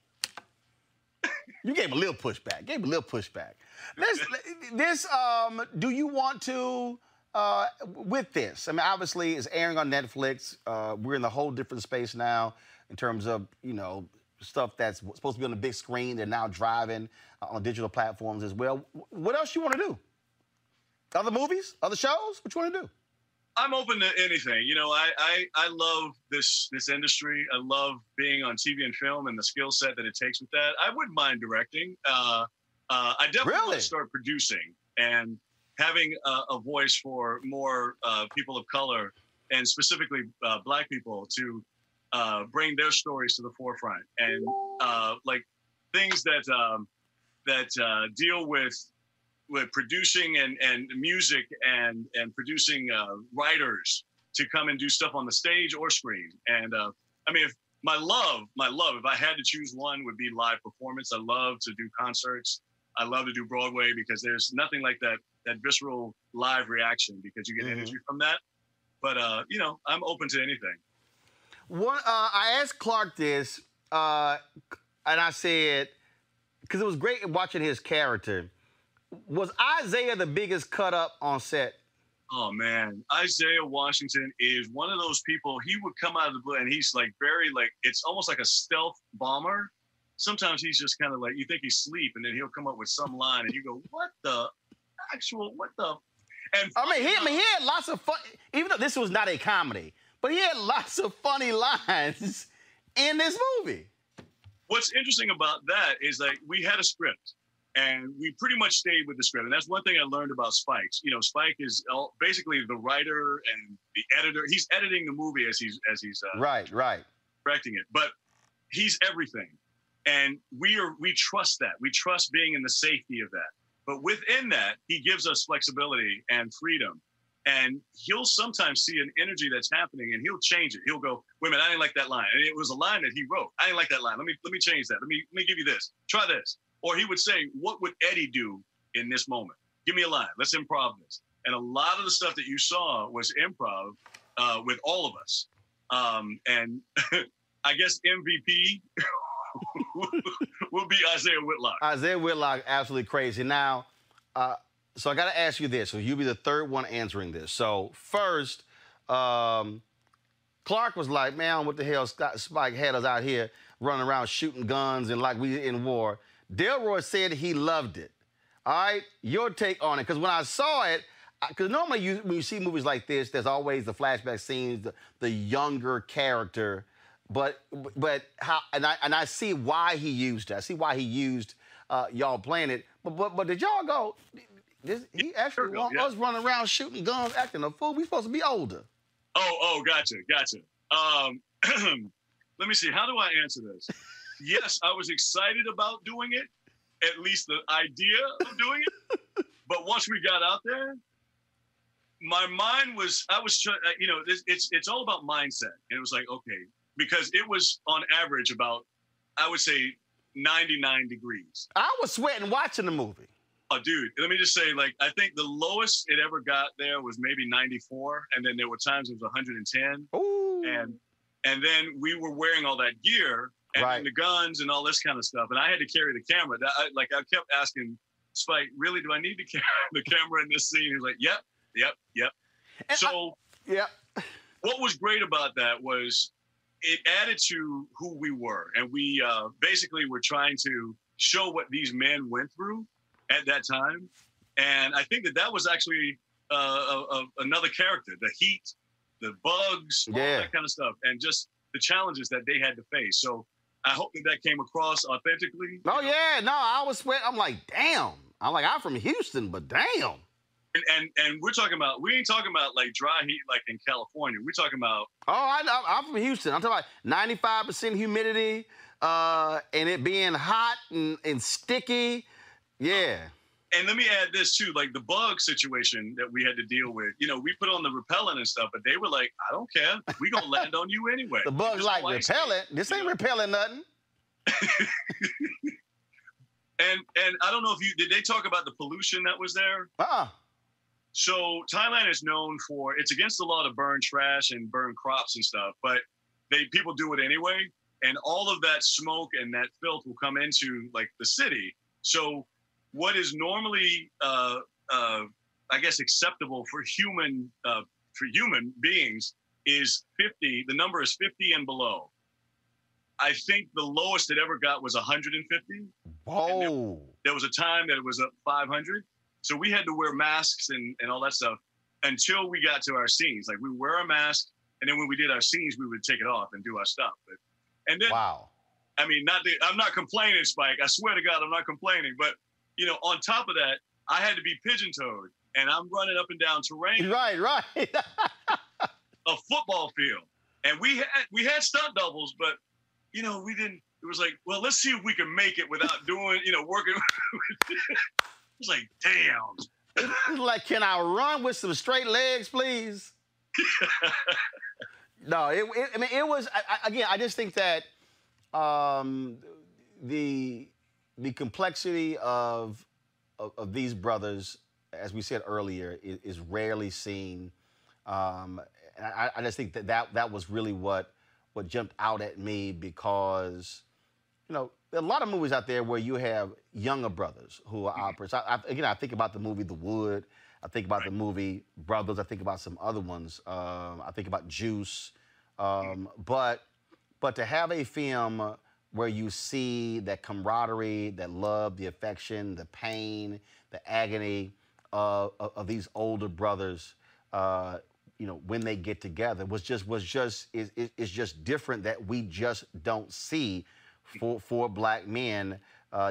You gave him a little pushback. Do you want to, with this, I mean, obviously it's airing on Netflix. We're in a whole different space now in terms of, you know, stuff that's supposed to be on the big screen. They're now driving on digital platforms as well. What else you want to do? Other movies? Other shows? What you want to do? I'm open to anything. You know, I love this industry. I love being on TV and film and the skill set that it takes with that. I wouldn't mind directing. I definitely want to start producing and having a voice for more people of color and specifically Black people to bring their stories to the forefront. And, like, things that, deal with producing and music and producing writers to come and do stuff on the stage or screen. And I mean, if my love, if I had to choose one, would be live performance. I love to do concerts. I love to do Broadway because there's nothing like that visceral live reaction, because you get energy from that. But, you know, I'm open to anything. I asked Clark this, and I said, because it was great watching his character. Was Isaiah the biggest cut up on set? Oh, man. Isaiah Washington is one of those people. He would come out of the blue, and he's, like, very, like, it's almost like a stealth bomber. Sometimes he's just kind of like, you think he's asleep, and then he'll come up with some line, and you go, what the? And I mean, he had lots of fun, even though this was not a comedy, but he had lots of funny lines in this movie. What's interesting about that is, like, we had a script. And we pretty much stayed with the script. And that's one thing I learned about Spike. You know, Spike is basically the writer and the editor. He's editing the movie as he's directing it. But he's everything. And we trust that. We trust being in the safety of that. But within that, he gives us flexibility and freedom. And he'll sometimes see an energy that's happening, and he'll change it. He'll go, wait a minute, I didn't like that line. And it was a line that he wrote. I didn't like that line. Let me change that. Let me give you this. Try this. Or he would say, what would Eddie do in this moment? Give me a line. Let's improv this. And a lot of the stuff that you saw was improv with all of us. And I guess MVP will be Isaiah Whitlock. Isaiah Whitlock, absolutely crazy. Now, so I got to ask you this. So you'll be the third one answering this. So first, Clark was like, man, what the hell? Spike had us out here running around shooting guns and like we in war. Delroy said he loved it. All right, your take on it. Because when I saw it, because normally when you see movies like this, there's always the flashback scenes, the younger character. But how? And I see why he used it. I see why he used y'all playing it. But did y'all go? He actually want us running around shooting guns, acting a fool. We supposed to be older. Oh, gotcha. Let me see. How do I answer this? Yes, I was excited about doing it, at least the idea of doing it. But once we got out there, my mind was, you know, it's all about mindset. And it was like, okay, because it was on average about, I would say, 99 degrees. I was sweating watching the movie. Oh, dude, let me just say, like, I think the lowest it ever got there was maybe 94. And then there were times it was 110. Ooh. And then we were wearing all that gear. And right. The guns and all this kind of stuff. And I had to carry the camera. I kept asking Spike, really, do I need to carry the camera in this scene? He was like, yep. And what was great about that was it added to who we were. And we basically were trying to show what these men went through at that time. And I think that was actually another character, the heat, the bugs, all that kind of stuff. And just the challenges that they had to face. So I hope that came across authentically. Oh, yeah. No, I was sweating. I'm like, damn. I'm like, I'm from Houston, but damn. And we're talking about, we ain't talking about, like, dry heat like in California. We're talking about... Oh, I'm from Houston. I'm talking about 95% humidity, and it being hot and sticky. Yeah. And let me add this, too, like the bug situation that we had to deal with. You know, we put on the repellent and stuff, but they were like, I don't care. We're going to land on you anyway. The bug's like, repellent? This ain't repelling nothing. And I don't know if you, did they talk about the pollution that was there? Uh-uh. So Thailand is known for, it's against the law to burn trash and burn crops and stuff, but people do it anyway. And all of that smoke and that filth will come into, like, the city. So what is normally, I guess, acceptable for human beings is 50. The number is 50 and below. I think the lowest it ever got was 150. Oh. And there was a time that it was up 500. So we had to wear masks and all that stuff until we got to our scenes. Like, we wear a mask, and then when we did our scenes, we would take it off and do our stuff. And then, wow. I mean, I'm not complaining, Spike. I swear to God, I'm not complaining. But, you know, on top of that, I had to be pigeon-toed, and I'm running up and down terrain. Right, right. A football field. And we had stunt doubles, but, you know, we didn't. It was like, well, let's see if we can make it without doing, you know, working. It was like, damn. It's like, can I run with some straight legs, please? No, I mean, it was, again, I just think that the complexity of these brothers, as we said earlier, is rarely seen. And I just think that was really what jumped out at me, because, you know, there are a lot of movies out there where you have younger brothers who are operas. I think about the movie The Wood. I think about the movie Brothers. I think about some other ones. I think about Juice. But to have a film where you see that camaraderie, that love, the affection, the pain, the agony of these older brothers, you know, when they get together, is just different, that we just don't see for black men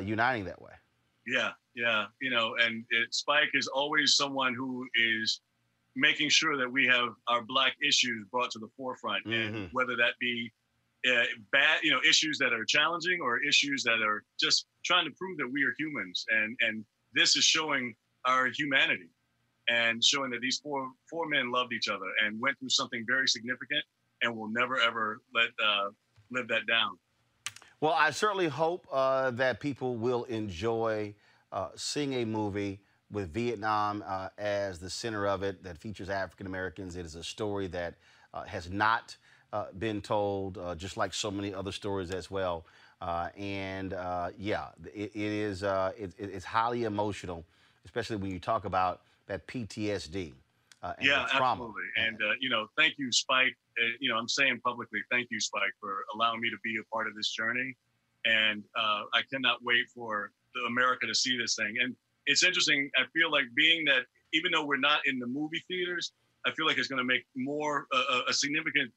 uniting that way. Yeah. Yeah, you know, and Spike is always someone who is making sure that we have our black issues brought to the forefront, and whether that be bad, you know, issues that are challenging or issues that are just trying to prove that we are humans, and this is showing our humanity and showing that these four men loved each other and went through something very significant and will never ever let live that down. Well, I certainly hope that people will enjoy seeing a movie with Vietnam as the center of it that features African Americans. It is a story that has not been told, just like so many other stories as well. Yeah, it's highly emotional, especially when you talk about that PTSD and yeah, the trauma. Absolutely. And you know, thank you, Spike. You know, I'm saying publicly, thank you, Spike, for allowing me to be a part of this journey. And I cannot wait for America to see this thing. And it's interesting, I feel like, being that even though we're not in the movie theaters, I feel like it's going to make more a significant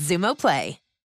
Xumo Play.